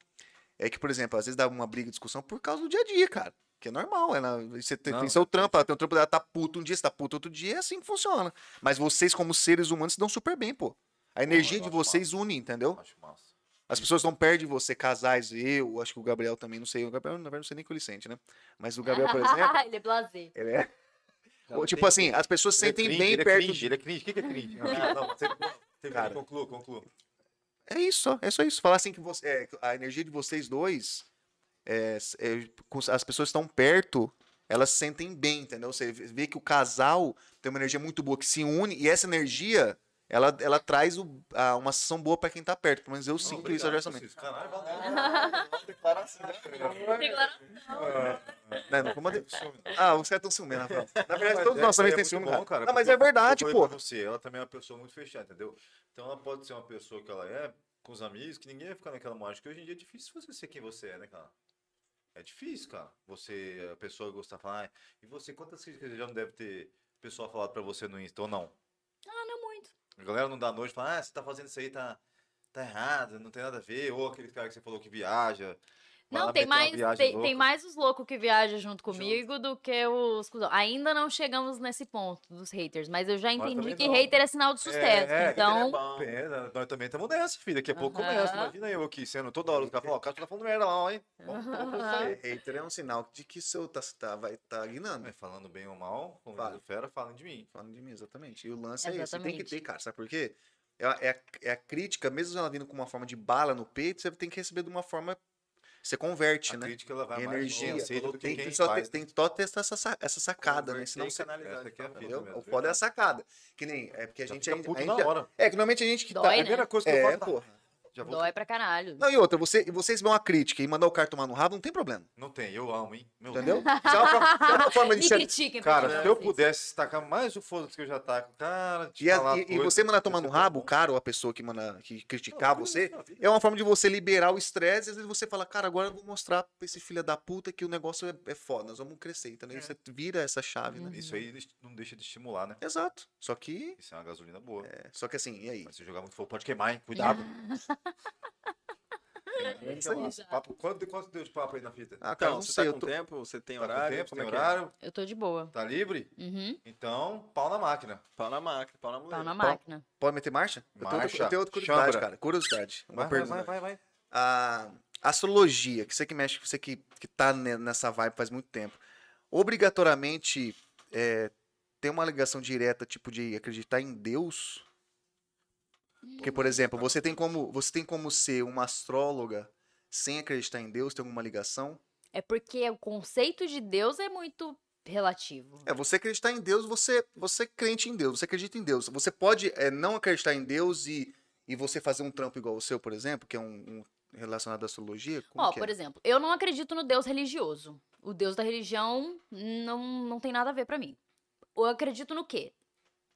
É que, por exemplo, às vezes dá uma briga, discussão por causa do dia a dia, cara. Que é normal, você tem seu trampo, ela tem o trampo dela, tá puto um dia, você tá puto outro dia, é assim que funciona. Mas vocês, como seres humanos, se dão super bem, pô. A energia de vocês massa. Une, entendeu? Acho massa. As pessoas não perdem você, casais, eu, acho que o Gabriel também, não sei, o Gabriel, na verdade, não sei nem o que ele sente, né? Mas o Gabriel, por exemplo... ele é blasé. Ele é... tipo assim, as pessoas se sentem bem perto... Ele é cringe, o que é cringe? Cara, conclua. É só isso. Falar assim que a energia de vocês dois... as pessoas estão perto, elas se sentem bem, entendeu? Você vê que o casal tem uma energia muito boa, que se une, e essa energia, ela traz uma sensação boa pra quem tá perto. Pelo menos eu sinto isso, honestamente. Caralho, valeu. Declaração. Os caras tão ciumendo, Rafael. Na verdade, todos nós também tem ciúme, cara. Não, mas é verdade, pô. Ela também é uma pessoa muito fechada, entendeu? Então ela pode ser uma pessoa que ela é, com os amigos, que ninguém vai ficar naquela margem, que hoje em dia é difícil você ser quem você é, né, cara? É difícil, cara. A pessoa gostar de falar, e você, quantas críticas já não deve ter o pessoal falado pra você no Insta, ou não? Ah, não muito. A galera não dá noite, fala, você tá fazendo isso aí, tá errado, não tem nada a ver, ou aquele cara que você falou que viaja... Não, tem mais os loucos que viajam junto comigo do que os... Ainda não chegamos nesse ponto dos haters, mas eu já entendi que hater é sinal de sucesso, então... Nós também estamos nessa, filho. Daqui a pouco começa. Imagina eu aqui sendo toda hora, os caras falam, o cara tá falando merda lá, hein? Hater é um sinal de que o seu vai estar guinando. Falando bem ou mal, como diz o Fera, falam de mim. Falam de mim, exatamente. E o lance é isso, tem que ter, cara, sabe por quê? É a crítica, mesmo ela vindo com uma forma de bala no peito, você tem que receber de uma forma... Você converte, né? Crítica, ela vai energia. Mais tem que só testar essa sacada, né? Senão você analisa. O foda é a sacada. Que nem. É porque a gente ainda. É que normalmente a gente que dói, tá. Né? A primeira coisa que eu faço. Já vou... Dói pra caralho. Não, e outra, vocês vão a crítica e mandar o cara tomar no rabo, não tem problema. Não tem, eu amo, hein? Meu entendeu? É uma forma de ser... critiquem, cara, se eu pudesse tacar mais o foda que eu já taco, cara... E você mandar tomar no rabo, o cara ou a pessoa que, que criticar você, é uma forma de você liberar o estresse, e às vezes você fala, cara, agora eu vou mostrar pra esse filho da puta que o negócio é foda, nós vamos crescer, entendeu? É. Você vira essa chave, né? Isso aí não deixa de estimular, né? Exato. Só que... Isso é uma gasolina boa. É. Só que assim, e aí? Mas se jogar muito fogo, pode queimar, hein? Cuidado. Quanto deu de papo aí na fita? Ah, cara, então, você tá com tempo? Você tem horário? Eu tô de boa. Tá livre? Uhum. Então, pau na máquina. Pau na máquina, pau na mulher. Pau na máquina. Pode meter marcha? Marcha. Eu tenho outra curiosidade, chambra. Cara. Curiosidade. Vai. A astrologia, que você que mexe, você que tá nessa vibe faz muito tempo, obrigatoriamente tem uma ligação direta, tipo, de acreditar em Deus? Porque, por exemplo, você tem como ser uma astróloga sem acreditar em Deus? Tem alguma ligação? É porque o conceito de Deus é muito relativo. É, você acreditar em Deus, você é crente em Deus, você acredita em Deus. Você pode não acreditar em Deus e você fazer um trampo igual o seu, por exemplo, que é um relacionado à astrologia? Ó, por exemplo, eu não acredito no Deus religioso. O Deus da religião não tem nada a ver pra mim. Eu acredito no quê?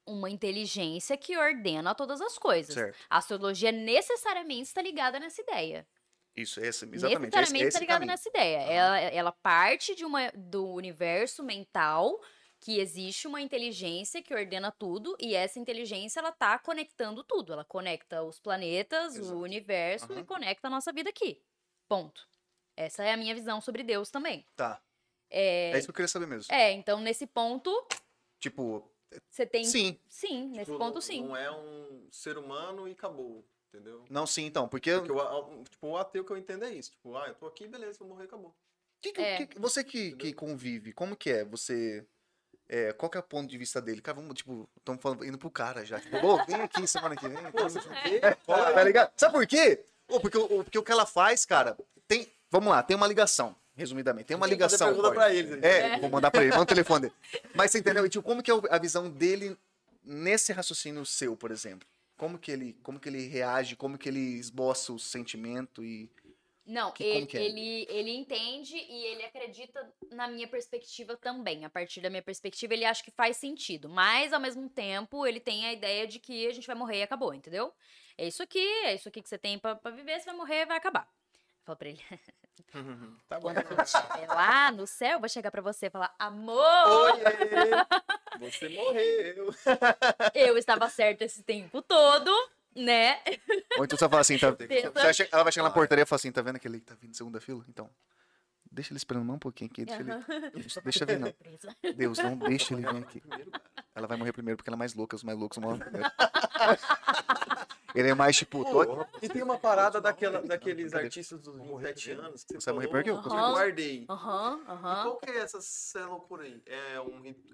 Uma inteligência que ordena todas as coisas. Certo. A astrologia necessariamente está ligada nessa ideia. Isso, exatamente. Necessariamente está ligada nessa ideia. Uhum. Ela parte do universo mental, que existe uma inteligência que ordena tudo, e essa inteligência ela está conectando tudo. Ela conecta os planetas, exato, o universo, uhum, e conecta a nossa vida aqui. Ponto. Essa é a minha visão sobre Deus também. Tá. É isso que eu queria saber mesmo. É, então nesse ponto... Tipo... Você tem... Sim. Sim, tipo, nesse ponto sim. Não é um ser humano e acabou, entendeu? Não, sim, então, porque tipo, o ateu que eu entendo é isso. Tipo, eu tô aqui, beleza, vou morrer, acabou. Você que convive, como que é? Você... qual que é o ponto de vista dele? Cara, vamos, tipo, estamos indo pro cara já. Tipo, vem aqui semana que vem. Pô, você tá ligado? Sabe por quê? Porque o que ela faz, cara, tem... Vamos lá, tem uma ligação. Resumidamente, tem uma ligação. Pergunta pra ele. Vou mandar pra ele, manda o telefone dele. Mas você entendeu? E, tipo, como que é a visão dele nesse raciocínio seu, por exemplo? Como que ele reage, como que ele esboça o sentimento e... Não, ele entende e ele acredita na minha perspectiva também. A partir da minha perspectiva, ele acha que faz sentido. Mas, ao mesmo tempo, ele tem a ideia de que a gente vai morrer e acabou, entendeu? É isso aqui que você tem pra viver, você vai morrer e vai acabar. Fala pra ele. Tá bom. Quando a gente estiver lá no céu, eu vou chegar pra você e falar, amor! Oiê, você morreu! Eu estava certa esse tempo todo, né? Ou então você vai falar assim, tá? Ela vai chegar na portaria e falar assim, tá vendo aquele que tá vindo em segunda fila? Então, deixa ele esperando mais um pouquinho aqui. Deixa ele vir, não. Deus, não deixa ele vir aqui. Ela vai morrer primeiro porque ela é mais louca, os mais loucos morrem primeiro. Ele é mais tipo... E tem uma parada daqueles artistas dos 27 anos que você morrer pior que eu? Eu guardei. E qual que é essa loucura aí? É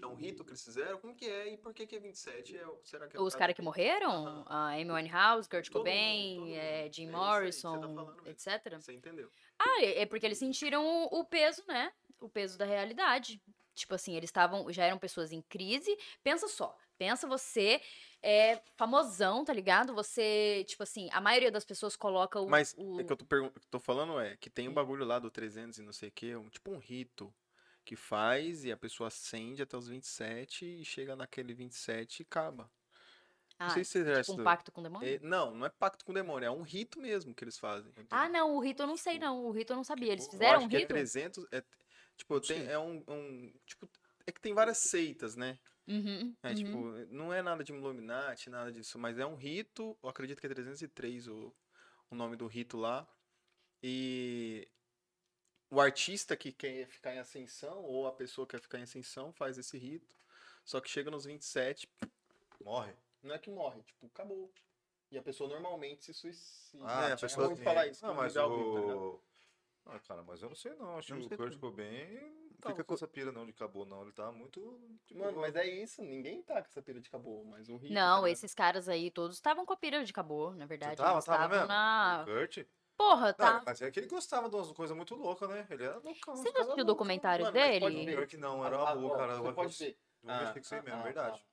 um rito que eles fizeram? Como que é? E por que que é 27? Será que é os caras que morreram? Amy Winehouse, Kurt Cobain, Jim Morrison, etc. Você entendeu? Ah, é porque eles sentiram o peso, né? O peso da realidade. Tipo assim, eles já eram pessoas em crise. Pensa só. Pensa você é famosão, tá ligado? Você, tipo assim, a maioria das pessoas coloca o... Mas o que eu tô falando é que tem um bagulho lá do 300 e não sei o quê, tipo um rito que faz e a pessoa acende até os 27 e chega naquele 27 e acaba. Não sei se é tipo um pacto com o demônio? Não é pacto com o demônio, é um rito mesmo que eles fazem. Entendeu? Ah, não, o rito eu não sei não, o rito eu não sabia. Eles fizeram um rito? É 300, tipo, tipo, é que tem várias seitas, né? Uhum, tipo, não é nada de Illuminati, nada disso, mas é um rito, eu acredito que é 303 o nome do rito lá, e o artista que quer ficar em ascensão, ou a pessoa que quer ficar em ascensão, faz esse rito, só que chega nos 27, morre. Não é que morre, tipo, acabou. E a pessoa normalmente se suicida. Ah, né? A pessoa tem... falar isso, não, mas o... Ah, cara, mas eu não sei não, acho que o Kurt Cobain... Não fica com essa pira não de cabô, não. Ele tá muito... Tipo, mano, mas é isso. Ninguém tá com essa pira de cabô, mas o Rico... Não, tá, esses caras aí todos estavam com a pira de cabô, na verdade. Tava mesmo? Na... O Kurt? Porra, tá. Mas é que ele gostava de umas coisas muito loucas, né? Ele era loucão. Você não assistiu o documentário dele? Mano, pode ver. Que não, era uma boa, cara. Você pode ver. Não, eu fico sem mesmo, é verdade.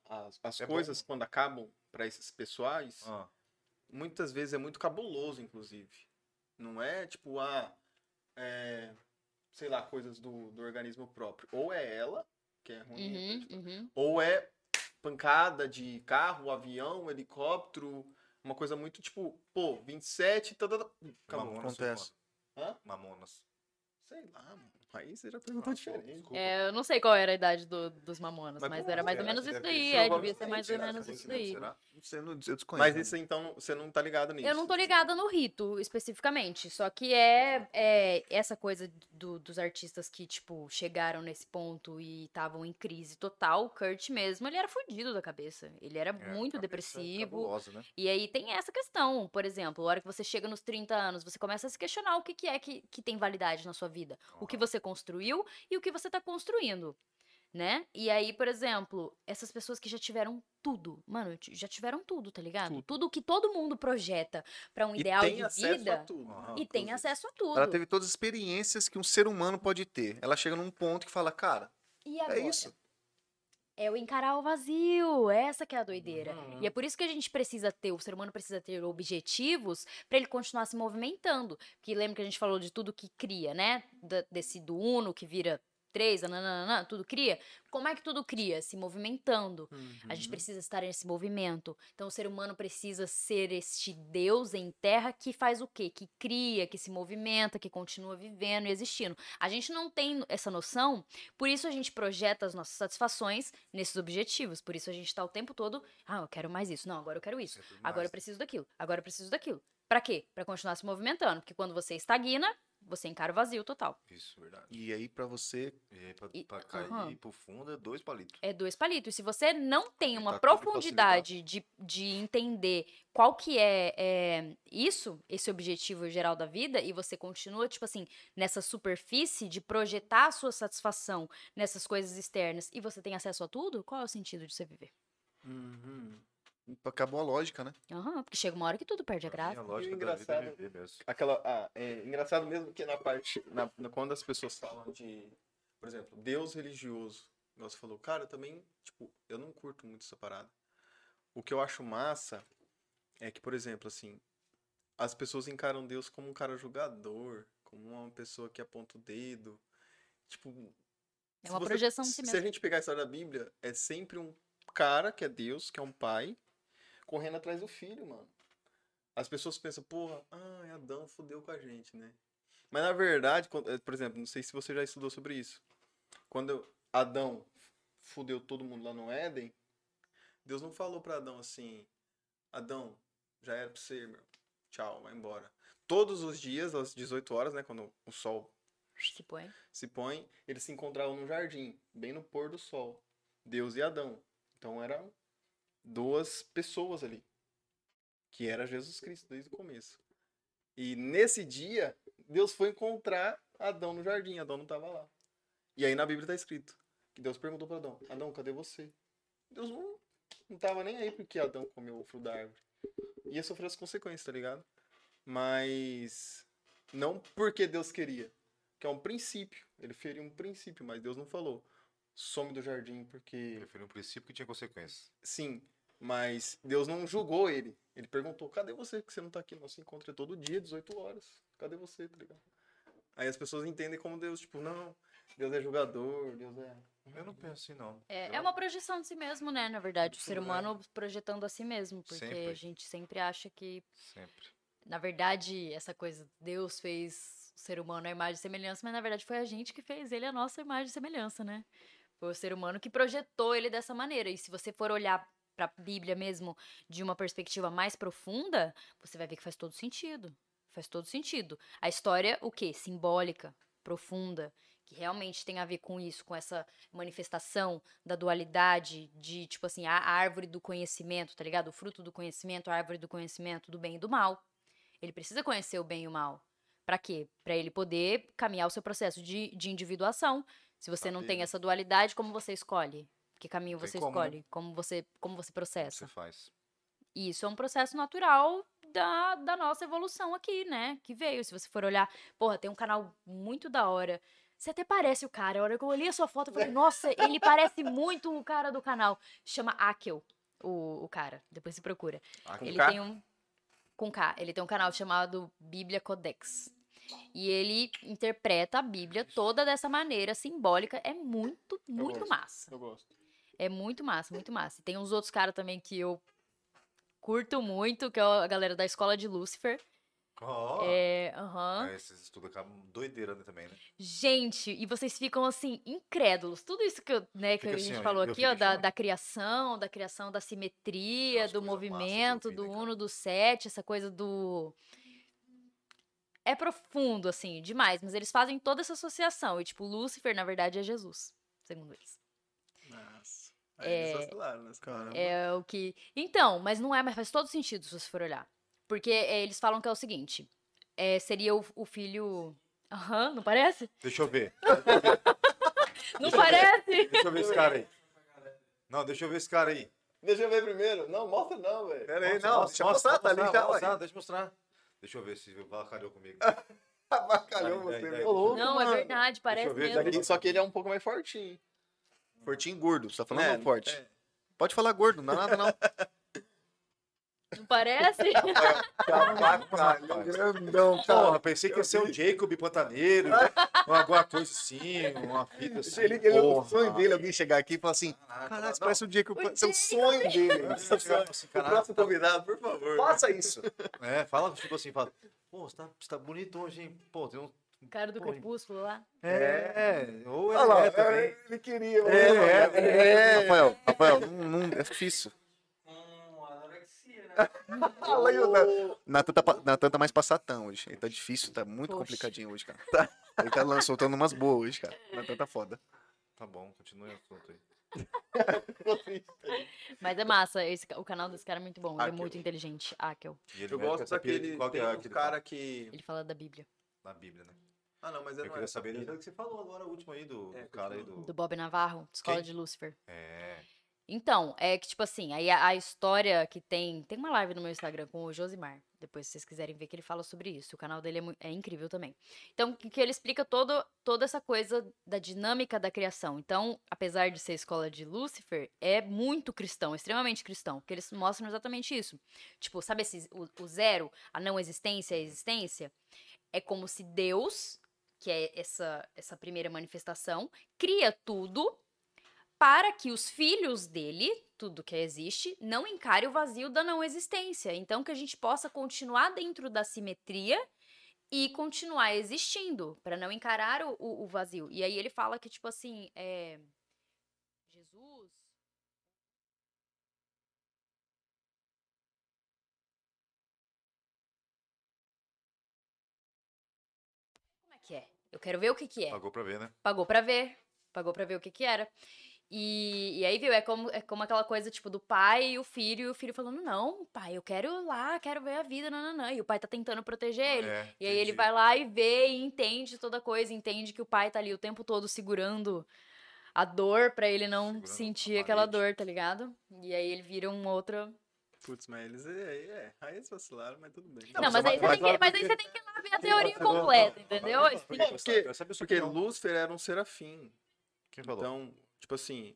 As coisas, quando acabam pra esses pessoais... muitas vezes é muito cabuloso, inclusive. Não é tipo sei lá, coisas do organismo próprio. Ou é ela, que é ruim, ou é pancada de carro, avião, helicóptero, uma coisa muito tipo, pô, 27, Mamonas acontece. Hã? Mamonas. Sei lá, mano. Aí você já perguntou diferente. Eu não sei qual era a idade dos Mamonas, mas era mais ou menos isso daí. Devia ser mais ou menos isso daí. Eu desconheço. Mas isso, então, você não tá ligado nisso? Eu não tô ligada no rito, especificamente. Só que é essa coisa dos artistas que, tipo, chegaram nesse ponto e estavam em crise total. O Kurt mesmo, ele era fudido da cabeça. Ele era muito depressivo. Cabulosa, né? E aí tem essa questão, por exemplo, a hora que você chega nos 30 anos, você começa a se questionar o que é que tem validade na sua vida. O que você construiu e o que você tá construindo, né? E aí, por exemplo, essas pessoas que já tiveram tudo, mano, já tiveram tudo, tá ligado? Tudo que todo mundo projeta pra um ideal de vida. E tem acesso a tudo. Ela teve todas as experiências que um ser humano pode ter. Ela chega num ponto que fala, cara, e agora? É isso. É o encarar o vazio, essa que é a doideira. E é por isso que a gente precisa ter, o ser humano precisa ter objetivos pra ele continuar se movimentando. Porque lembra que a gente falou de tudo que cria, né? Do uno que vira 3, nananana, tudo cria. Como é que tudo cria? Se movimentando. A gente precisa estar nesse movimento. Então o ser humano precisa ser este Deus em terra que faz o quê? Que cria, que se movimenta, que continua vivendo e existindo. A gente não tem essa noção, por isso a gente projeta as nossas satisfações nesses objetivos. Por isso a gente está o tempo todo, eu quero mais isso. Não, agora eu quero isso. Agora eu preciso daquilo. Agora eu preciso daquilo. Pra quê? Pra continuar se movimentando. Porque quando você estagna, você encara o vazio total. Isso, verdade. E aí pra você... pra cair pro fundo é 2 palitos. É 2 palitos. E se você não tem uma profundidade de entender qual que é isso, esse objetivo geral da vida, e você continua, tipo assim, nessa superfície de projetar a sua satisfação nessas coisas externas, e você tem acesso a tudo, qual é o sentido de você viver? Acabou a lógica, né? Porque chega uma hora que tudo perde a graça. Engraçado mesmo que na parte... quando as pessoas falam de, por exemplo, Deus religioso, você falou, cara, eu também, tipo, eu não curto muito essa parada. O que eu acho massa é que, por exemplo, assim, as pessoas encaram Deus como um cara julgador, como uma pessoa que aponta o dedo. Tipo... é uma projeção de si mesmo. Se a gente pegar a história da Bíblia, é sempre um cara que é Deus, que é um pai, correndo atrás do filho, mano. As pessoas pensam, porra, Adão fudeu com a gente, né? Mas na verdade, por exemplo, não sei se você já estudou sobre isso. Quando Adão fudeu todo mundo lá no Éden, Deus não falou pra Adão assim, Adão, já era pra você, meu. Tchau, vai embora. Todos os dias, às 18 horas, né, quando o sol se põe, eles se encontravam num jardim, bem no pôr do sol. Deus e Adão. Então eram 2 pessoas ali, que era Jesus Cristo desde o começo. E nesse dia, Deus foi encontrar Adão no jardim, Adão não estava lá. E aí na Bíblia está escrito que Deus perguntou para Adão, Adão, cadê você? Deus não estava nem aí porque Adão comeu o fruto da árvore. Ia sofrer as consequências, tá ligado? Mas não porque Deus queria, que é um princípio, ele feriu um princípio, mas Deus não falou. Some do jardim, porque... preferiu um princípio que tinha consequências. Sim, mas Deus não julgou ele. Ele perguntou, cadê você que você não tá aqui? Nós se encontra todo dia, 18 horas. Cadê você, tá ligado? Aí as pessoas entendem como Deus, tipo, não, Deus é julgador, Deus é... Eu não penso assim, não. É uma projeção de si mesmo, né, na verdade. O ser humano projetando a si mesmo, porque a gente sempre acha que... Sempre. Na verdade, essa coisa, Deus fez o ser humano à imagem e semelhança, mas na verdade foi a gente que fez ele a nossa imagem e semelhança, né? Foi o ser humano que projetou ele dessa maneira. E se você for olhar pra Bíblia mesmo de uma perspectiva mais profunda, você vai ver que faz todo sentido. Faz todo sentido. A história, o quê? Simbólica, profunda, que realmente tem a ver com isso, com essa manifestação da dualidade de, tipo assim, a árvore do conhecimento, tá ligado? O fruto do conhecimento, a árvore do conhecimento do bem e do mal. Ele precisa conhecer o bem e o mal. Pra quê? Pra ele poder caminhar o seu processo de individuação. Se você não tem essa dualidade, como você escolhe? Que caminho você escolhe? Como você processa? Você faz. E isso é um processo natural da nossa evolução aqui, né? Que veio, se você for olhar... Porra, tem um canal muito da hora. Você até parece o cara. A hora que eu olhei a sua foto, eu falei, nossa, ele parece muito o cara do canal. Chama Akel, o cara. Depois se procura. Ele tem um... com K. Ele tem um canal chamado Bíblia Codex. E ele interpreta a Bíblia toda dessa maneira simbólica. É muito, muito massa. Eu gosto. É muito massa, muito massa. E tem uns outros caras também que eu curto muito, que é a galera da Escola de Lúcifer. Oh. É, esses estudos acabam doideirando também, né? Gente, e vocês ficam assim, incrédulos. Tudo isso que, que a gente assim, falou aqui, ó, da criação, da simetria, do movimento, do uno, do sete, essa coisa do... É profundo, assim, demais. Mas eles fazem toda essa associação. E, tipo, Lúcifer, na verdade, é Jesus, segundo eles. Nossa. Aí eles vacilaram, mas caramba. É o que... Então, mas não é, mas faz todo sentido se você for olhar. Porque eles falam que é o seguinte, seria o filho... não parece? Deixa eu ver. Não parece? Deixa eu ver esse cara aí. Não, deixa eu ver esse cara aí. Deixa eu ver primeiro. Não, mostra não, velho. Pera aí, não. Deixa eu mostrar, tá ali. Deixa eu mostrar. Deixa eu ver se avacalhou comigo. Avacalhou você, velho. Não, é verdade, parece mesmo. Só que ele é um pouco mais fortinho. Fortinho e gordo. Você tá falando não forte. Pode falar gordo, não é nada não. Não parece? Grandão, porra, pensei que ia ser um Jacob Pantaneiro, alguma coisa assim, uma fita assim. Ele é o sonho dele, alguém chegar aqui e falar assim, caralho, parece um Jacob Pantaneiro. Isso é o sonho dele. O próximo convidado, por favor. Faça isso. É, fala tipo assim, fala, pô, você tá bonito hoje, hein? Pô, tem um... cara do Crepúsculo lá. Ou ele queria. Rafael, não é difícil. Natan tá mais passatão hoje. Ele tá difícil, tá muito complicadinho hoje, cara. Ele tá soltando umas boas hoje, cara. Natan tá foda. Tá bom, continue o assunto aí. Mas é massa, o canal desse cara é muito bom. Ele é muito inteligente. Eu gosto daquele cara que... Ele fala da Bíblia. Da Bíblia, né? Ah, não, mas eu queria saber o que você falou agora, o último aí do cara aí do... Do Bob Navarro, Escola de Lúcifer. Então, é que tipo assim, aí a história que tem uma live no meu Instagram com o Josimar, depois se vocês quiserem ver que ele fala sobre isso, o canal dele é incrível também. Então, que ele explica toda essa coisa da dinâmica da criação. Então, apesar de ser Escola de Lúcifer, é muito cristão, extremamente cristão, porque eles mostram exatamente isso. Tipo, sabe o zero, a não existência, a existência? É como se Deus, que é essa primeira manifestação, cria tudo... para que os filhos dele, tudo que existe, não encare o vazio da não existência. Então, que a gente possa continuar dentro da simetria e continuar existindo, para não encarar o vazio. E aí ele fala que, tipo assim, Jesus... Como é que é? Eu quero ver o que que é. Pagou pra ver, né? Pagou pra ver. Pagou pra ver o que que era. E aí, viu, é como aquela coisa, tipo, do pai e o filho falando, não, pai, eu quero ir lá, quero ver a vida, nananã. E o pai tá tentando proteger ele. E aí ele vai lá e vê e entende toda coisa, entende que o pai tá ali o tempo todo segurando a dor pra ele não sentir aquela dor, tá ligado? E aí ele vira um outro... Putz, mas eles aí eles vacilaram, mas tudo bem. Não, mas aí você tem que ir lá ver a teoria completa, entendeu? Porque Lúcifer era um serafim. Quem falou? Então... Tipo assim,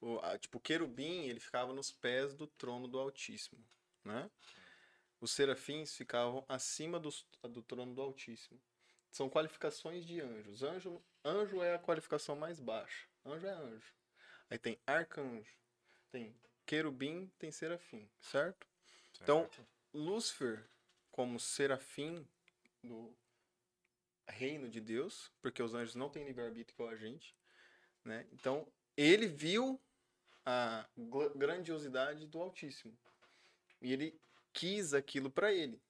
o querubim, ele ficava nos pés do trono do Altíssimo, né? Os serafins ficavam acima do trono do Altíssimo. São qualificações de anjos. Anjo é a qualificação mais baixa. Anjo é anjo. Aí tem arcanjo, tem querubim, tem serafim, certo? Então, Lúcifer, como serafim do reino de Deus, porque os anjos não têm livre-arbítrio igual a gente, né? Então, ele viu a grandiosidade do Altíssimo. E ele quis aquilo pra ele.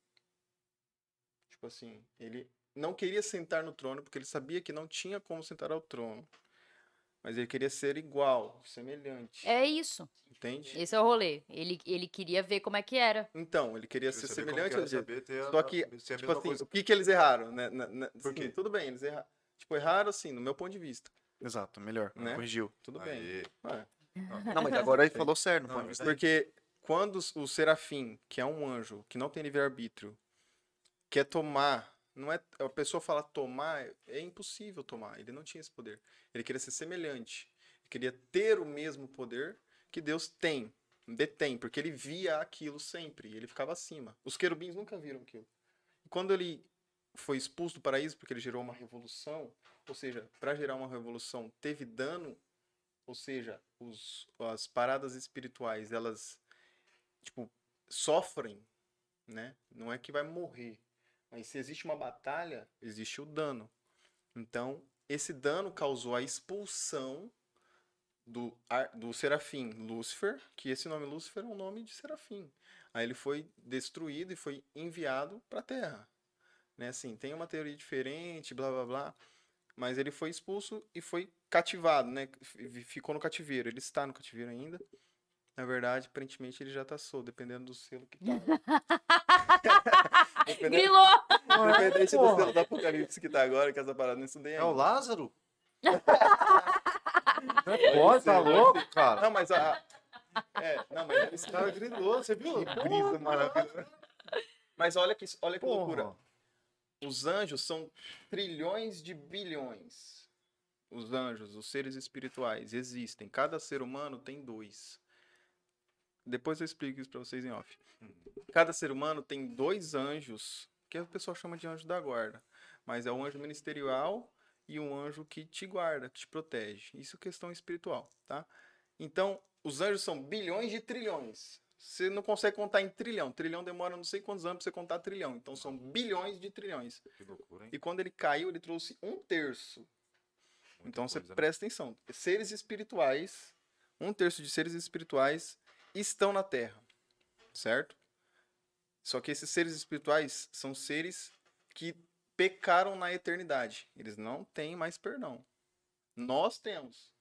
Tipo assim, ele não queria sentar no trono, porque ele sabia que não tinha como sentar ao trono. Mas ele queria ser igual, semelhante. É isso. Entende? Esse é o rolê. Ele queria ver como é que era. Então, ele queria ser semelhante. Só que, tipo assim, o que eles erraram? Né? Porque tudo bem, eles erraram. Tipo, erraram assim, no meu ponto de vista. Exato, melhor, né? Corrigiu. Tudo bem. Não, mas agora ele falou certo. Não, porque quando o serafim, que é um anjo, que não tem livre-arbítrio, quer tomar, não é, a pessoa fala tomar, é impossível tomar, ele não tinha esse poder. Ele queria ser semelhante, ele queria ter o mesmo poder que Deus tem. detém, porque ele via aquilo sempre, ele ficava acima. Os querubins nunca viram aquilo. E quando ele foi expulso do paraíso, porque ele gerou uma revolução, ou seja, para gerar uma revolução teve dano, ou seja, as paradas espirituais, elas, tipo, sofrem, né? Não é que vai morrer, mas se existe uma batalha, existe o dano. Então, esse dano causou a expulsão do serafim Lúcifer, que esse nome Lúcifer é um nome de serafim. Aí ele foi destruído e foi enviado para a Terra, né? Assim, tem uma teoria diferente, blá blá blá, mas ele foi expulso e foi cativado, né? Ficou no cativeiro, ele está no cativeiro ainda. Na verdade, aparentemente ele já taçou, dependendo do selo que tá. Grilou! Independente do selo do Apocalipse que tá agora, que essa parada não estudei ainda. É o Lázaro? Pode, tá louco, cara? Não, mas mas esse cara grilou, você viu? Que brisa maravilhosa. Mas olha que loucura. Os anjos são trilhões de bilhões. Os anjos, os seres espirituais, existem. Cada ser humano tem 2. Depois eu explico isso pra vocês em off. Cada ser humano tem 2 anjos, que o pessoal chama de anjo da guarda. Mas é um anjo ministerial e um anjo que te guarda, que te protege. Isso é questão espiritual, tá? Então, os anjos são bilhões de trilhões. Você não consegue contar em trilhão. Trilhão demora não sei quantos anos pra você contar trilhão. Então, são bilhões de trilhões. Que loucura, hein? E quando ele caiu, ele trouxe 1/3. Muita então, coisa, você presta atenção. Seres espirituais, 1/3 de seres espirituais estão na Terra, certo? Só que esses seres espirituais são seres que pecaram na eternidade. Eles não têm mais perdão. Nós temos. O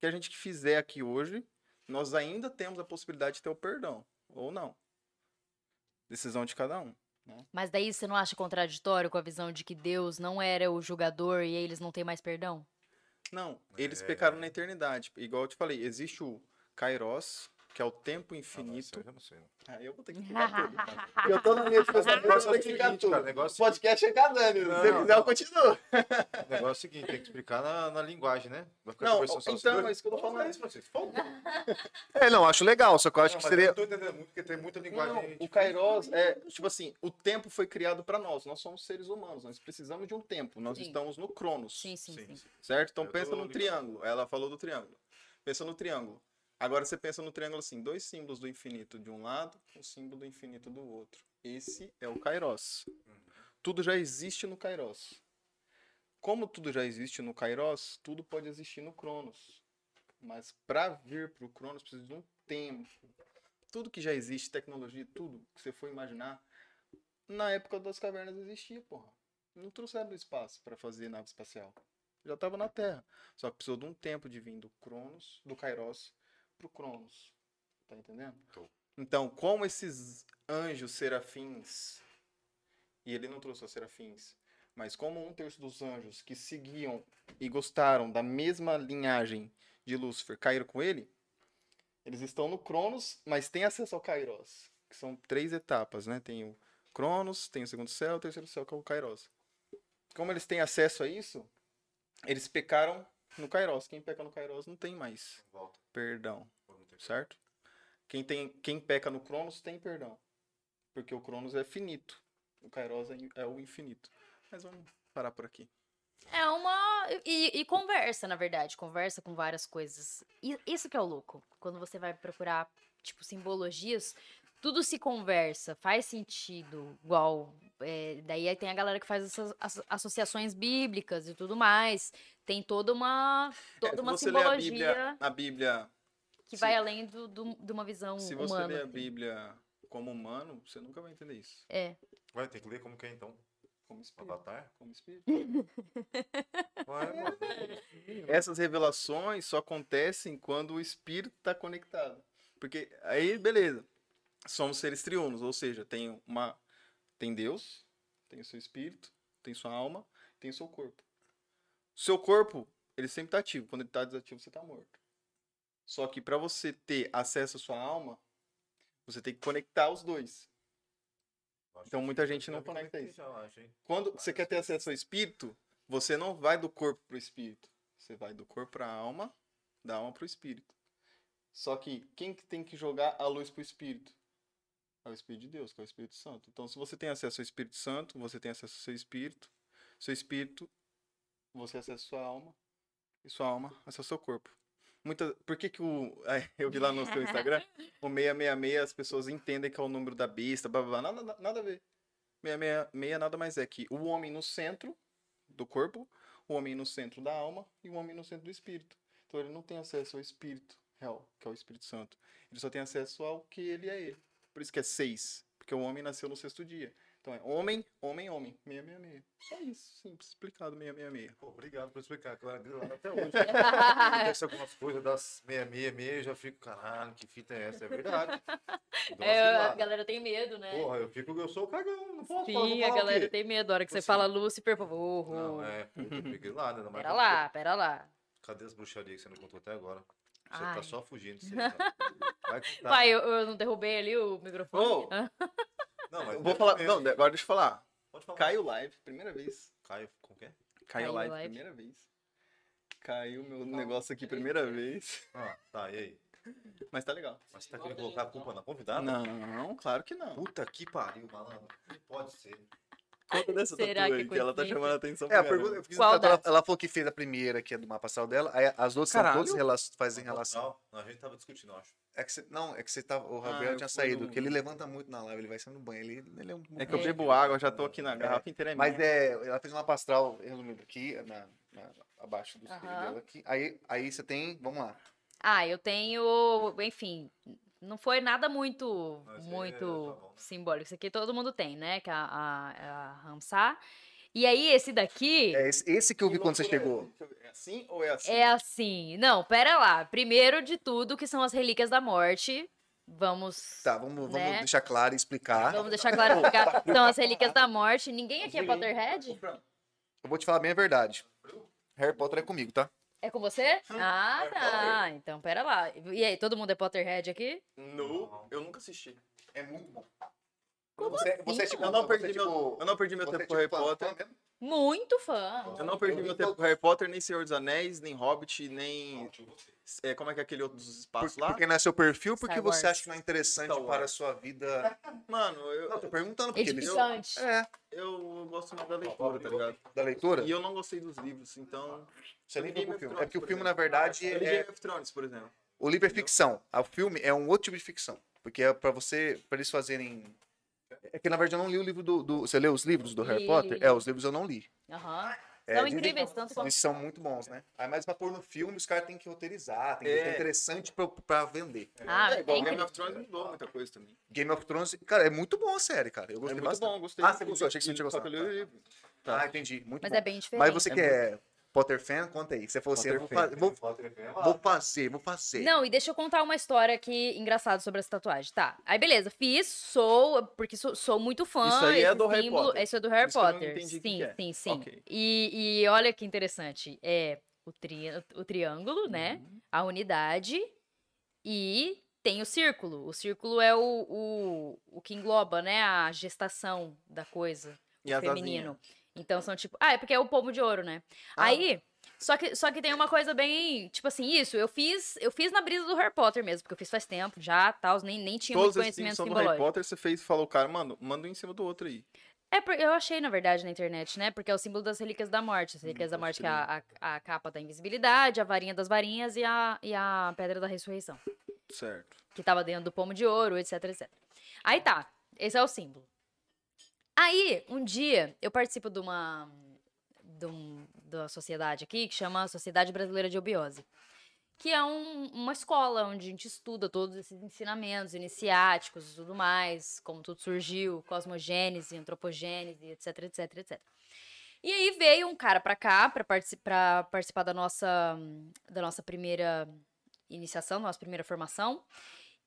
que a gente fizer aqui hoje, nós ainda temos a possibilidade de ter o perdão, ou não. Decisão de cada um, né? Mas daí você não acha contraditório com a visão de que Deus não era o julgador e eles não têm mais perdão? Não, eles pecaram na eternidade. Igual eu te falei, existe o Kairos, que é o tempo infinito. Não, isso aí eu não sei. Aí eu vou ter que explicar tudo, cara. Eu tô na linha de pensamento, eu vou ter que explicar tudo. O podcast é casando, se você quiser eu continuo. O negócio é o seguinte, tem que explicar na linguagem, né? Não, então, é isso que eu tô falando. Não, acho legal, só que eu acho que seria... Não tô entendendo muito, porque tem muita linguagem. Não, o Kairos é, tipo assim, o tempo foi criado pra nós, nós somos seres humanos, nós precisamos de um tempo, nós estamos no Cronos. Sim. Certo? Então pensa num triângulo, ela falou do triângulo. Pensa no triângulo. Agora você pensa no triângulo assim, 2 símbolos do infinito de um lado, um símbolo do infinito do outro. Esse é o Kairos. Tudo já existe no Kairos. Como tudo já existe no Kairos, tudo pode existir no Cronos. Mas para vir pro Cronos precisa de um tempo. Tudo que já existe, tecnologia, tudo que você for imaginar, na época das cavernas existia, porra. Não trouxeram espaço para fazer nave espacial. Já estava na Terra. Só que precisou de um tempo de vir do Cronos, do Kairos, pro Cronos, tá entendendo? Tô. Então, como esses anjos serafins, e ele não trouxe os serafins, mas como 1/3 dos anjos que seguiam e gostaram da mesma linhagem de Lúcifer caíram com ele, eles estão no Cronos, mas têm acesso ao Kairos, que são 3 etapas, né? Tem o Cronos, tem o segundo céu, o terceiro céu, que é o Kairos. Como eles têm acesso a isso, eles pecaram no Kairos. Quem peca no Kairos não tem mais perdão, certo? Quem peca no Cronos tem perdão, porque o Cronos é finito, o Kairos é o infinito. Mas vamos parar por aqui. É uma... E conversa, na verdade, conversa com várias coisas. E isso que é o louco, quando você vai procurar, tipo, simbologias, tudo se conversa, faz sentido, igual... daí tem a galera que faz essas associações bíblicas e tudo mais. Tem toda uma simbologia. A Bíblia que vai além de uma visão humana. Se você ler a Bíblia como humano, você nunca vai entender isso. Vai ter que ler como que é, então? Como espírito. Avatar? Como espírito. Essas revelações só acontecem quando o espírito está conectado. Porque aí, beleza, somos seres triunos, ou seja, tem Deus, tem o seu espírito, tem sua alma, tem o seu corpo. Seu corpo, ele sempre está ativo. Quando ele está desativo, você está morto. Só que para você ter acesso à sua alma, você tem que conectar os 2. Então muita gente não conecta isso. Quando você quer ter acesso ao espírito, você não vai do corpo para o espírito. Você vai do corpo para a alma, da alma para o espírito. Só que quem que tem que jogar a luz pro Espírito? É o Espírito de Deus, que é o Espírito Santo. Então, se você tem acesso ao Espírito Santo, você tem acesso ao seu espírito, você acessa sua alma, e sua alma acessa seu corpo. Por que que eu vi lá no seu Instagram, o 666 as pessoas entendem que é o número da besta, blá blá blá, nada a ver. 666 nada mais é que o homem no centro do corpo, o homem no centro da alma e o homem no centro do espírito. Então ele não tem acesso ao espírito real, que é o Espírito Santo. Ele só tem acesso ao que ele é ele. Por isso que é 6, porque o homem nasceu no 6º dia. Então é homem, homem, homem, 666. É isso, simples, explicado, 666. Pô, obrigado por explicar, claro, até hoje. Acontece algumas coisas das 666, eu já fico, caralho, que fita é essa? É verdade. A galera tem medo, né? Porra, eu sou o cagão, não posso falar. Sim, a galera tem medo, a hora que você fala Lúcifer, por favor. Não, fiquei lá, né? Pera lá. Cadê as bruxarias que você não contou até agora? Você tá só fugindo. Pai, eu não derrubei ali o microfone? Não, mas vou falar. Não, agora deixa eu falar. Pode falar. Caio Live, primeira vez. Caio, como que é? Caio Live, primeira vez. Caiu meu negócio aqui, primeira vez. Ah, tá, e aí? Mas tá legal. Mas você tá querendo colocar a culpa na convidada? Não, claro que não. Puta que pariu, malandro. Não pode ser. Conta dessa tatuagem, que ela tá chamando a atenção. É, a pergunta, eu fiz ela falou que fez a primeira, que é do mapa astral dela, aí as outras são todas fazem relação. Não, a gente tava discutindo, eu acho. É que você tava, o Rafael tinha saído, porque ele levanta muito na live, ele vai saindo no banho, ele é um... É que eu bebo água, já tô aqui na garrafa inteira. Mas ela fez um mapa astral, resumindo aqui, abaixo do espelho dela aqui, aí você tem, vamos lá. Eu tenho, enfim... Não foi nada muito simbólico. Isso aqui todo mundo tem, né? Que é a Ramsar. E aí, esse daqui... É esse que eu vi quando você chegou. É assim ou é assim? É assim. Não, pera lá. Primeiro de tudo, que são as relíquias da morte. Vamos... Tá, vamos deixar claro e explicar. Vamos deixar claro e explicar. São as relíquias da morte. Ninguém aqui é Potterhead? Eu vou te falar bem a verdade. Harry Potter é comigo, tá? É com você? Tá. Então, pera lá. E aí, todo mundo é Potterhead aqui? Não, eu nunca assisti. É muito bom. Como assim? Eu não perdi meu tempo com Harry Potter. Muito fã. Eu não perdi meu tempo com Harry Potter, nem Senhor dos Anéis, nem Hobbit, nem... Como é que é aquele outro espaço lá? Porque não é seu perfil, porque você acha que não é interessante para a sua vida... Mano, eu... Não, tô perguntando porque eles... Eu gosto muito da leitura, tá ligado? Da leitura? E eu não gostei dos livros, então... Você nem viu o filme. É porque o filme, na verdade, é... Game of Thrones, por exemplo. O livro é ficção. O filme é um outro tipo de ficção. Porque é pra eles fazerem... É que, na verdade, eu não li o livro do... Você leu os livros do Harry Potter? É, os livros eu não li. São incríveis, tanto quanto... Eles são muito bons, né? Aí, mas pra pôr no filme, os caras têm que roteirizar, tem que ser interessante pra vender. Igual Game of Thrones mudou muita coisa também. Game of Thrones, cara, é muito bom a série, cara. Eu gostei bastante. É muito bom, gostei. Ah, você gostou? Achei que você tinha gostado. Ah, entendi. Muito bom. Mas é bem diferente. Mas você quer... Potter fan, conta aí. Você falou assim, vou fazer. Não, e deixa eu contar uma história aqui engraçada sobre essa tatuagem. Tá, aí beleza, fiz, porque sou muito fã. Isso aí é do Harry Potter. Isso é do Harry Potter. Sim. Okay. E olha que interessante, é o triângulo, né, a unidade e tem o círculo. O círculo é o que engloba, né, a gestação da coisa, o feminino. Então são tipo... é porque é o pomo de ouro, né? Aí, só que tem uma coisa bem... Tipo assim, isso, eu fiz na brisa do Harry Potter mesmo, porque eu fiz faz tempo já, tal, nem tinha muito conhecimento simbológico. Do Harry Potter você fez e falou, cara, mano, manda um em cima do outro aí. Eu achei, na verdade, na internet, né? Porque é o símbolo das Relíquias da Morte. As Relíquias da Morte, que é a capa da invisibilidade, a varinha das varinhas e a pedra da ressurreição. Certo. Que tava dentro do pomo de ouro, etc, etc. Aí tá, esse é o símbolo. Aí, um dia, eu participo de uma sociedade aqui, que chama Sociedade Brasileira de Obiose, que é uma escola onde a gente estuda todos esses ensinamentos iniciáticos e tudo mais, como tudo surgiu, cosmogênese, antropogênese, etc, etc, etc. E aí veio um cara pra cá, pra participar da nossa primeira iniciação, da nossa primeira formação,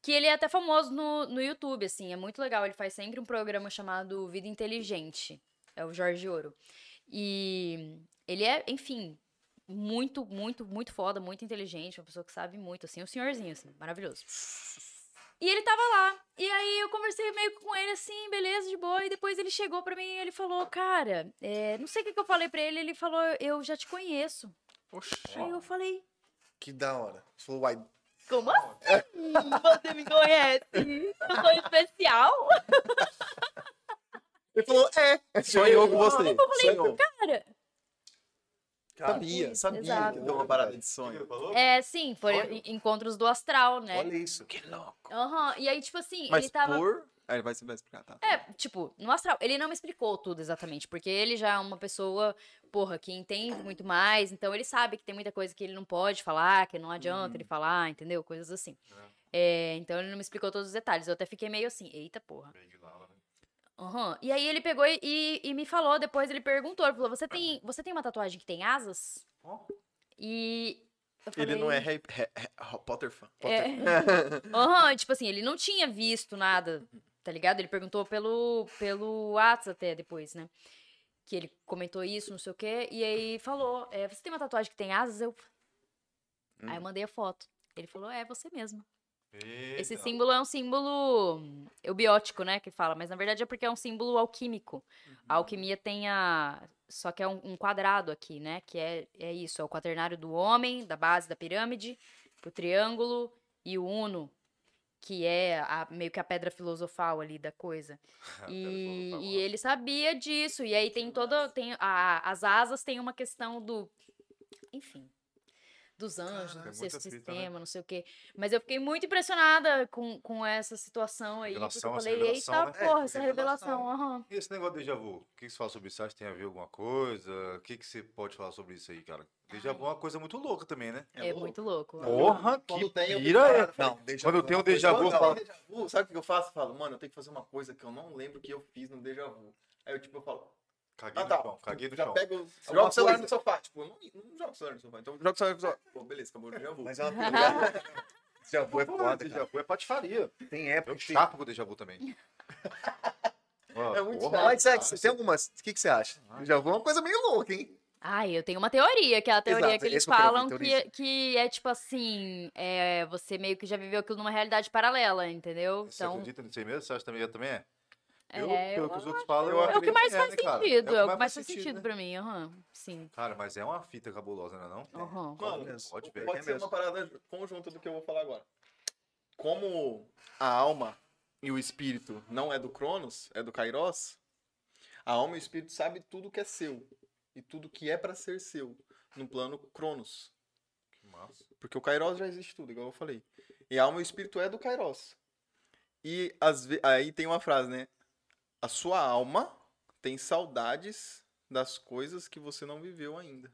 que ele é até famoso no YouTube, assim, é muito legal. Ele faz sempre um programa chamado Vida Inteligente. É o Jorge Ouro. E ele é, enfim, muito, muito, muito foda, muito inteligente, uma pessoa que sabe muito, assim, um senhorzinho, assim, maravilhoso. E ele tava lá. E aí eu conversei meio com ele, assim, beleza, de boa. E depois ele chegou pra mim e ele falou, cara, não sei o que eu falei pra ele. Ele falou, eu já te conheço. Poxa. Aí eu falei... Que da hora. Você falou, uai... Como assim? Você me conhece? Eu sou especial? Ele falou, é. Sonhou com você. Eu falei, sonhou. Cara. Sabia, exato. Que deu uma parada de sonho. É, sim, foram encontros do astral, né? Olha isso, que louco. Uhum. E aí, tipo assim, mas ele tava... Aí ele vai explicar, tá? É, tipo, no astral, ele não me explicou tudo exatamente, porque ele já é uma pessoa, porra, que entende muito mais, então ele sabe que tem muita coisa que ele não pode falar, que não adianta ele falar, entendeu? Coisas assim. É. É, então ele não me explicou todos os detalhes, eu até fiquei meio assim, eita porra. Uhum. E aí ele pegou e me falou, depois ele perguntou, ele falou, você tem uma tatuagem que tem asas? Oh. E eu falei, ele não é Harry Potter fã. Uhum, tipo assim, ele não tinha visto nada, tá ligado? Ele perguntou pelo WhatsApp até depois, né? Que ele comentou isso, não sei o quê, e aí falou, você tem uma tatuagem que tem asas? Aí eu mandei a foto. Ele falou, você mesmo. Eita. Esse símbolo é um símbolo eubiótico, né, que fala, mas na verdade é porque é um símbolo alquímico. Uhum. A alquimia tem só que é um quadrado aqui, né, que é isso, é o quaternário do homem, da base da pirâmide, o triângulo e o uno, que é meio que a pedra filosofal ali da coisa. E ele sabia disso, e aí tem as asas tem uma questão enfim... dos anjos, do sexto sistema, né? Não sei o quê. Mas eu fiquei muito impressionada com essa situação aí. Revelação, porque eu falei, eita, porra, essa revelação. Uhum. E esse negócio de déjà vu? O que você fala sobre isso? Acho que tem a ver alguma coisa? O que você pode falar sobre isso aí, cara? Déjà vu é uma coisa muito louca também, né? É muito louco. Porra, que pira! Quando eu tenho um déjà vu, eu falo... Sabe o que eu faço? Eu falo, mano, eu tenho que fazer uma coisa que eu não lembro que eu fiz no déjà vu. Aí eu, tipo, eu falo... Caguei no chão, caguei no chão. Joga o celular no sofá, tipo, não joga o celular no sofá, então joga o celular no sofá. Pô, beleza, acabou, já vou. Mas é uma coisa. Já vou é foda, já vou é patifaria. Tem época. Eu chapo com o déjà vu também. É muito chato. Mas é, tem algumas, o que você acha? Já vou é uma coisa meio louca, hein? Ai, eu tenho uma teoria, que é a teoria que eles falam que é tipo assim, você meio que já viveu aquilo numa realidade paralela, entendeu? Você acredita nisso aí mesmo? Você acha também é? Pelo que os outros falam, eu acho que o que mais faz sentido. É o que mais faz sentido pra mim. Uhum, sim. Cara, mas é uma fita cabulosa, não é? Uhum. Mano, pode ser uma parada conjunta do que eu vou falar agora. Como a alma e o espírito não é do Cronos, é do Kairos, a alma e o espírito sabem tudo que é seu e tudo que é pra ser seu no plano Cronos. Que massa. Porque o Kairos já existe tudo, igual eu falei. E a alma e o espírito é do Kairos. E aí tem uma frase, né? A sua alma tem saudades das coisas que você não viveu ainda.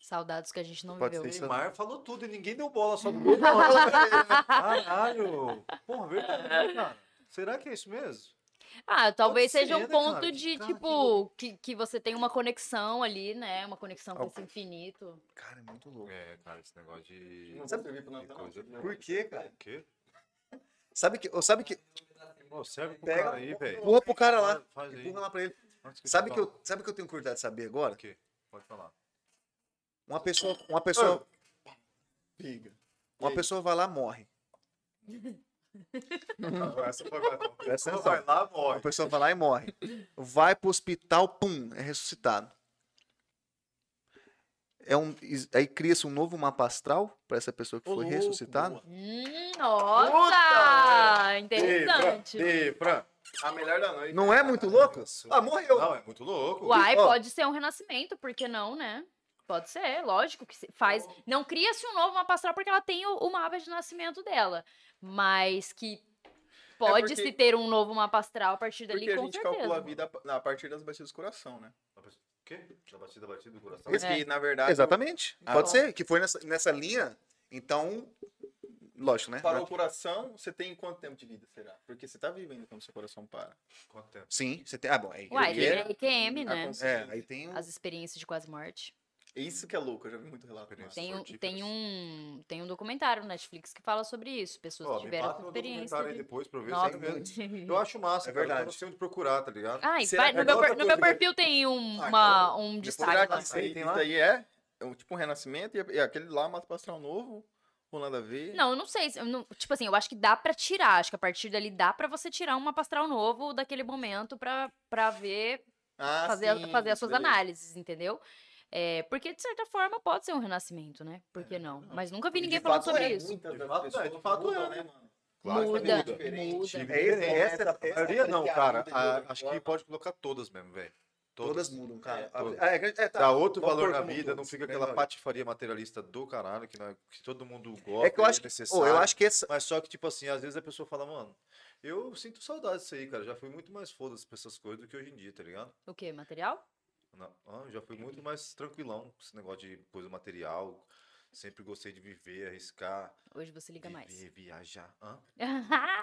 Saudades que a gente não viveu. O Neymar falou tudo e ninguém deu bola, só do gol. Caralho! Porra, verdade, cara. Será que é isso mesmo? Ah, talvez seja um ponto de, tipo, que você tem uma conexão ali, né? Uma conexão com esse infinito. Cara, é muito louco. É, cara, esse negócio de... Não sabe por quê, cara? Por quê? Sabe que... Pô, serve pro cara aí, velho. Empurra pro cara lá. Empurra lá pra ele. Sabe que eu tenho curiosidade de saber agora? O quê? Pode falar. Uma pessoa... Piga. Uma pessoa vai lá, morre. Essa vai lá, morre. Uma pessoa vai lá e morre. Vai pro hospital, pum, é ressuscitado. Aí cria-se um novo mapa astral para essa pessoa que foi ressuscitada? Nossa! Puta, interessante. A melhor da noite. Não é muito louco? Ah, morreu. Não, é muito louco. Uai, pode ser um renascimento, por que não, né? Pode ser, lógico que faz. Não cria-se um novo mapa astral porque ela tem o mapa de nascimento dela. Mas que pode-se ter um novo mapa astral a partir dali, com certeza. Porque a gente calcula a vida a partir das batidas do coração, né? O quê? Da batida do coração? Que, na verdade... Exatamente. Pode ser, que foi nessa linha. Então, lógico, né? Para o coração, você tem quanto tempo de vida, será? Porque você tá vivo ainda quando seu coração para. Quanto tempo? Sim, você tem... Ah, bom, aí... Uai, ele é EQM, né? Aí tem... As experiências de quase-morte. Isso que é louco, eu já vi muito relato. Tem um documentário no Netflix que fala sobre isso. Pessoas que tiveram essa experiência. Aí depois pra eu ver. Eu acho massa, é verdade. Eu não sei onde procurar, tá ligado? No meu perfil tem um destaque. Isso aí é tipo um renascimento e aquele lá mata pra astral novo. Ou nada a ver? Não, eu não sei. Tipo assim, eu acho que dá pra tirar. Acho que a partir dali dá pra você tirar um mapa astral novo daquele momento pra ver, fazer as suas análises, entendeu? Porque, de certa forma, pode ser um renascimento, né? Por que não? Mas nunca vi ninguém falando sobre isso. De fato é, né, mano? Claro, muda, muda. Essa não, cara. Acho que pode colocar todas mesmo, velho. Todas mudam, cara. Dá outro valor na vida, não fica aquela patifaria materialista do caralho que todo mundo gosta, é necessário. Eu acho que essa... Mas só que, tipo assim, às vezes a pessoa fala, mano, eu sinto saudade disso aí, cara. Já fui muito mais foda-se pra essas coisas do que hoje em dia, tá ligado? O quê? Material? Não, já fui muito mais tranquilão com esse negócio de coisa material. Sempre gostei de viver, arriscar. Hoje você liga mais. Viajar. Não,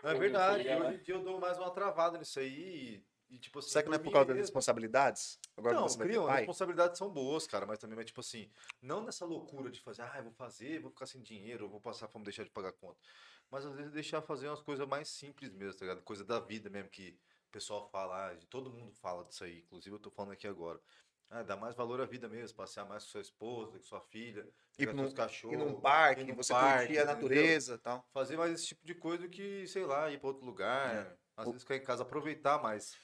é verdade. Hoje em dia eu dou mais uma travada nisso aí. E, tipo, assim, será que não é por causa das responsabilidades? Agora não, criam, as responsabilidades são boas, cara, mas também é tipo assim, não nessa loucura de fazer, eu vou fazer, vou ficar sem dinheiro, eu vou passar fome, deixar de pagar conta. Mas às vezes deixar fazer umas coisas mais simples mesmo, tá ligado? Coisa da vida mesmo que o pessoal fala, todo mundo fala disso aí, inclusive eu tô falando aqui agora. Dá mais valor à vida mesmo, passear mais com sua esposa, com sua filha, com seus cachorros. Ir num parque, você curtir a natureza e tal. Fazer mais esse tipo de coisa do que, sei lá, ir pra outro lugar, às vezes ficar em casa, aproveitar mais.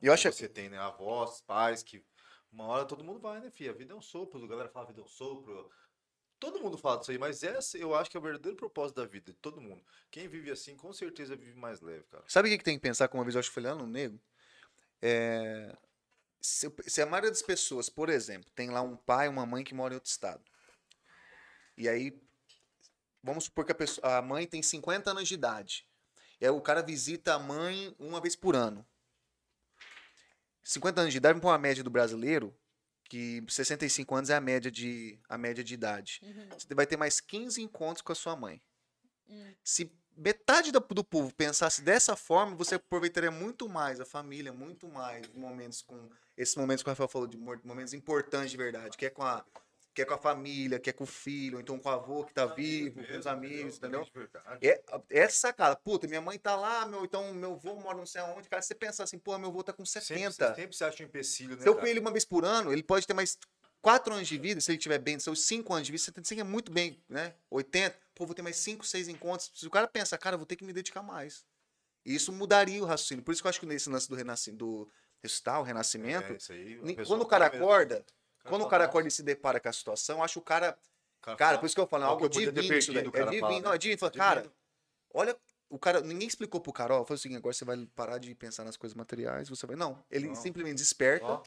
Eu acho que você tem, né? Avós, pais, que uma hora todo mundo vai, né, filho? A vida é um sopro, a galera fala a vida é um sopro. Todo mundo fala disso aí, mas essa eu acho que é o verdadeiro propósito da vida de todo mundo. Quem vive assim, com certeza vive mais leve, cara. Sabe o que tem que pensar, como uma vez eu acho que foi lá no Nego? Se a maioria das pessoas, por exemplo, tem lá um pai e uma mãe que moram em outro estado. E aí, vamos supor que a mãe tem 50 anos de idade. E aí o cara visita a mãe uma vez por ano. 50 anos de idade, vamos pôr uma média do brasileiro, que 65 anos é a média de idade. Você vai ter mais 15 encontros com a sua mãe. Se metade do povo pensasse dessa forma, você aproveitaria muito mais a família, muito mais momentos com... Esses momentos que o Rafael falou, de momentos importantes de verdade, que é com a família, que é com o filho, ou então com o avô que tá vivo, com os amigos, entendeu? Essa cara, puta, minha mãe tá lá, então meu avô mora não sei aonde, cara, você pensa assim, pô, meu avô tá com 70. Sempre você acha um empecilho, né? Se eu pego ele uma vez por ano, ele pode ter mais 4 anos de vida, se ele tiver bem, se os 5 anos de vida, 75 é muito bem, né? 80, pô, vou ter mais 5, 6 encontros. Se o cara pensa, cara, eu vou ter que me dedicar mais. E isso mudaria o raciocínio. Por isso que eu acho que nesse lance do renascimento, do ressuscitar, o renascimento, isso aí, quando o cara acorda... Quando o cara acorda e se depara com a situação, acho que o cara... Cara, por isso que eu falo, é algo divino isso daí. É divino, não é divino. Fala, cara, olha, o cara... Ninguém explicou pro cara, ó, faz o seguinte, agora você vai parar de pensar nas coisas materiais, você vai... Não, ele simplesmente desperta,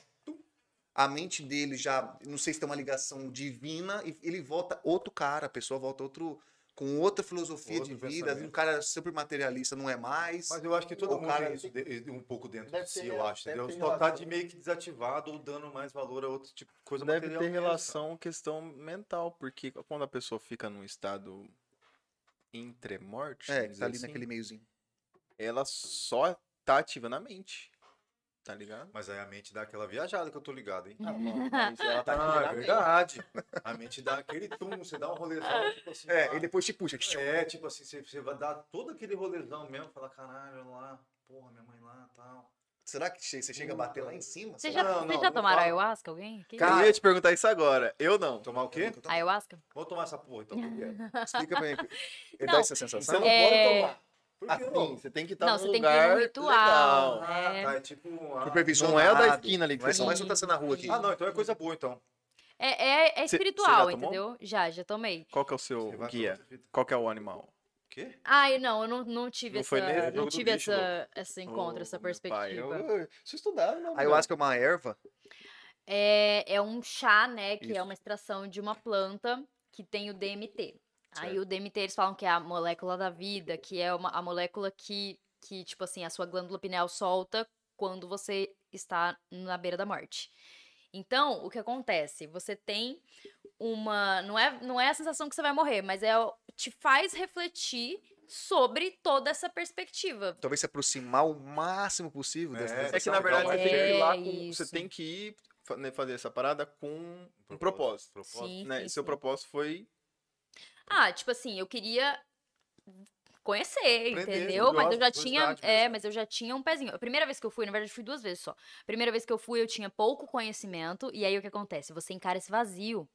a mente dele já, não sei se tem uma ligação divina, e ele volta outro cara, a pessoa volta outro... com outra filosofia de vida, um cara super materialista não é mais. Mas eu acho que todo mundo cara... isso um pouco dentro de si, eu acho. Entendeu? Só tá de meio que desativado ou dando mais valor a outro tipo de coisa material. Deve ter relação, questão mental, porque quando a pessoa fica num estado entremorte, tá ali assim, naquele meiozinho, ela só tá ativa na mente. Tá ligado? Mas aí a mente dá aquela viajada que eu tô ligado, hein? Ela tá é verdade. A mente dá aquele tum, você dá um rolezão, tipo assim. E depois te puxa. Tipo assim, você vai dar todo aquele rolezão mesmo, falar, caralho, lá, porra, minha mãe lá e tal. Será que você chega a bater lá em cima? Você já tomaram ayahuasca, alguém? Cara, eu ia te perguntar isso agora. Eu não. Tomar o quê? Ayahuasca? Vou tomar essa porra, então. Explica pra mim. Dá essa sensação? Você não pode tomar. Assim, você tem que estar num lugar ritual, legal. Tá, é tipo não é o da esquina ali, mas você tá sendo na rua aqui. Não, então é coisa boa, então. É espiritual, já entendeu? Já tomei. Qual que é o seu guia? Qual que é o animal? Quê? Não, eu não tive esse encontro, essa perspectiva. Se estudar, não. Aí eu acho que é uma erva? É um chá, né, que é uma extração de uma planta que tem o DMT. Aí o DMT, eles falam que é a molécula da vida, que é a molécula que, tipo assim, a sua glândula pineal solta quando você está na beira da morte. Então, o que acontece? Você tem uma... Não é a sensação que você vai morrer, mas te faz refletir sobre toda essa perspectiva. Talvez se aproximar o máximo possível dessa sensação. É que, na verdade, você tem que ir lá com... Você tem que ir fazer essa parada com um propósito. Sim, né? Sim, seu propósito foi... tipo assim, eu queria conhecer, entendeu? Mas eu já tinha, um pezinho. A primeira vez que eu fui, na verdade, fui 2 vezes só. A primeira vez que eu fui, eu tinha pouco conhecimento. E aí, o que acontece? Você encara esse vazio.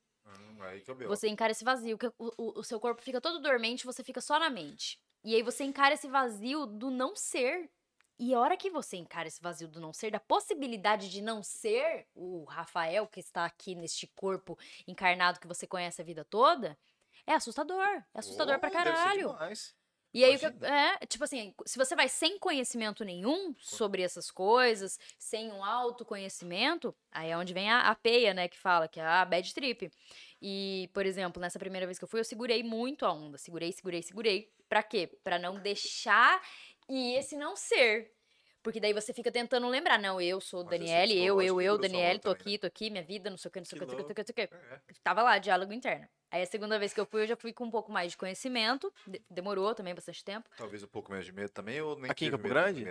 Você encara esse vazio. Que o seu corpo fica todo dormente, você fica só na mente. E aí, você encara esse vazio do não ser. E a hora que você encara esse vazio do não ser, da possibilidade de não ser o Rafael que está aqui neste corpo encarnado que você conhece a vida toda, é assustador. É assustador pra caralho. E aí, tipo assim, se você vai sem conhecimento nenhum sobre essas coisas, sem um autoconhecimento, aí é onde vem a peia, né, que fala, que é a bad trip. E, por exemplo, nessa primeira vez que eu fui, eu segurei muito a onda. Segurei. Pra quê? Pra não deixar e esse não ser. Porque daí você fica tentando lembrar, não, eu sou Daniele, eu, Daniele, tô aqui, minha vida, não sei o que, não sei o que. Tava lá, diálogo interno. Aí a segunda vez que eu fui, eu já fui com um pouco mais de conhecimento. Demorou também bastante tempo. Talvez um pouco menos de medo também, ou nem aqui em Campo Grande?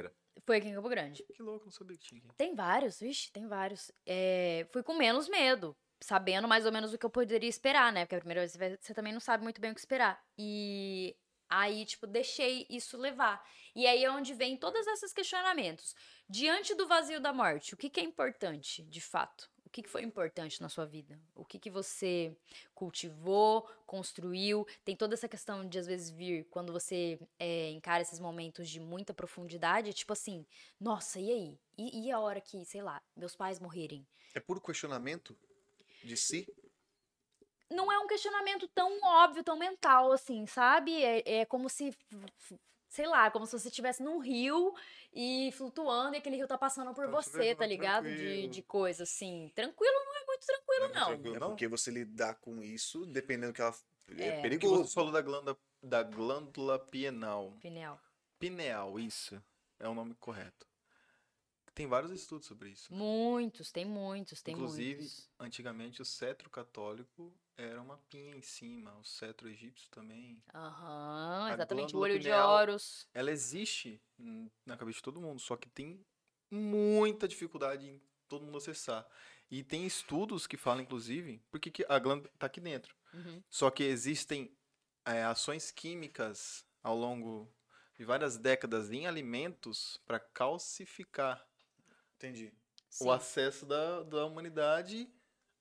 Foi aqui em Campo Grande. Que louco, não sabia que tinha. Tem vários, vixe, tem vários. É, fui com menos medo, sabendo mais ou menos o que eu poderia esperar, né? Porque a primeira vez você também não sabe muito bem o que esperar. E aí, tipo, deixei isso levar. E aí é onde vem todos esses questionamentos. Diante do vazio da morte, o que é importante, de fato? O que foi importante na sua vida? O que você cultivou, construiu? Tem toda essa questão de, às vezes, vir quando você encara esses momentos de muita profundidade, tipo assim, nossa, e aí? E a hora que, sei lá, meus pais morrerem? É puro questionamento de si? Não é um questionamento tão óbvio, tão mental, assim, sabe? É como se, sei lá, como se você estivesse num rio e flutuando e aquele rio tá passando por você, tá ligado? De coisa assim. Tranquilo não é muito tranquilo, não. É porque você lidar com isso, dependendo que ela... É perigoso. Você falou da glândula pineal. Pineal, isso. É o nome correto. Tem vários estudos sobre isso. Muitos. Inclusive, antigamente o cetro católico era uma pinha em cima. O cetro egípcio também. Aham, exatamente. O olho de Horus. Ela existe na cabeça de todo mundo, só que tem muita dificuldade em todo mundo acessar. E tem estudos que falam, inclusive, porque a glândula tá aqui dentro. Uhum. Só que existem ações químicas ao longo de várias décadas em alimentos para calcificar. Entendi. Sim. O acesso da humanidade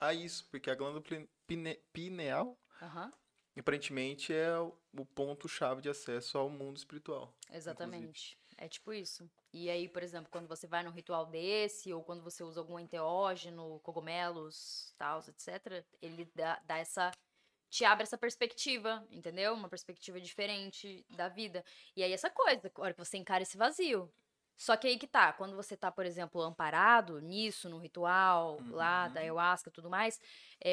a isso, porque a glândula pineal, aparentemente, é o ponto-chave de acesso ao mundo espiritual. Exatamente. Inclusive. É tipo isso. E aí, por exemplo, quando você vai num ritual desse, ou quando você usa algum enteógeno, cogumelos, tal, etc., ele dá essa... te abre essa perspectiva, entendeu? Uma perspectiva diferente da vida. E aí essa coisa, a hora que você encara esse vazio. Só que aí que tá, quando você tá, por exemplo, amparado nisso, no ritual, lá da ayahuasca e tudo mais,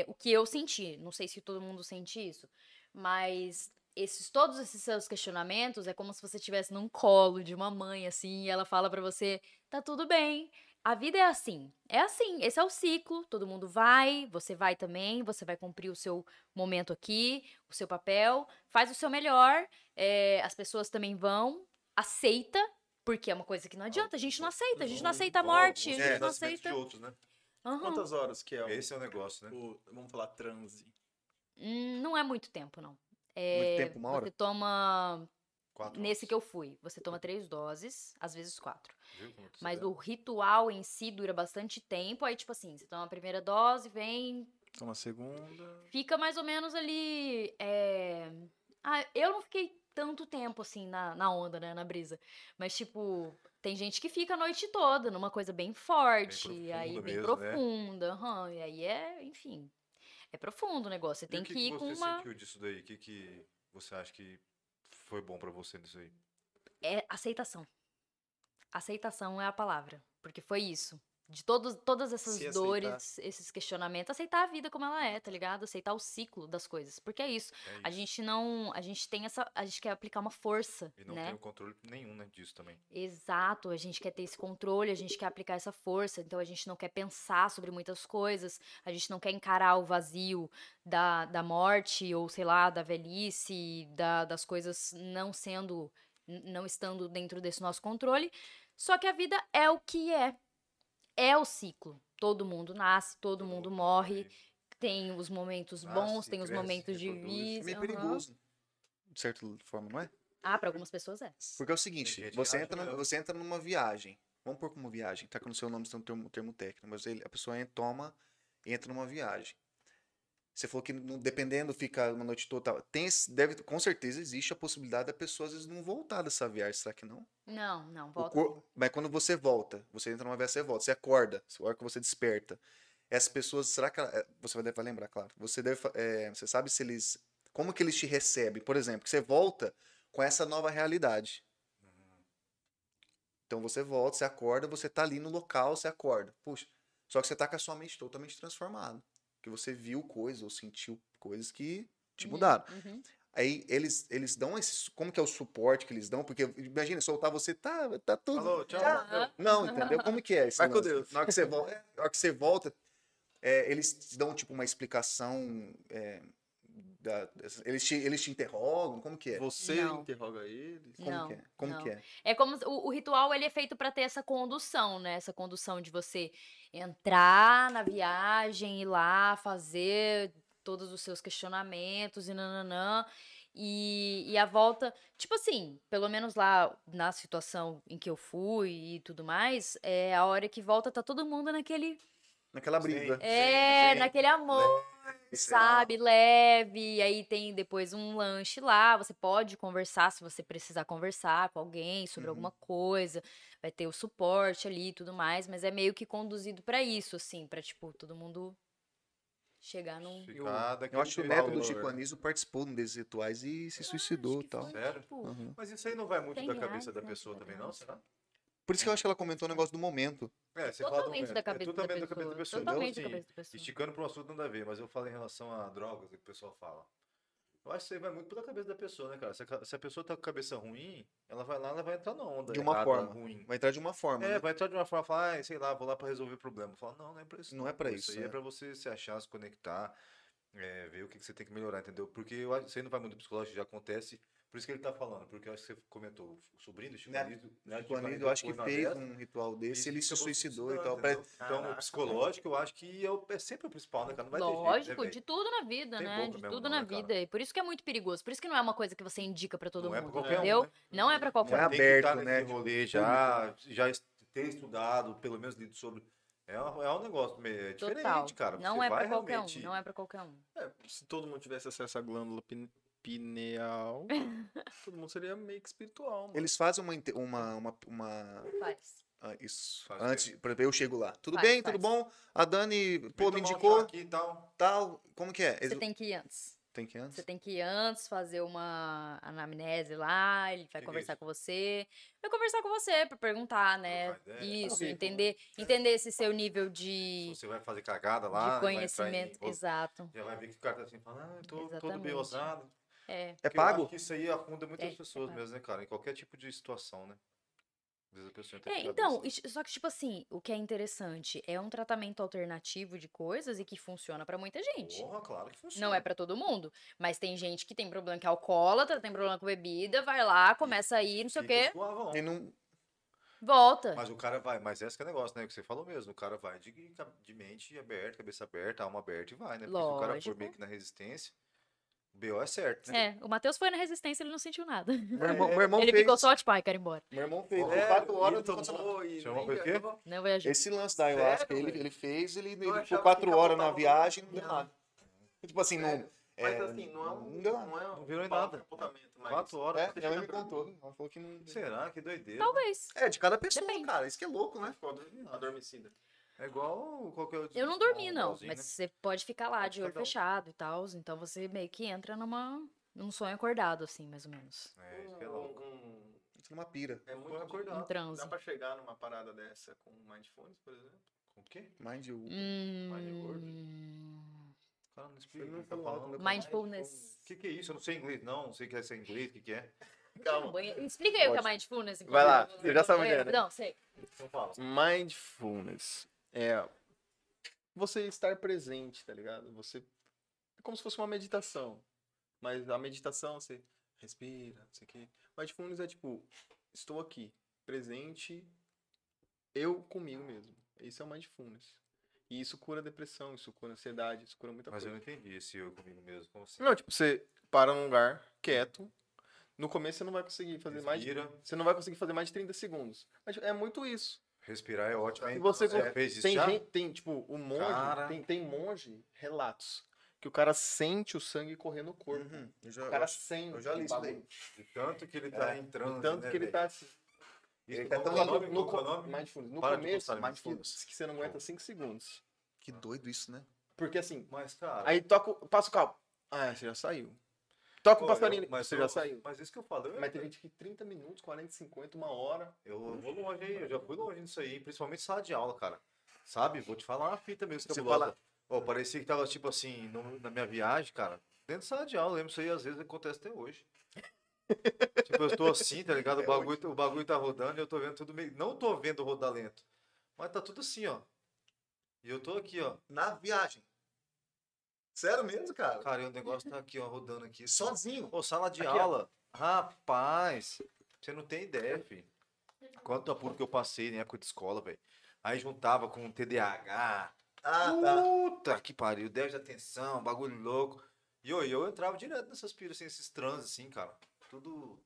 o que eu senti, não sei se todo mundo sente isso, mas todos esses seus questionamentos é como se você estivesse num colo de uma mãe, assim, e ela fala pra você, tá tudo bem, a vida é assim, esse é o ciclo, todo mundo vai, você vai também, você vai cumprir o seu momento aqui, o seu papel, faz o seu melhor, as pessoas também vão, aceita, porque é uma coisa que não adianta, a gente não aceita a morte, a gente não aceita... de outros, né? Quantas horas que é? Esse é o negócio, né? Vamos falar transe. Não é muito tempo, não. Muito tempo, uma hora? Você toma... Nesse que eu fui, você toma 3 doses, às vezes 4. Mas o ritual em si dura bastante tempo. Aí, tipo assim, você toma a primeira dose, vem... Toma a segunda... Fica mais ou menos ali... eu não fiquei tanto tempo, assim, na onda, né? Na brisa. Mas, tipo, tem gente que fica a noite toda numa coisa bem forte. Bem profunda. Né? E aí enfim... É profundo o negócio. Você tem que ir com uma... O que você sentiu disso daí? O que você acha que... foi bom pra você nisso aí? É aceitação. Aceitação é a palavra. Porque foi isso. De todas essas dores, esses questionamentos, aceitar a vida como ela é, tá ligado? Aceitar o ciclo das coisas. Porque é isso. A gente não... A gente quer aplicar uma força, e não tem o controle nenhum, né, disso também. Exato. A gente quer ter esse controle, a gente quer aplicar essa força. Então a gente não quer pensar sobre muitas coisas. A gente não quer encarar o vazio da morte, ou sei lá, da velhice, das coisas não estando dentro desse nosso controle. Só que a vida é o que é. É o ciclo. Todo mundo nasce, todo mundo morre. Tem os momentos bons, tem os momentos de vida. É meio perigoso. De certa forma, não é? Pra algumas pessoas é. Porque é o seguinte, você entra numa viagem. Vamos pôr como viagem. Tá com o seu nome, tem um termo técnico. Mas a pessoa entra numa viagem. Você falou que não, dependendo, fica uma noite toda. Tem, deve, com certeza existe a possibilidade da pessoa às vezes não voltar dessa viagem, será que não? Não, não, volta. Mas quando você volta, você entra numa viagem, você volta, você acorda, a hora que você desperta. Essas pessoas, será que ela, você deve lembrar, claro. Você deve, você sabe se eles, como que eles te recebem, por exemplo, que você volta com essa nova realidade. Então você volta, você acorda, você tá ali no local, você acorda. Puxa, só que você tá com a sua mente totalmente transformada. Que você viu coisas ou sentiu coisas que te mudaram. Uhum. Aí eles dão esse... Como que é o suporte que eles dão? Porque imagina, soltar você, tá tudo... Alô, tchau. Tá, não, entendeu? Como que é isso? Vai com Deus. Na hora que você volta, eles te dão tipo uma explicação... Eles te interrogam? Como que é? Você não. Interroga eles? Como que é? É como o ritual, ele é feito para ter essa condução, né? Essa condução de você entrar na viagem, ir lá, fazer todos os seus questionamentos e nananã. E a volta, tipo assim, pelo menos lá na situação em que eu fui e tudo mais, é a hora que volta tá todo mundo naquela briga. Sim. Naquele amor. Sabe, leve, aí tem depois um lanche lá, você pode conversar se você precisar conversar com alguém sobre alguma coisa, vai ter o suporte ali e tudo mais, mas é meio que conduzido pra isso, assim, pra, tipo, todo mundo chegar num... Eu acho que o neto do Chico Anísio participou desses rituais e se suicidou e tal. Sério? Mas isso aí não vai muito da cabeça da pessoa também, não, será? Por isso que eu acho que ela comentou o negócio do momento. Você totalmente fala do momento. Totalmente da cabeça da pessoa. Totalmente da cabeça da pessoa. Esticando para um assunto nada a ver, mas eu falo em relação a drogas, que o pessoal fala. Eu acho que isso aí vai muito pela cabeça da pessoa, né, cara? Se a pessoa tá com a cabeça ruim, ela vai lá, ela vai entrar na onda. De uma forma. Ruim. Vai entrar de uma forma. Vai entrar de uma forma. Falar, sei lá, vou lá para resolver o problema. Fala, não é para isso. Não é para isso. Isso aí é para você se achar, se conectar, ver o que você tem que melhorar, entendeu? Porque isso aí não vai muito psicológico, já acontece. Por isso que ele tá falando, porque eu acho que você comentou, o sobrinho do Chico Anísio... Chico Anísio, eu acho que fez um ritual desse, ele se suicidou e tal. Então, o psicológico, eu acho que é sempre o principal, né, cara? Não vai Lógico, de tudo na vida, né? De tudo na vida. E por isso que é muito perigoso. Por isso que não é uma coisa que você indica pra todo mundo, entendeu? Não é pra qualquer um. É aberto, né? Já ter estudado, pelo menos lido sobre... É um negócio meio diferente, cara. Não é pra qualquer um, não é pra qualquer um. Se todo mundo tivesse acesso à glândula pineal, todo mundo seria meio que espiritual, mano. Eles fazem uma... Faz. Ah, isso. Faz antes, por exemplo, eu chego lá. Tudo bem, tudo bom? A Dani, me indicou. Aqui, tal. Como que é? Você tem que ir antes. Tem que ir antes? Você tem que ir antes, fazer uma anamnese lá, ele vai conversar com você. Vai conversar com você pra perguntar, né? Isso, entender esse seu nível de... Você vai fazer cagada lá. De conhecimento, exato. Já vai ver que o cara tá assim, falando, tô todo beosado. É pago? Eu acho que isso aí afunda muitas pessoas mesmo, né, cara? Em qualquer tipo de situação, né? Às vezes a pessoa tem só que, tipo assim, o que é interessante é um tratamento alternativo de coisas e que funciona pra muita gente. Porra, claro que funciona. Não é pra todo mundo, mas tem gente que tem problema que é alcoólatra, tem problema com bebida, vai lá, começa a ir, não sei o quê. E não... Volta. Mas o cara vai, mas esse que é o negócio, né? O que você falou mesmo, o cara vai de mente aberta, cabeça aberta, alma aberta e vai, né? Porque se o cara for meio que na resistência... O B.O. é certo, né? O Matheus foi na resistência, ele não sentiu nada. Meu irmão ele fez. Ficou só, tipo, quero ir embora. Meu irmão fez. 4 horas, tomou e... Chamou por quê? Não viajou. Esse lance da ayahuasca, ele fez, ele ficou 4 horas na viagem e não deu nada. Tipo assim, não... Mas assim, não virou em nada. 4 horas. Minha mãe me contou. Ela falou que não... Será? Que doideira. Talvez. De cada pessoa, cara. Isso que é louco, né? Ficou adormecida. É igual qualquer outro... Eu não dormi, não. Mas você pode ficar lá de olho fechado e tal. Então você meio que entra num sonho acordado, assim, mais ou menos. Isso é louco. Numa pira. É muito acordado. Um transe. Dá pra chegar numa parada dessa com Mindfulness, por exemplo? Com o quê? Mindfulness. Cara, não explica o que tá falando. Mindfulness. O que é isso? Eu não sei inglês, não. Não sei o que é ser inglês, o que é. Calma. Explica aí o que é Mindfulness. Vai lá, eu já sabia, né? Não, sei. Então fala. Mindfulness. Você estar presente, tá ligado? É como se fosse uma meditação. Mas a meditação, você respira, não sei o quê. Mindfulness é tipo, estou aqui, presente, eu comigo mesmo. Isso é o Mindfulness. E isso cura depressão, isso cura ansiedade, isso cura muita coisa. Mas eu não entendi esse eu comigo mesmo. Como assim? Não, tipo, você para num lugar quieto. No começo você não vai conseguir fazer você não vai conseguir fazer mais de 30 segundos. Mas é muito isso. Respirar é ótimo, hein? Você fez isso já? Tem, tipo, o monge, tem monge, relatos, que o cara sente o sangue correr no corpo. Uhum. O cara sente. Eu já li isso daí. De tanto que ele tá entrando. De tanto que ele tá assim. Ele tá tão no começo, que você não aguenta 5 segundos. Que doido isso, né? Porque assim, mas, cara, aí toca, passa o carro. Ah, você já saiu. Toca o passarinho, você já saiu. Mas isso que eu falei... Mas tem gente que 30 minutos, 40, 50, uma hora... Eu vou longe aí, eu já fui longe nisso aí, principalmente sala de aula, cara. Sabe? Vou te falar uma fita mesmo que você fala. Oh, parecia que tava tipo assim, na minha viagem, cara, dentro de sala de aula, eu lembro isso aí, às vezes acontece até hoje. Tipo, eu tô assim, tá ligado? O bagulho tá rodando e eu tô vendo tudo meio... Não tô vendo rodar lento, mas tá tudo assim, ó. E eu tô aqui, ó, na viagem. Sério mesmo, cara? Cara, e o negócio tá aqui, ó, rodando aqui. Sozinho? Ô, sala de aula. Ó. Rapaz, você não tem ideia, filho. Quanto apuro que eu passei na época de escola, velho. Aí juntava com o TDAH. Ah, puta que pariu. Déficit de atenção, bagulho louco. E eu entrava direto nessas piras, assim, esses trans, assim, cara. Tudo...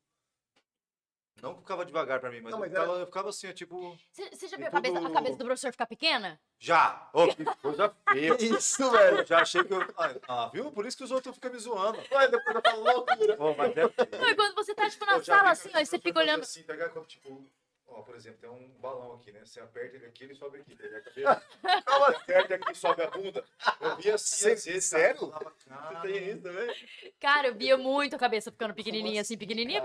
Não ficava devagar pra mim, mas, não, mas eu ficava assim, tipo... Você já viu a cabeça do professor ficar pequena? Já! Oh, que coisa feia! Isso, velho! Eu já achei que eu... Ah, viu? Por isso que os outros ficam me zoando. Mas depois eu falo loucura. Oh, mas é... Quando você tá, tipo, na sala, assim, ó, você fica olhando... Assim, pegar como, tipo... Ó, por exemplo, tem um balão aqui, né? Você aperta ele aqui, ele sobe aqui. Daí a cabeça... aperta aqui, sobe a bunda. Eu via assim, sério? Você tem isso também? Cara, eu via muito a cabeça ficando pequenininha, assim, pequenininha.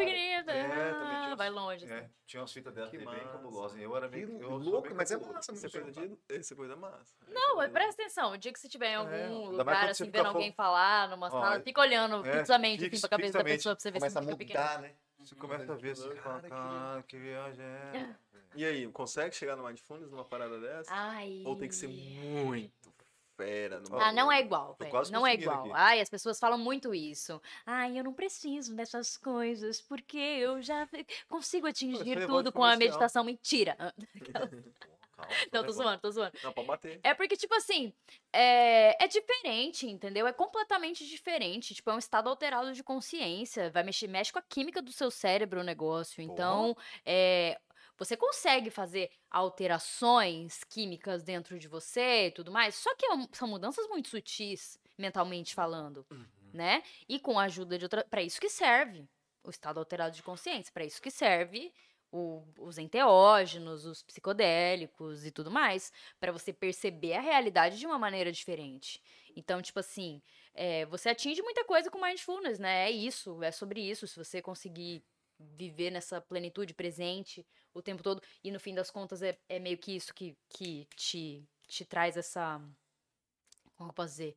Ah, vai longe. Assim. É, tinha umas fitas dela bem cabulosas. Eu era meio louco, mas é massa. Você é coisa massa. Não, mas presta atenção. O dia que você tiver em algum lugar, assim, vendo alguém falar numa sala, fica olhando fixamente, assim, pra cabeça da pessoa, pra você ver se fica pequena, né? Você começa a ver assim, cara, que viagem é. E aí, consegue chegar no Mindfulness numa parada dessa? Ai. Ou tem que ser muito fera? Não é igual, velho. Não é igual. Aqui. Ai, as pessoas falam muito isso. Ai, eu não preciso dessas coisas, porque eu já consigo atingir tudo com a meditação. Mentira. Não, tô zoando. Não, pode bater. É porque, tipo assim, é diferente, entendeu? É completamente diferente. Tipo, é um estado alterado de consciência. Mexe com a química do seu cérebro o negócio. Porra. Então, você consegue fazer alterações químicas dentro de você e tudo mais. Só que são mudanças muito sutis, mentalmente falando, né? E com a ajuda de outra... Pra isso que serve o estado alterado de consciência. Pra isso que serve... os enteógenos, os psicodélicos e tudo mais, pra você perceber a realidade de uma maneira diferente. Então, tipo assim, você atinge muita coisa com Mindfulness, né? É isso, é sobre isso. Se você conseguir viver nessa plenitude presente o tempo todo, e no fim das contas é meio que isso que te traz essa... Como eu posso dizer?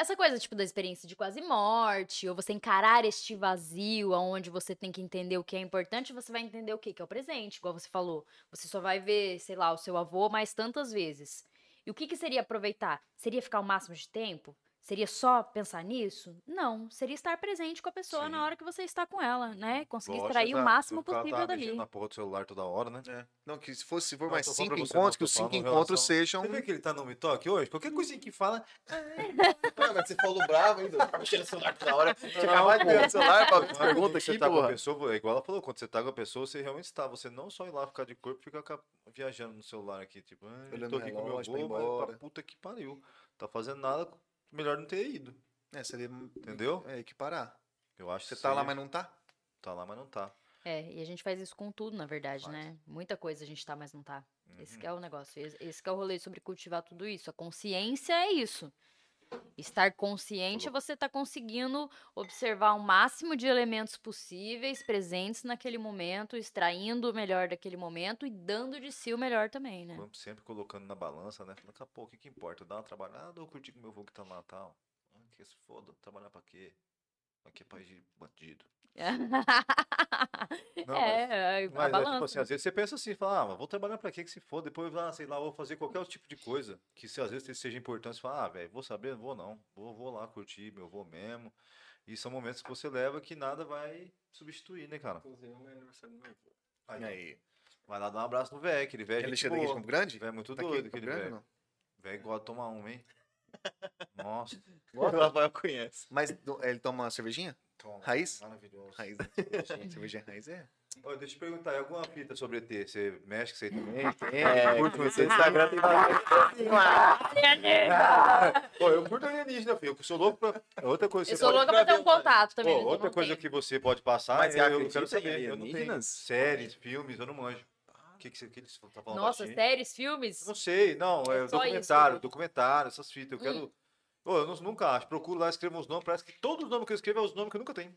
Essa coisa, tipo, da experiência de quase morte, ou você encarar este vazio, aonde você tem que entender o que é importante, você vai entender o que é o presente, igual você falou. Você só vai ver, sei lá, o seu avô mais tantas vezes. E o que seria aproveitar? Seria ficar o máximo de tempo? Seria só pensar nisso? Não, seria estar presente com a pessoa. Sim. Na hora que você está com ela, né? Conseguir extrair o máximo possível dali. Mexendo na porra do celular toda hora, né? É. Não, que se for mais 5 encontros, que os 5 encontros sejam... Você vê que ele tá no Me Toque hoje? Qualquer coisinha que fala... Não, mas você falou bravo, hein? Tá mexendo no celular toda hora. Você acabou de ver o celular pra pergunta que tá com a pessoa. Igual ela falou, quando você tá com a pessoa, você realmente está. Você não só ir lá ficar de corpo, fica viajando no celular aqui. Tipo, eu tô aqui com o meu avô, pra puta que pariu. Tá fazendo nada... Melhor não ter ido. É, seria... Entendeu? É, que parar. Eu acho que você tá lá, mas não tá? Tá lá, mas não tá. É, e a gente faz isso com tudo, na verdade, né? Muita coisa a gente tá, mas não tá. Esse que é o negócio. Esse que é o rolê sobre cultivar tudo isso. A consciência é isso. Estar consciente é você tá conseguindo observar o máximo de elementos possíveis, presentes naquele momento, extraindo o melhor daquele momento e dando de si o melhor também, né? Vamos sempre colocando na balança, né? Daqui a pouco, o que importa? Dar uma trabalhada ou curtir com meu voo que tá lá, tal? Ah, que se foda, trabalhar pra quê? Aqui é pra ir bandido. Não, mas tipo assim, às vezes você pensa assim, fala, mas vou trabalhar pra quê que se for, depois lá, sei lá, vou fazer qualquer outro tipo de coisa que se às vezes seja importante, você fala, velho, vou saber, vou não, vou lá curtir, meu vou mesmo. E são momentos que você leva que nada vai substituir, né, cara? Inclusive, o melhor você não vai. Aí, vai lá dar um abraço no velho, aquele velho. Ele chega daqui de Campo Grande? É muito doido aquele velho. Velho gosta de tomar um, hein? Nossa. O Rafael conhece. Mas ele toma cervejinha? Toma. Raiz? Maravilhoso. Raiz. Cervejinha raiz é? Oh, deixa eu te perguntar, é alguma fita sobre ET? Você mexe com você também? Tem, curto o Instagram, tem bastante. Pô, eu curto alienígena, filho. Eu sou louco pra... Outra coisa, eu sou louca pra ter um contato também. Pô, outra coisa que você pode passar, mas eu quero saber. Eu não tenho séries, filmes, eu não manjo. O que você tá falando? Nossa, assim? Séries, filmes? Não sei, não. É documentário, isso, documentário, essas fitas. Eu quero... Oh, eu nunca acho. Procuro lá, escrevo uns nomes. Parece que todos os nomes que eu escrevo são os nomes que eu nunca tenho.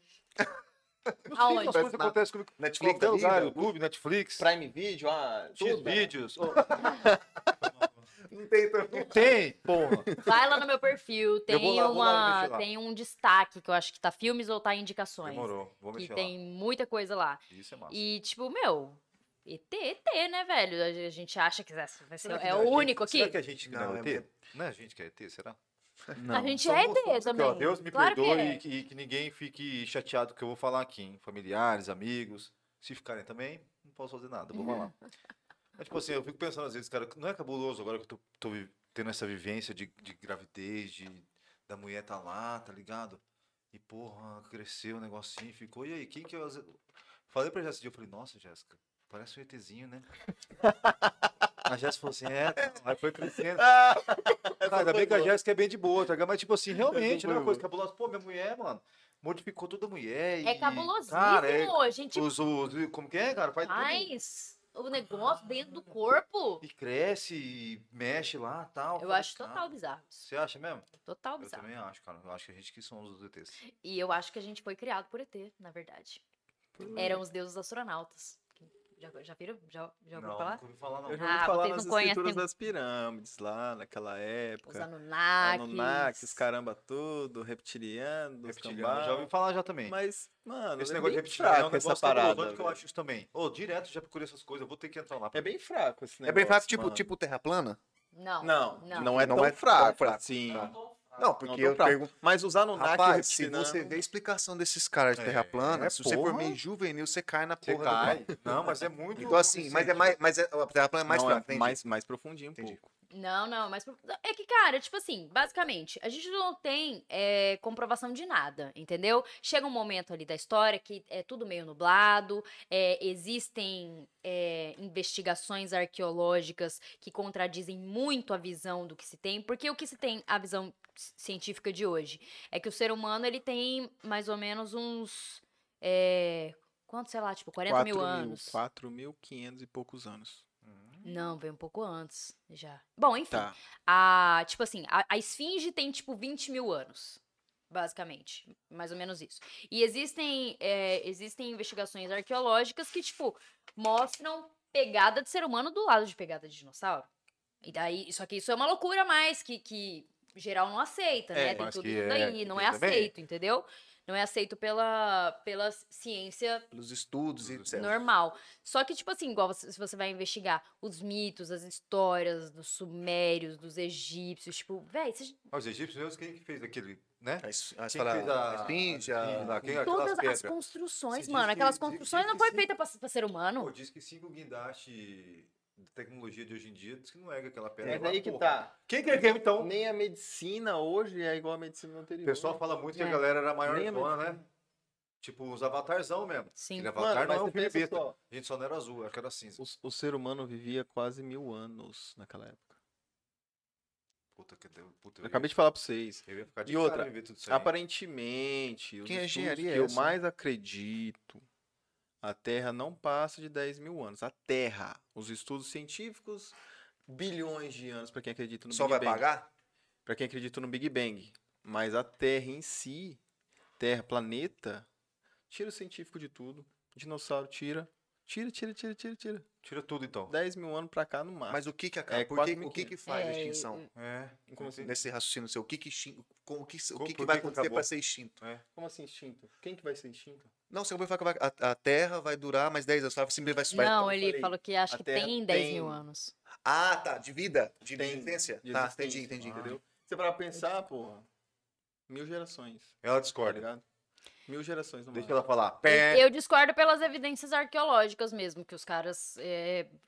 Não sei o que acontece comigo. Netflix, qualquer lugar, YouTube, Netflix. Prime Video, X-Videos. Não tem também. Tem, porra. Vai lá no meu perfil, tem, lá, tem um destaque que eu acho que tá filmes ou tá indicações. Demorou, vou mexer lá. Tem muita coisa lá. Isso é massa. E tipo, meu... ET, né, velho? A gente acha que vai ser, é o único aqui. Será que a gente não é ET? Não é a gente que é ET, será? Não. A gente é ET também. Ó, Deus me perdoe e que ninguém fique chateado com o que eu vou falar aqui, hein? Familiares, amigos, se ficarem também, não posso fazer nada, vou falar. Mas, tipo assim, eu fico pensando às vezes, cara, não é cabuloso agora que eu tô tendo essa vivência de gravidez, da mulher tá lá, tá ligado? E, porra, cresceu o negocinho, ficou. E aí, quem que eu... Falei pra Jéssica, eu falei, nossa, Jéssica, parece um ETzinho, né? A Jéssica falou assim, aí foi crescendo. Cara, ainda bem que a Jéssica é bem de boa, tá ligado? Mas tipo assim, realmente, não é uma coisa cabulosa. Pô, minha mulher, mano, modificou toda a mulher. É cabulosíssimo, cara, gente. Como que é, cara? Faz tudo. O negócio dentro do corpo. E cresce, e mexe lá e tal. Eu acho total bizarro. Você acha mesmo? Total bizarro. Eu também acho, cara. Eu acho que a gente que somos os ETs. E eu acho que a gente foi criado por ET, na verdade. Eram os deuses astronautas. Já viram? Já ouviu falar? Não ouvi falar, não. Eu já ouvi falar nas escrituras das pirâmides, lá naquela época. Os Anunnakis, caramba, tudo, reptiliano. Já ouvi falar já também. Mas, mano, esse negócio de reptiliano, essa parada. Que eu acho isso também. Ô, direto já procurei essas coisas, eu vou ter que entrar lá. É bem fraco esse negócio. É bem fraco, tipo terra plana? Não. Não é tão fraco assim. Não, porque eu pergunto... Mas os Anunnaki... Rapaz, se você vê a explicação desses caras de terra plana, se você for meio juvenil, você cai na porra. Cai. Não, mas é muito... Então assim, mas a terra plana é mais fraca, mais profundinho um pouco. Não, mas... É que, cara, tipo assim, basicamente, a gente não tem comprovação de nada, entendeu? Chega um momento ali da história que é tudo meio nublado, existem investigações arqueológicas que contradizem muito a visão do que se tem, porque o que se tem, a visão científica de hoje, é que o ser humano, ele tem mais ou menos uns... quanto, sei lá, tipo, 40 mil anos. 4.500 e poucos anos. Não, veio um pouco antes já. Bom, enfim, tá. Tipo assim, a esfinge tem tipo 20 mil anos, basicamente, mais ou menos isso. E existem investigações arqueológicas que, tipo, mostram pegada de ser humano do lado de pegada de dinossauro. E daí, só que isso é uma loucura mais que geral não aceita, né? Tem tudo isso daí, não é aceito, entendeu? Não é aceito pela ciência... Pelos estudos e etc. Normal. Só que, tipo assim, igual se você vai investigar os mitos, as histórias dos sumérios, dos egípcios, tipo, velho... Os egípcios, quem que fez aquele, né? Todas as construções, mano. Aquelas construções não foi feita pra ser humano. Pô, diz que 5 guindaste... tecnologia de hoje em dia, diz que não é aquela pedra. É daí que tá. Quem que é, então? Nem a medicina hoje é igual a medicina anterior. O pessoal fala muito que a galera era maior zona, né? Tipo, os avatarzão mesmo. Sim. Aquele avatar não é um bebê. A gente só não era azul, acho que era cinza. O ser humano vivia quase 1000 anos naquela época. Puta que deu. Eu acabei de falar pra vocês. Eu ia ficar de cara em ver tudo isso aí. Aparentemente, quem é engenharia? Eu mais acredito... A Terra não passa de 10 mil anos. A Terra. Os estudos científicos, bilhões de anos, para quem acredita no Big Bang. Só vai pagar? Para quem acredita no Big Bang. Mas a Terra em si, Terra, planeta, tira o científico de tudo. Dinossauro tira. Tira. Tira tudo, então. 10 mil anos pra cá no máximo. Mas o que que acaba? O que que faz a extinção? Nesse raciocínio seu, o que vai acontecer pra ser extinto? Como assim extinto? Quem que vai ser extinto? Não, você vai falar que a Terra vai durar mais 10 anos. Não, ele falou que acho que tem 10 mil anos. Ah, tá. De vida? De existência? Tá, entendi, entendeu? Você vai pensar, porra, 1000 gerações. Ela discorda. Tá ligado? 1000 gerações. Não, deixa ela falar. Eu discordo pelas evidências arqueológicas mesmo, que os caras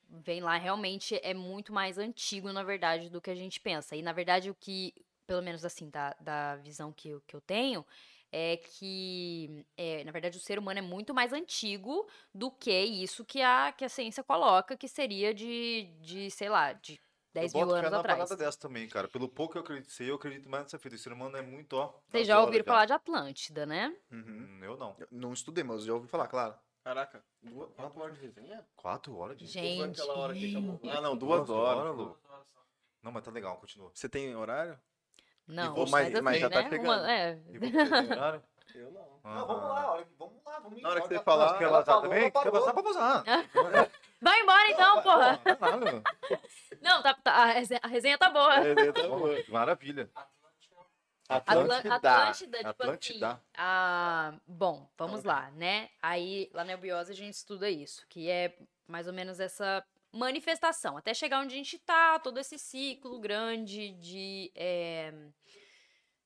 vêm lá. Realmente é muito mais antigo, na verdade, do que a gente pensa. E, na verdade, o que, pelo menos assim, da visão que eu tenho, é que, na verdade, o ser humano é muito mais antigo do que isso que a ciência coloca, que seria de sei lá, de 10 mil anos atrás. Eu boto dessa também, cara. Pelo pouco que eu acredito mais nessa fita. O ser humano é muito, ó... Vocês já ouviram falar de Atlântida, né? Uhum. Eu não. Eu não estudei, mas eu já ouvi falar, claro. Caraca, 4 horas de resenha? 4 horas de resenha? Gente... Hora que chamou... Ah, não, 2 horas, Lu. Não, mas tá legal, continua. Você tem horário? Não, mas já tá chegando. E você tem horário? Eu não. Não, vamos lá. Na hora que você falar que ela tá também, que eu só pra usar. Vai embora então, porra. Não, a resenha tá boa. A resenha tá boa. Maravilha. Atlântida, tipo assim. Bom, vamos lá, né? Aí, lá na Eubiose, a gente estuda isso, que é mais ou menos essa manifestação, até chegar onde a gente tá, todo esse ciclo grande de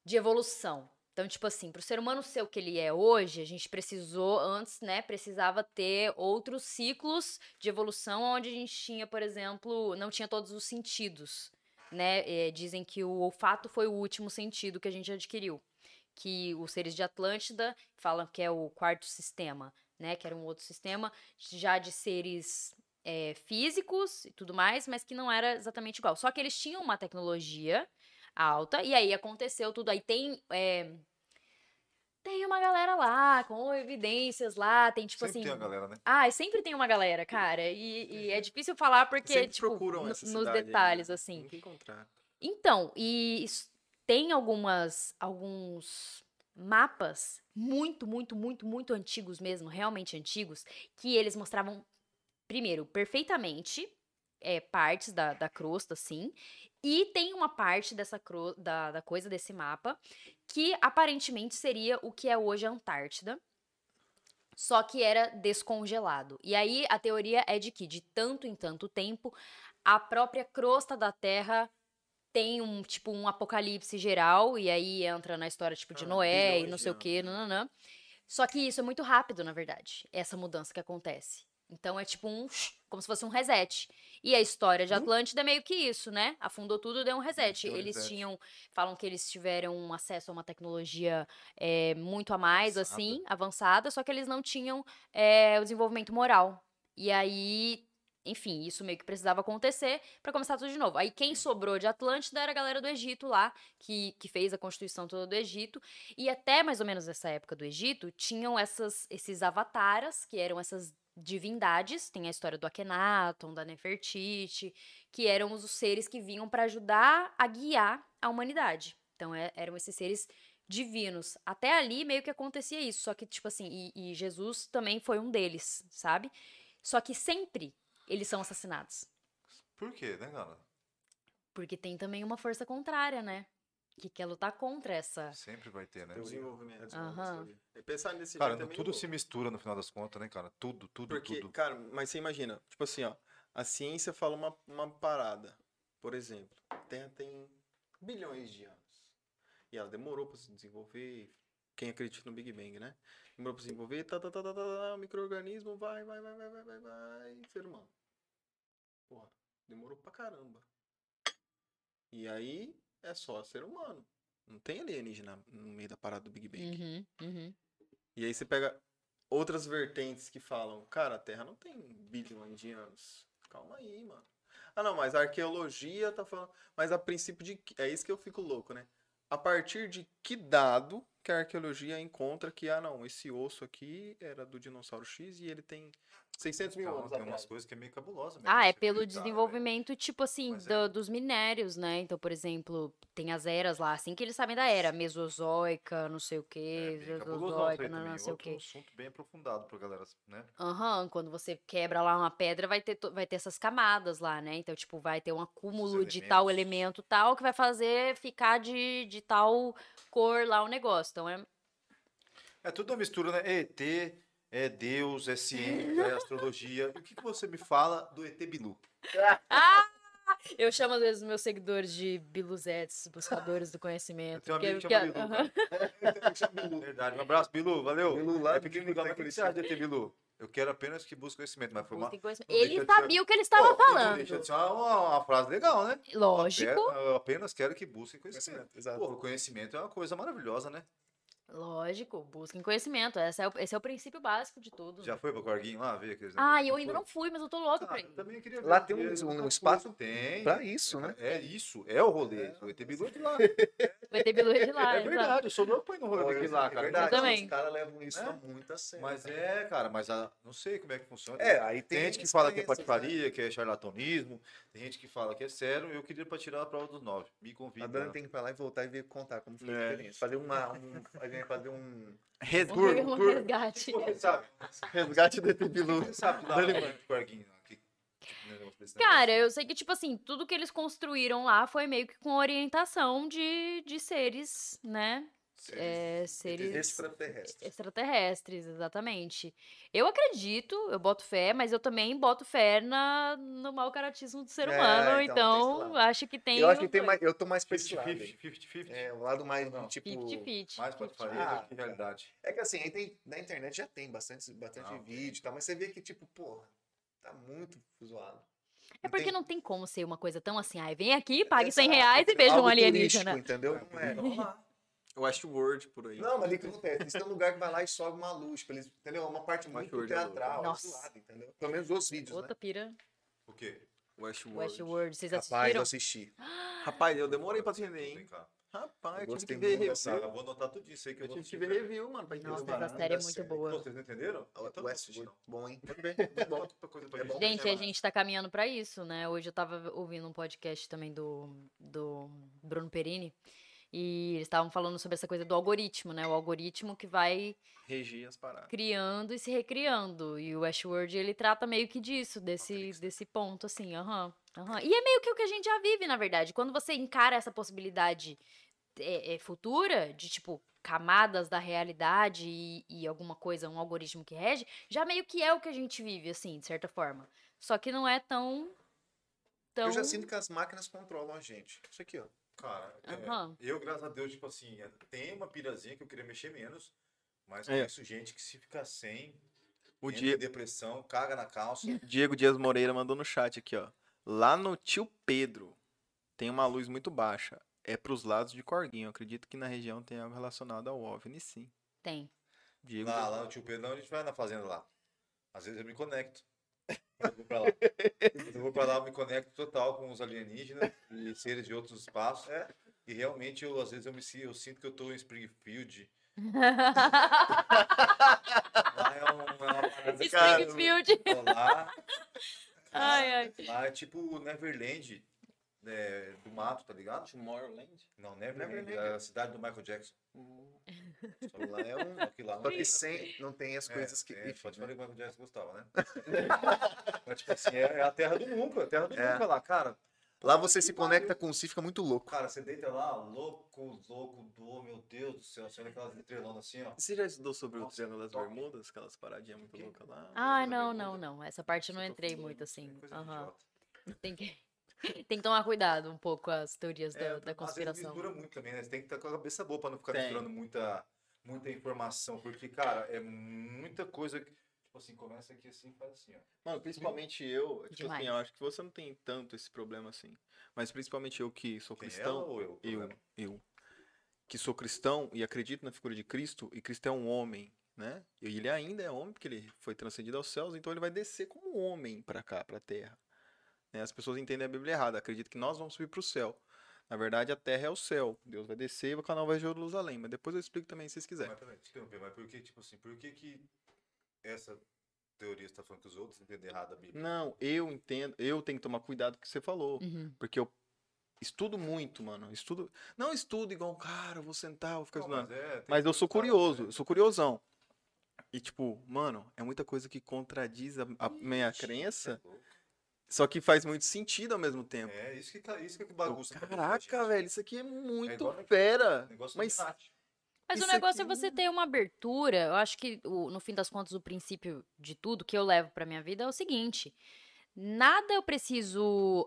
evolução. Então, tipo assim, pro ser humano ser o que ele é hoje, a gente precisou, antes, né, precisava ter outros ciclos de evolução onde a gente tinha, por exemplo, não tinha todos os sentidos. Né, dizem que o olfato foi o último sentido que a gente adquiriu, que os seres de Atlântida falam que é o quarto sistema, né, que era um outro sistema já de seres físicos e tudo mais, mas que não era exatamente igual, só que eles tinham uma tecnologia alta e aí aconteceu tudo, aí tem uma galera lá, com evidências lá, tem tipo sempre assim... Sempre tem uma galera, né? Ah, sempre tem uma galera, cara. E é difícil falar porque, tipo, procuram essa nos detalhes, aí, assim. Tem que encontrar. Então, e tem alguns mapas muito antigos mesmo, realmente antigos, que eles mostravam, primeiro, perfeitamente... partes da crosta, sim. E tem uma parte dessa da coisa, desse mapa, que aparentemente seria o que é hoje a Antártida, só que era descongelado. E aí a teoria é de que, de tanto em tanto tempo, a própria crosta da Terra tem um apocalipse geral, e aí entra na história tipo de Noé e não sei o quê, nananã. Só que isso é muito rápido, na verdade, essa mudança que acontece. Então é tipo como se fosse um reset. E a história de Atlântida é meio que isso, né? Afundou tudo, deu um reset. Eles falam que eles tiveram acesso a uma tecnologia muito a mais, assim, avançada, só que eles não tinham o desenvolvimento moral. E aí, enfim, isso meio que precisava acontecer pra começar tudo de novo. Aí quem sobrou de Atlântida era a galera do Egito lá, que fez a constituição toda do Egito. E até mais ou menos nessa época do Egito, tinham esses avataras, que eram essas divindades, tem a história do Akhenaton, da Nefertiti, que eram os seres que vinham para ajudar a guiar a humanidade. Então, eram esses seres divinos. Até ali, meio que acontecia isso, só que, tipo assim, e Jesus também foi um deles, sabe? Só que sempre eles são assassinados. Por quê, né, galera? Porque tem também uma força contrária, né? Que quer lutar contra essa... Sempre vai ter, né? Tem desenvolvimento. Pensar nesse... Cara, tudo se mistura no final das contas, né, cara? Tudo. Cara, mas você imagina, tipo assim, ó, a ciência fala uma parada, por exemplo, a Terra tem bilhões de anos, e ela demorou pra se desenvolver, quem acredita no Big Bang, né? Demorou pra se desenvolver, o micro-organismo vai, ser humano. Porra, demorou pra caramba. E aí... É só ser humano. Não tem alienígena no meio da parada do Big Bang. E aí você pega outras vertentes que falam, cara, a Terra não tem bilhões de anos. Calma aí, mano. Ah, não, mas a arqueologia tá falando... Mas a princípio de... É isso que eu fico louco, né? A partir de que dado que a arqueologia encontra que, esse osso aqui era do dinossauro X e ele tem 600 mil anos. Tem umas coisas que é meio cabulosa mesmo. É pelo desenvolvimento, tipo assim, dos minérios, né? Então, por exemplo, tem as eras lá, assim, que eles sabem da era, mesozoica, não sei o quê, mesozoica, não sei o quê. É um assunto bem aprofundado pra galera, né? Quando você quebra lá uma pedra, vai ter essas camadas lá, né? Então, tipo, vai ter um acúmulo de tal elemento, tal, que vai fazer ficar de tal cor lá o negócio. Então é tudo uma mistura, né? É ET, é Deus, é ciência, é astrologia. E o que você me fala do ET Bilu? Eu chamo às vezes os meus seguidores de Biluzetes, buscadores do conhecimento. Eu tenho um amigo que chama Bilu, Bilu. Verdade, um abraço, Bilu, valeu. Bilu lá, pequeno lugar, mas o que você acha do ET Bilu? Eu quero apenas que busque conhecimento, mas foi uma... Ele sabia o que ele estava falando. Deixa de ser uma frase legal, né? Lógico. Eu apenas quero que busque conhecimento. Exato. Pô, o conhecimento é uma coisa maravilhosa, né? Lógico, busquem conhecimento. Esse é o princípio básico de tudo. Já foi pro Corguinho lá ver? Eu ainda não fui, mas eu tô louco pra ir. Também queria ver. Lá tem um espaço pra isso, né? É isso, é o rolê. O ET Bilu é de lá. O ET Bilu é de lá. É verdade, eu sou louco pra ir no rolê de lá, cara. É verdade, também. Os caras levam isso muito a sério. Mas é, cara, mas não sei como é que funciona. É, aí tem gente que fala que é patifaria, que é charlatanismo. Tem gente que fala que é sério. Eu queria pra tirar a prova dos 9. Me convida. A Dani tem que ir pra lá e voltar e vir contar como foi a experiência. Fazer um resgate. Resgate do ET Bilu. Cara, eu sei que, tipo assim, tudo que eles construíram lá foi meio que com orientação de seres, né? Seres extraterrestres, exatamente. Eu acredito, eu boto fé, mas eu também boto fé no mau caratismo do ser humano, então acho que tem. Eu acho que tem mais, eu tô mais pessimista. O lado mais tipo mais pode falar que realidade. É que assim, aí tem, na internet já tem bastante vídeo e tal, mas você vê que tipo, porra, tá muito zoado. É porque não tem como ser uma coisa tão assim, vem aqui, pague R$100 e veja um alienígena, entendeu? Não é, vamos lá. Eu acho Word por aí. Não, mas o que acontece? Eles têm um lugar que vai lá e sobe uma luz, eles, entendeu? É uma parte muito teatral, lado, entendeu? Pelo menos os vídeos, outra pira. O quê? Westworld. Vocês assistiram? Rapaz, eu assisti. Rapaz, eu demorei pra entender, hein? Rapaz, eu tive que ver review. Eu vou anotar tudo isso aí que eu vou assistir. Eu tive que ver review, mano. Nossa, a série é muito boa. Vocês não entenderam? Westworld. Bom, hein? Muito bem. Bom. Gente, a gente tá caminhando pra isso, né? Hoje eu tava ouvindo um podcast também do Bruno Perini. E eles estavam falando sobre essa coisa do algoritmo, né? O algoritmo que vai regir as paradas, criando e se recriando. E o Westworld, ele trata meio que disso, desse ponto, assim. E é meio que o que a gente já vive, na verdade. Quando você encara essa possibilidade futura de, tipo, camadas da realidade e alguma coisa, um algoritmo que rege, já meio que é o que a gente vive, assim, de certa forma. Só que não é tão... Eu já sinto que as máquinas controlam a gente. Isso aqui, ó. Cara, eu, graças a Deus, tipo assim, tem uma pirazinha que eu queria mexer menos, mas conheço gente que se ficar sem, depressão, caga na calça. Diego Dias Moreira mandou no chat aqui, ó. Lá no Tio Pedro tem uma luz muito baixa. É pros lados de Corguinho. Eu acredito que na região tem algo relacionado ao OVNI, sim. Tem. Diego lá no Tio Pedro, a gente vai na fazenda lá. Às vezes eu me conecto. Eu vou pra lá, eu me conecto total com os alienígenas e seres de outros espaços. E realmente, às vezes, eu sinto que eu tô em Springfield. Lá é uma parada, Springfield. Cara, lá é tipo Neverland, do mato, tá ligado? Tomorrowland? Não, Neverland. É a cidade do Michael Jackson. Só lá é lá não, não tem as coisas que... Pode falar que o Michael Jackson gostava, né? Mas, tipo assim, é a terra do nunca. A terra do nunca lá, cara. Lá você se conecta com si, fica muito louco. Cara, você deita lá, louco, meu Deus do céu. Você olha aquelas estrelonas assim, ó. Você já estudou sobre o Triângulo das Bermudas? Aquelas paradinhas muito loucas lá. Não. Essa parte eu não entrei muito, assim. Tem que tomar cuidado um pouco com as teorias da conspiração. Mistura muito também, né? Você tem que estar com a cabeça boa pra não ficar misturando muita informação. Porque, cara, é muita coisa... Tipo assim, começa aqui assim e faz assim, ó. Mano, principalmente tipo assim, eu acho que você não tem tanto esse problema assim. Mas principalmente eu que sou cristão... Ela ou eu? Eu. Que sou cristão e acredito na figura de Cristo. E Cristo é um homem, né? E ele ainda é homem, porque ele foi transcendido aos céus. Então ele vai descer como homem pra cá, pra terra. As pessoas entendem a Bíblia errada, acreditam que nós vamos subir para o céu. Na verdade, a terra é o céu. Deus vai descer e o canal vai de Jerusalém. Mas depois eu explico também, se vocês quiserem. Mas por que essa teoria está falando que os outros entendem errado a Bíblia? Não, eu entendo. Eu tenho que tomar cuidado com o que você falou. Porque eu estudo muito, mano. Não estudo igual, cara, eu vou sentar, vou ficar estudando. Mas eu sou curioso, eu sou curiosão. E tipo, mano, é muita coisa que contradiz a minha crença... Só que faz muito sentido ao mesmo tempo. Isso que bagunça. Caraca, velho, isso aqui é muito fera. Mas o negócio aqui... é você ter uma abertura. Eu acho que, no fim das contas, o princípio de tudo que eu levo pra minha vida é o seguinte. Nada eu preciso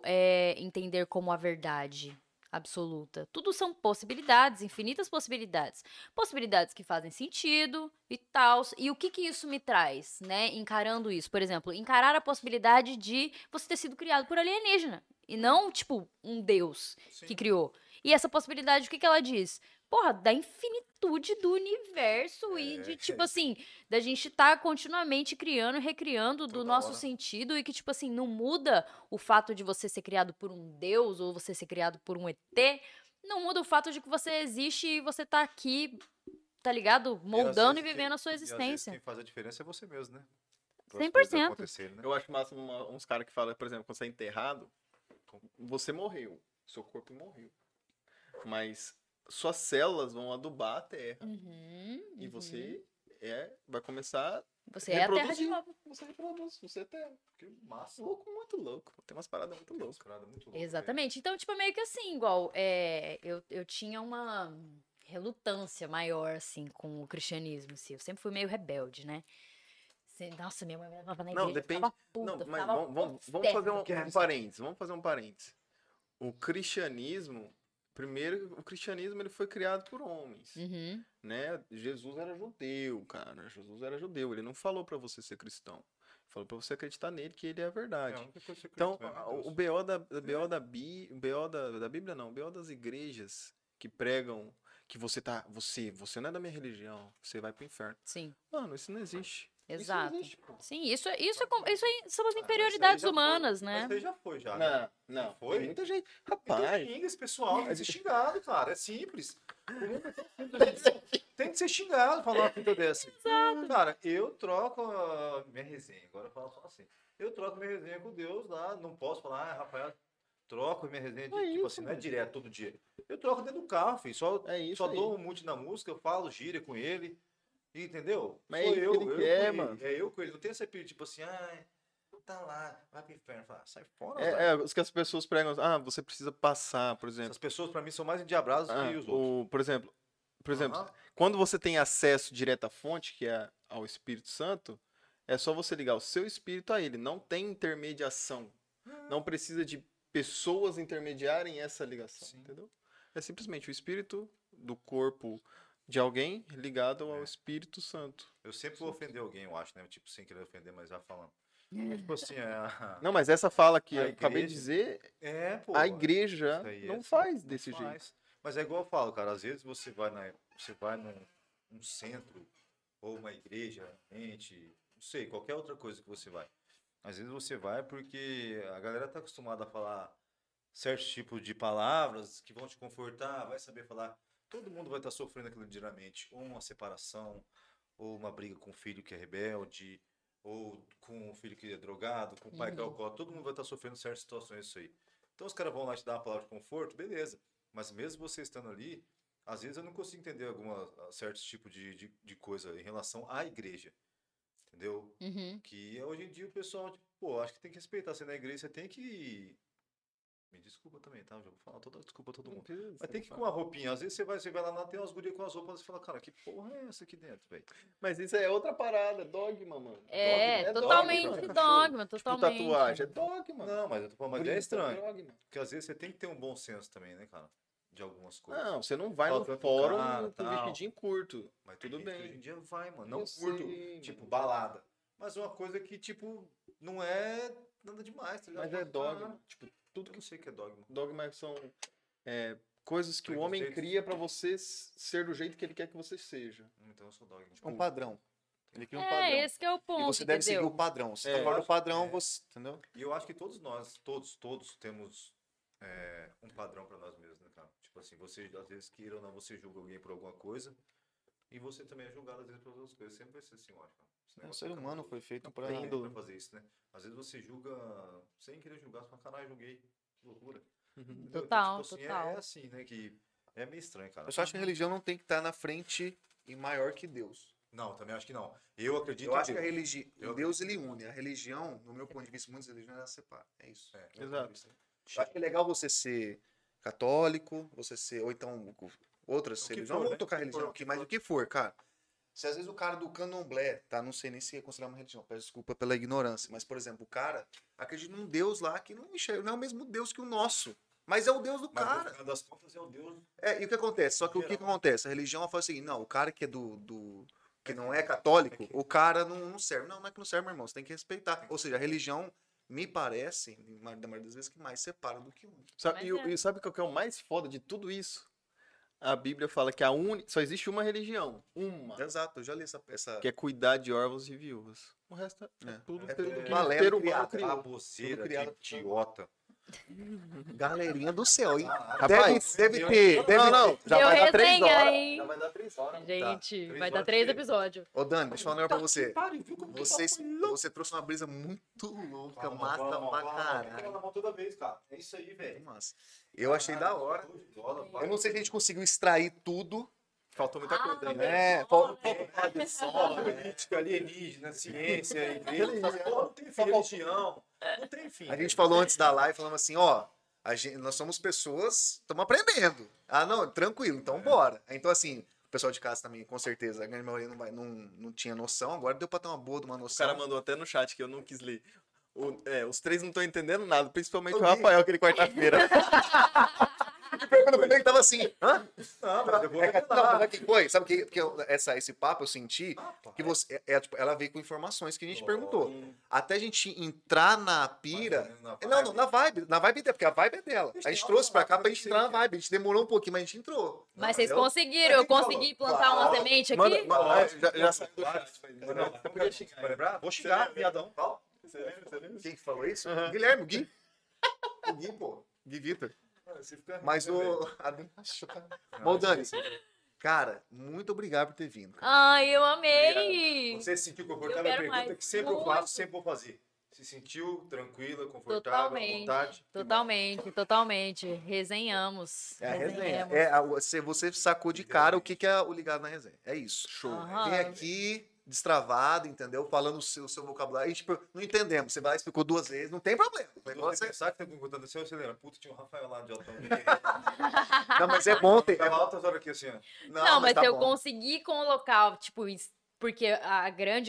entender como a verdade absoluta. Tudo são possibilidades, infinitas possibilidades. Possibilidades que fazem sentido e tal. E o que isso me traz, né? Encarando isso. Por exemplo, encarar a possibilidade de você ter sido criado por alienígena. E não, tipo, um deus que criou. E essa possibilidade, o que ela diz? porra, da infinitude do universo e de, tipo assim, da gente tá continuamente criando e recriando do nosso sentido e que, tipo assim, não muda o fato de você ser criado por um deus ou você ser criado por um ET, não muda o fato de que você existe e você tá aqui, tá ligado? Moldando e vivendo a sua existência. Quem faz a diferença é você mesmo, né? 100%. Né? Eu acho massa uns caras que falam, por exemplo, quando você é enterrado, você morreu, seu corpo morreu, mas suas células vão adubar a terra. E você vai começar... Você é a terra de novo. Você reproduz, você é terra. Que massa. Louco, muito louco. Tem umas paradas muito loucas. Exatamente. Então, tipo, meio que assim, igual... Eu tinha uma relutância maior, assim, com o cristianismo. Assim. Eu sempre fui meio rebelde, né? Nossa, minha mãe tava na igreja. Não, depende. Puta, não, mas vamos fazer um parênteses. Vamos fazer um parênteses. O cristianismo... Primeiro, o cristianismo ele foi criado por homens, né? Jesus era judeu, cara. Jesus era judeu. Ele não falou pra você ser cristão. Ele falou pra você acreditar nele, que ele é a verdade. Então, o BO da Bíblia, não. O BO das igrejas que pregam que você não é da minha religião, você vai pro inferno. Sim. Mano, isso não existe. Exato. Isso existe, sim, isso são as inferioridades humanas, né? Mas já foi, já. Não foi? Tem muita gente. Rapaz. Xinga esse pessoal, tem que ser xingado, cara. É simples. Tem que ser xingado falar uma fita dessa. Exato. Cara, eu troco a minha resenha. Agora eu falo só assim. Eu troco minha resenha com Deus lá. Não posso falar, Rafael. Troco minha resenha, tipo assim, não é direto todo dia. Eu troco dentro do carro, filho. Só dou um monte na música, eu falo, gíria com ele. Entendeu? Mas sou eu, mano. É eu com ele. Não tem esse período, tipo assim, tá lá, vai pro inferno. Fala, sai fora. Os que as pessoas pregam, você precisa passar, por exemplo. As pessoas, pra mim, são mais endiabradas que os outros. Por exemplo, quando você tem acesso direto à fonte, que é ao Espírito Santo, é só você ligar o seu espírito a ele. Não tem intermediação. Não precisa de pessoas intermediarem essa ligação, entendeu? É simplesmente o espírito do corpo de alguém ligado ao Espírito Santo. Eu sempre vou ofender alguém, eu acho, né? Tipo, sem querer ofender, mas já falando. Tipo assim, não, mas essa fala que eu acabei de dizer, a igreja não faz desse jeito. Mas é igual eu falo, cara. Às vezes você vai num centro ou uma igreja, realmente, não sei, qualquer outra coisa que você vai. Às vezes você vai porque a galera tá acostumada a falar certo tipo de palavras que vão te confortar, vai saber falar. Todo mundo vai estar sofrendo aquilo diariamente, ou uma separação, ou uma briga com o filho que é rebelde, ou com o filho que é drogado, com o pai que é alcoólatra. Todo mundo vai estar sofrendo certas situações, isso aí. Então os caras vão lá te dar uma palavra de conforto, beleza. Mas mesmo você estando ali, às vezes eu não consigo entender certos tipos de coisa em relação à igreja. Entendeu? Que hoje em dia o pessoal, tipo, pô, acho que tem que respeitar. Você na igreja, você tem que... Me desculpa também, tá? Eu já vou falar desculpa todo mundo. Mas tem que ir com uma roupinha. Às vezes você vai lá tem umas gurias com as roupas e fala, cara, que porra é essa aqui dentro, velho? Mas isso é outra parada, dogma, mano. Totalmente dogma. Tipo, tatuagem, é dogma. Não, mas eu tô falando, mas é estranho. Dogma. Porque às vezes você tem que ter um bom senso também, né, cara? De algumas coisas. Não, você não vai no fórum com vestidinho curto. Mas tudo bem. Hoje em dia vai, mano. Não curto, tipo, balada. Mas uma coisa que, tipo, não é nada demais, tá ligado? Mas é dogma, tipo... Tudo que eu sei que é dogma. Dogma são coisas que o homem cria pra você ser do jeito que ele quer que você seja. Então eu sou dogma. Tipo, um padrão. Ele cria um padrão. Esse que é o ponto. E você deve seguir o padrão. Se você for o padrão, você. Entendeu? E eu acho que todos nós, todos temos um padrão pra nós mesmos, né, cara? Tipo assim, você, às vezes, queira ou não, você julga alguém por alguma coisa. E você também é julgado, às vezes, por outras coisas. Sempre vai ser assim, eu acho, cara. O ser humano foi feito pra fazer isso, né? Às vezes você julga sem querer julgar, você fala, caralho, julguei. Que loucura. Total, então, tipo, total. Assim, é assim, né? Que é meio estranho, cara. Eu só acho que a religião não tem que estar na frente e maior que Deus. Não, também acho que não. Eu acredito em Deus. Eu acho que a religião... Deus, ele une. A religião, no meu ponto de vista, muitas religiões, ela separa. É isso. Exato. Eu acho que é legal você ser católico, você ser... Ou então, outras religiões. Não vou tocar religião aqui, mas o que for, cara. Se às vezes o cara do candomblé, tá? Não sei nem se é considerado uma religião, peço desculpa pela ignorância, mas, por exemplo, o cara acredita num Deus lá que não enxerga, não é o mesmo Deus que o nosso, mas é o Deus do cara. Mas das contas é o Deus... E o que acontece? Só que o que acontece? A religião fala o seguinte, não, o cara que é que não é católico, o cara não serve. Não, não é que não serve, meu irmão, você tem que respeitar. Ou seja, a religião, me parece, da maioria das vezes, que mais separa do que um. E sabe o que é o mais foda de tudo isso? a Bíblia fala que só existe uma religião. Uma. Exato, eu já li essa... Que é cuidar de órfãos e viúvas. O resto é tudo... Galera criada, idiota. Galerinha do céu, hein? Rapaz, deve ter. Não. Já vai dar 3 horas. Gente, tá. Vai dar 3 episódios. Ô, Dani, deixa eu falar pra você. Você trouxe uma brisa muito louca, massa pra caralho. Toda vez, cara. É isso aí, velho. Eu achei da hora. Eu não sei se a gente conseguiu extrair tudo. Faltou muita coisa, né? Faltou som, política, alienígena, ciência, igreja. Não tem religião. Não tem fim. A gente falou antes da live, falando assim, ó, nós somos pessoas, estamos aprendendo. Ah, não, tranquilo, então bora. Então, assim, o pessoal de casa também, com certeza, a grande maioria não tinha noção, agora deu pra ter uma boa de uma noção. O cara mandou até no chat que eu não quis ler. Os 3 não estão entendendo nada, principalmente o Rafael, aquele quarta-feira. Ele tava assim, hã? Não, mas eu vou foi. Sabe que esse papo eu senti que você, tipo, ela veio com informações que a gente perguntou. Até a gente entrar na pira. Na vibe dela, porque a vibe é dela. A gente trouxe pra cá pra gente entrar na vibe. A gente demorou um pouquinho, mas a gente entrou. Mas vocês conseguiram, eu consegui plantar uma semente aqui? Já saiu do chat. Vou xingar, viadão. Quem que falou isso? Guilherme, o Gui. O Gui, pô. Gui Vitor. Mas o... Bom, Dani, cara, muito obrigado por ter vindo. Cara. Ai, eu amei! Obrigado. Você se sentiu confortável? A pergunta que sempre eu faço, sempre vou fazer. Se sentiu tranquila, confortável, à vontade? Totalmente. Resenhamos. Resenhamos. Você sacou de cara o que é o Ligado na Resenha. É isso. Show. Vem aqui... destravado, entendeu? Falando o seu vocabulário. E, tipo, não entendemos. Você vai, explicou 2 vezes, não tem problema. O negócio é... Sabe o que tá contando seu? Você lembra? Puta, tinha um Rafael lá de alto. Não, mas é bom ter... Tava altas horas aqui, assim, ó. Não, mas tá eu consegui colocar, tipo, porque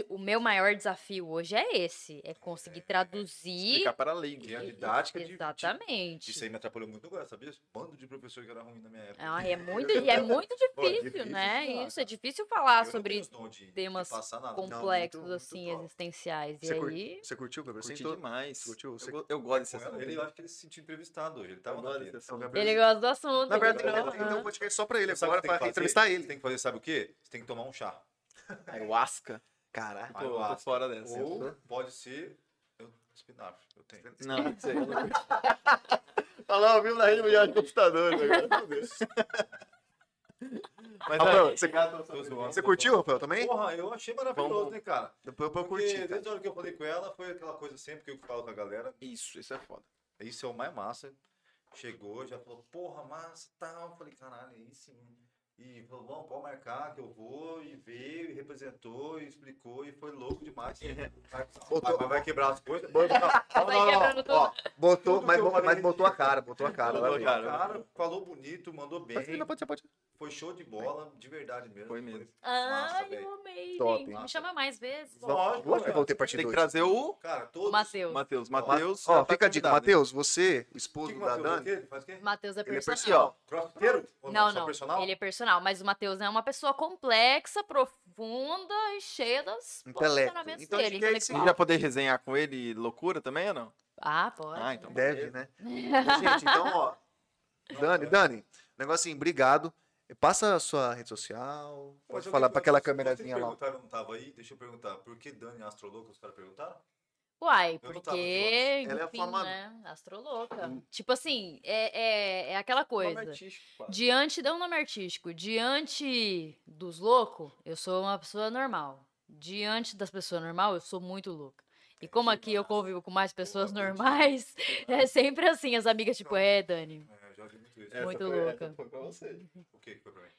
o meu maior desafio hoje é esse. É conseguir traduzir... Explicar para a lei, a didática de... Exatamente. Isso aí me atrapalhou muito agora, sabia? Bando de professor que era ruim na minha época. Ah, é muito difícil, né? Falar, isso, é difícil falar sobre temas complexos, assim, existenciais. Você curtiu, Gabriel? Curti demais. Curtiu? Eu gosto desse assunto. Ele acho que ele se sentiu entrevistado hoje. Ele tava na vida. Ele gosta do assunto. Na verdade, então eu vou te só para ele agora, para entrevistar ele. Tem que fazer, sabe o quê? Você tem que tomar um chá. Ayahuasca? Caraca, tô fora dessa. Ou pode ser espinafre, eu tenho. Não sei. Olha lá, eu vivo na rede mundial de computador. Meu Deus. Mas, Rafael, você curtiu, Rafael, também? Porra, eu achei maravilhoso, né, cara? Depois eu curti. Porque desde a hora que eu falei com ela, foi aquela coisa sempre que eu falo com a galera. Isso é foda. Isso é o mais massa. Chegou, já falou, porra, massa e tal. Eu falei, caralho, aí sim. E falou, bom, pode marcar que eu vou, e veio, e representou, e explicou, e foi louco demais. Vai quebrar as coisas. Botou a cara. Falou bonito, mandou bem. Foi show de bola, de verdade mesmo. Foi mesmo. Ai, eu amei. Top. Me chama mais vezes. Lógico que eu voltei pra tem que trazer o... Cara, todos... Matheus. Ó, fica a dica, Matheus, você, o esposo da Dani... Matheus é personal. Não, ele é personal. Mas o Matheus é uma pessoa complexa, profunda e cheia dos posicionamentos dele. Você já poder resenhar com ele loucura também ou não? Ah, pode. Ah, então deve, né? Gente, então, ó. Dani, negócio assim, obrigado. Passa a sua rede social. Pode falar pra aquela câmerazinha lá. Não tava aí, deixa eu perguntar. Por que Dani Astrolouca, os caras perguntaram? Uai, porque, enfim, ela é fama... né, astrolouca. Tipo assim, é aquela coisa. Nome artístico, diante de um nome artístico, diante dos loucos, eu sou uma pessoa normal. Diante das pessoas normais, eu sou muito louca. E como aqui eu convivo com mais pessoas normais, é sempre assim, as amigas tipo, Dani, muito louca. Essa foi pra você. O que foi pra mim?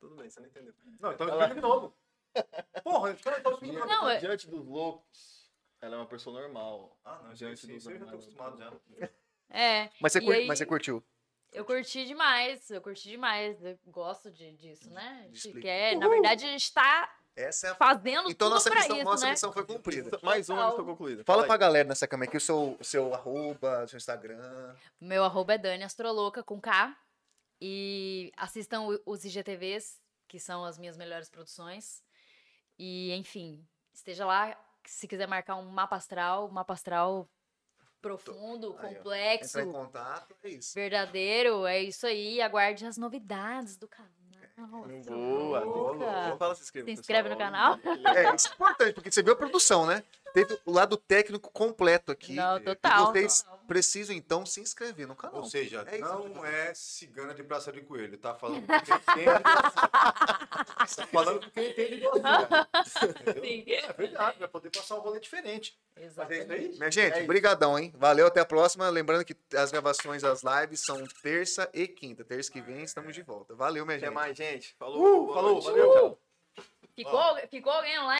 Tudo bem, você não entendeu. Não, então eu de novo. Porra, os caras estão subindo. Diante dos loucos. Ela é uma pessoa normal. Ah, não, isso eu já tô acostumado já. Mas você curtiu? Eu curti demais, eu gosto disso, né? A gente quer, na verdade, a gente tá fazendo então, tudo pra isso, né? Então nossa missão foi cumprida. Mais uma foi concluída. Fala pra galera nessa câmera aqui o seu arroba, seu Instagram. Meu arroba é Dani Astrolouca, com K. E assistam os IGTVs, que são as minhas melhores produções. E, enfim, esteja lá. Se quiser marcar um mapa astral profundo, complexo, entra em contato, é isso. Verdadeiro, é isso aí. Aguarde as novidades do canal. Nossa, boa, boa. Fala, se inscreve no canal. É, isso é importante, porque você viu a produção, né? Teve o lado técnico completo aqui. Não, total. E vocês precisam, então, se inscrever no canal. Ou seja, é não é cigana de Praça de Coelho. Tá falando com quem entende. Tá falando com quem entende. É verdade, vai poder passar um rolê diferente. Exatamente. É isso aí? Minha gente, brigadão, hein? Valeu, até a próxima. Lembrando que as gravações, as lives são terça e quinta. Terça que vem estamos de volta. Valeu, minha gente. Até mais, gente. Falou. Falou, valeu, tchau. Ficou alguém online?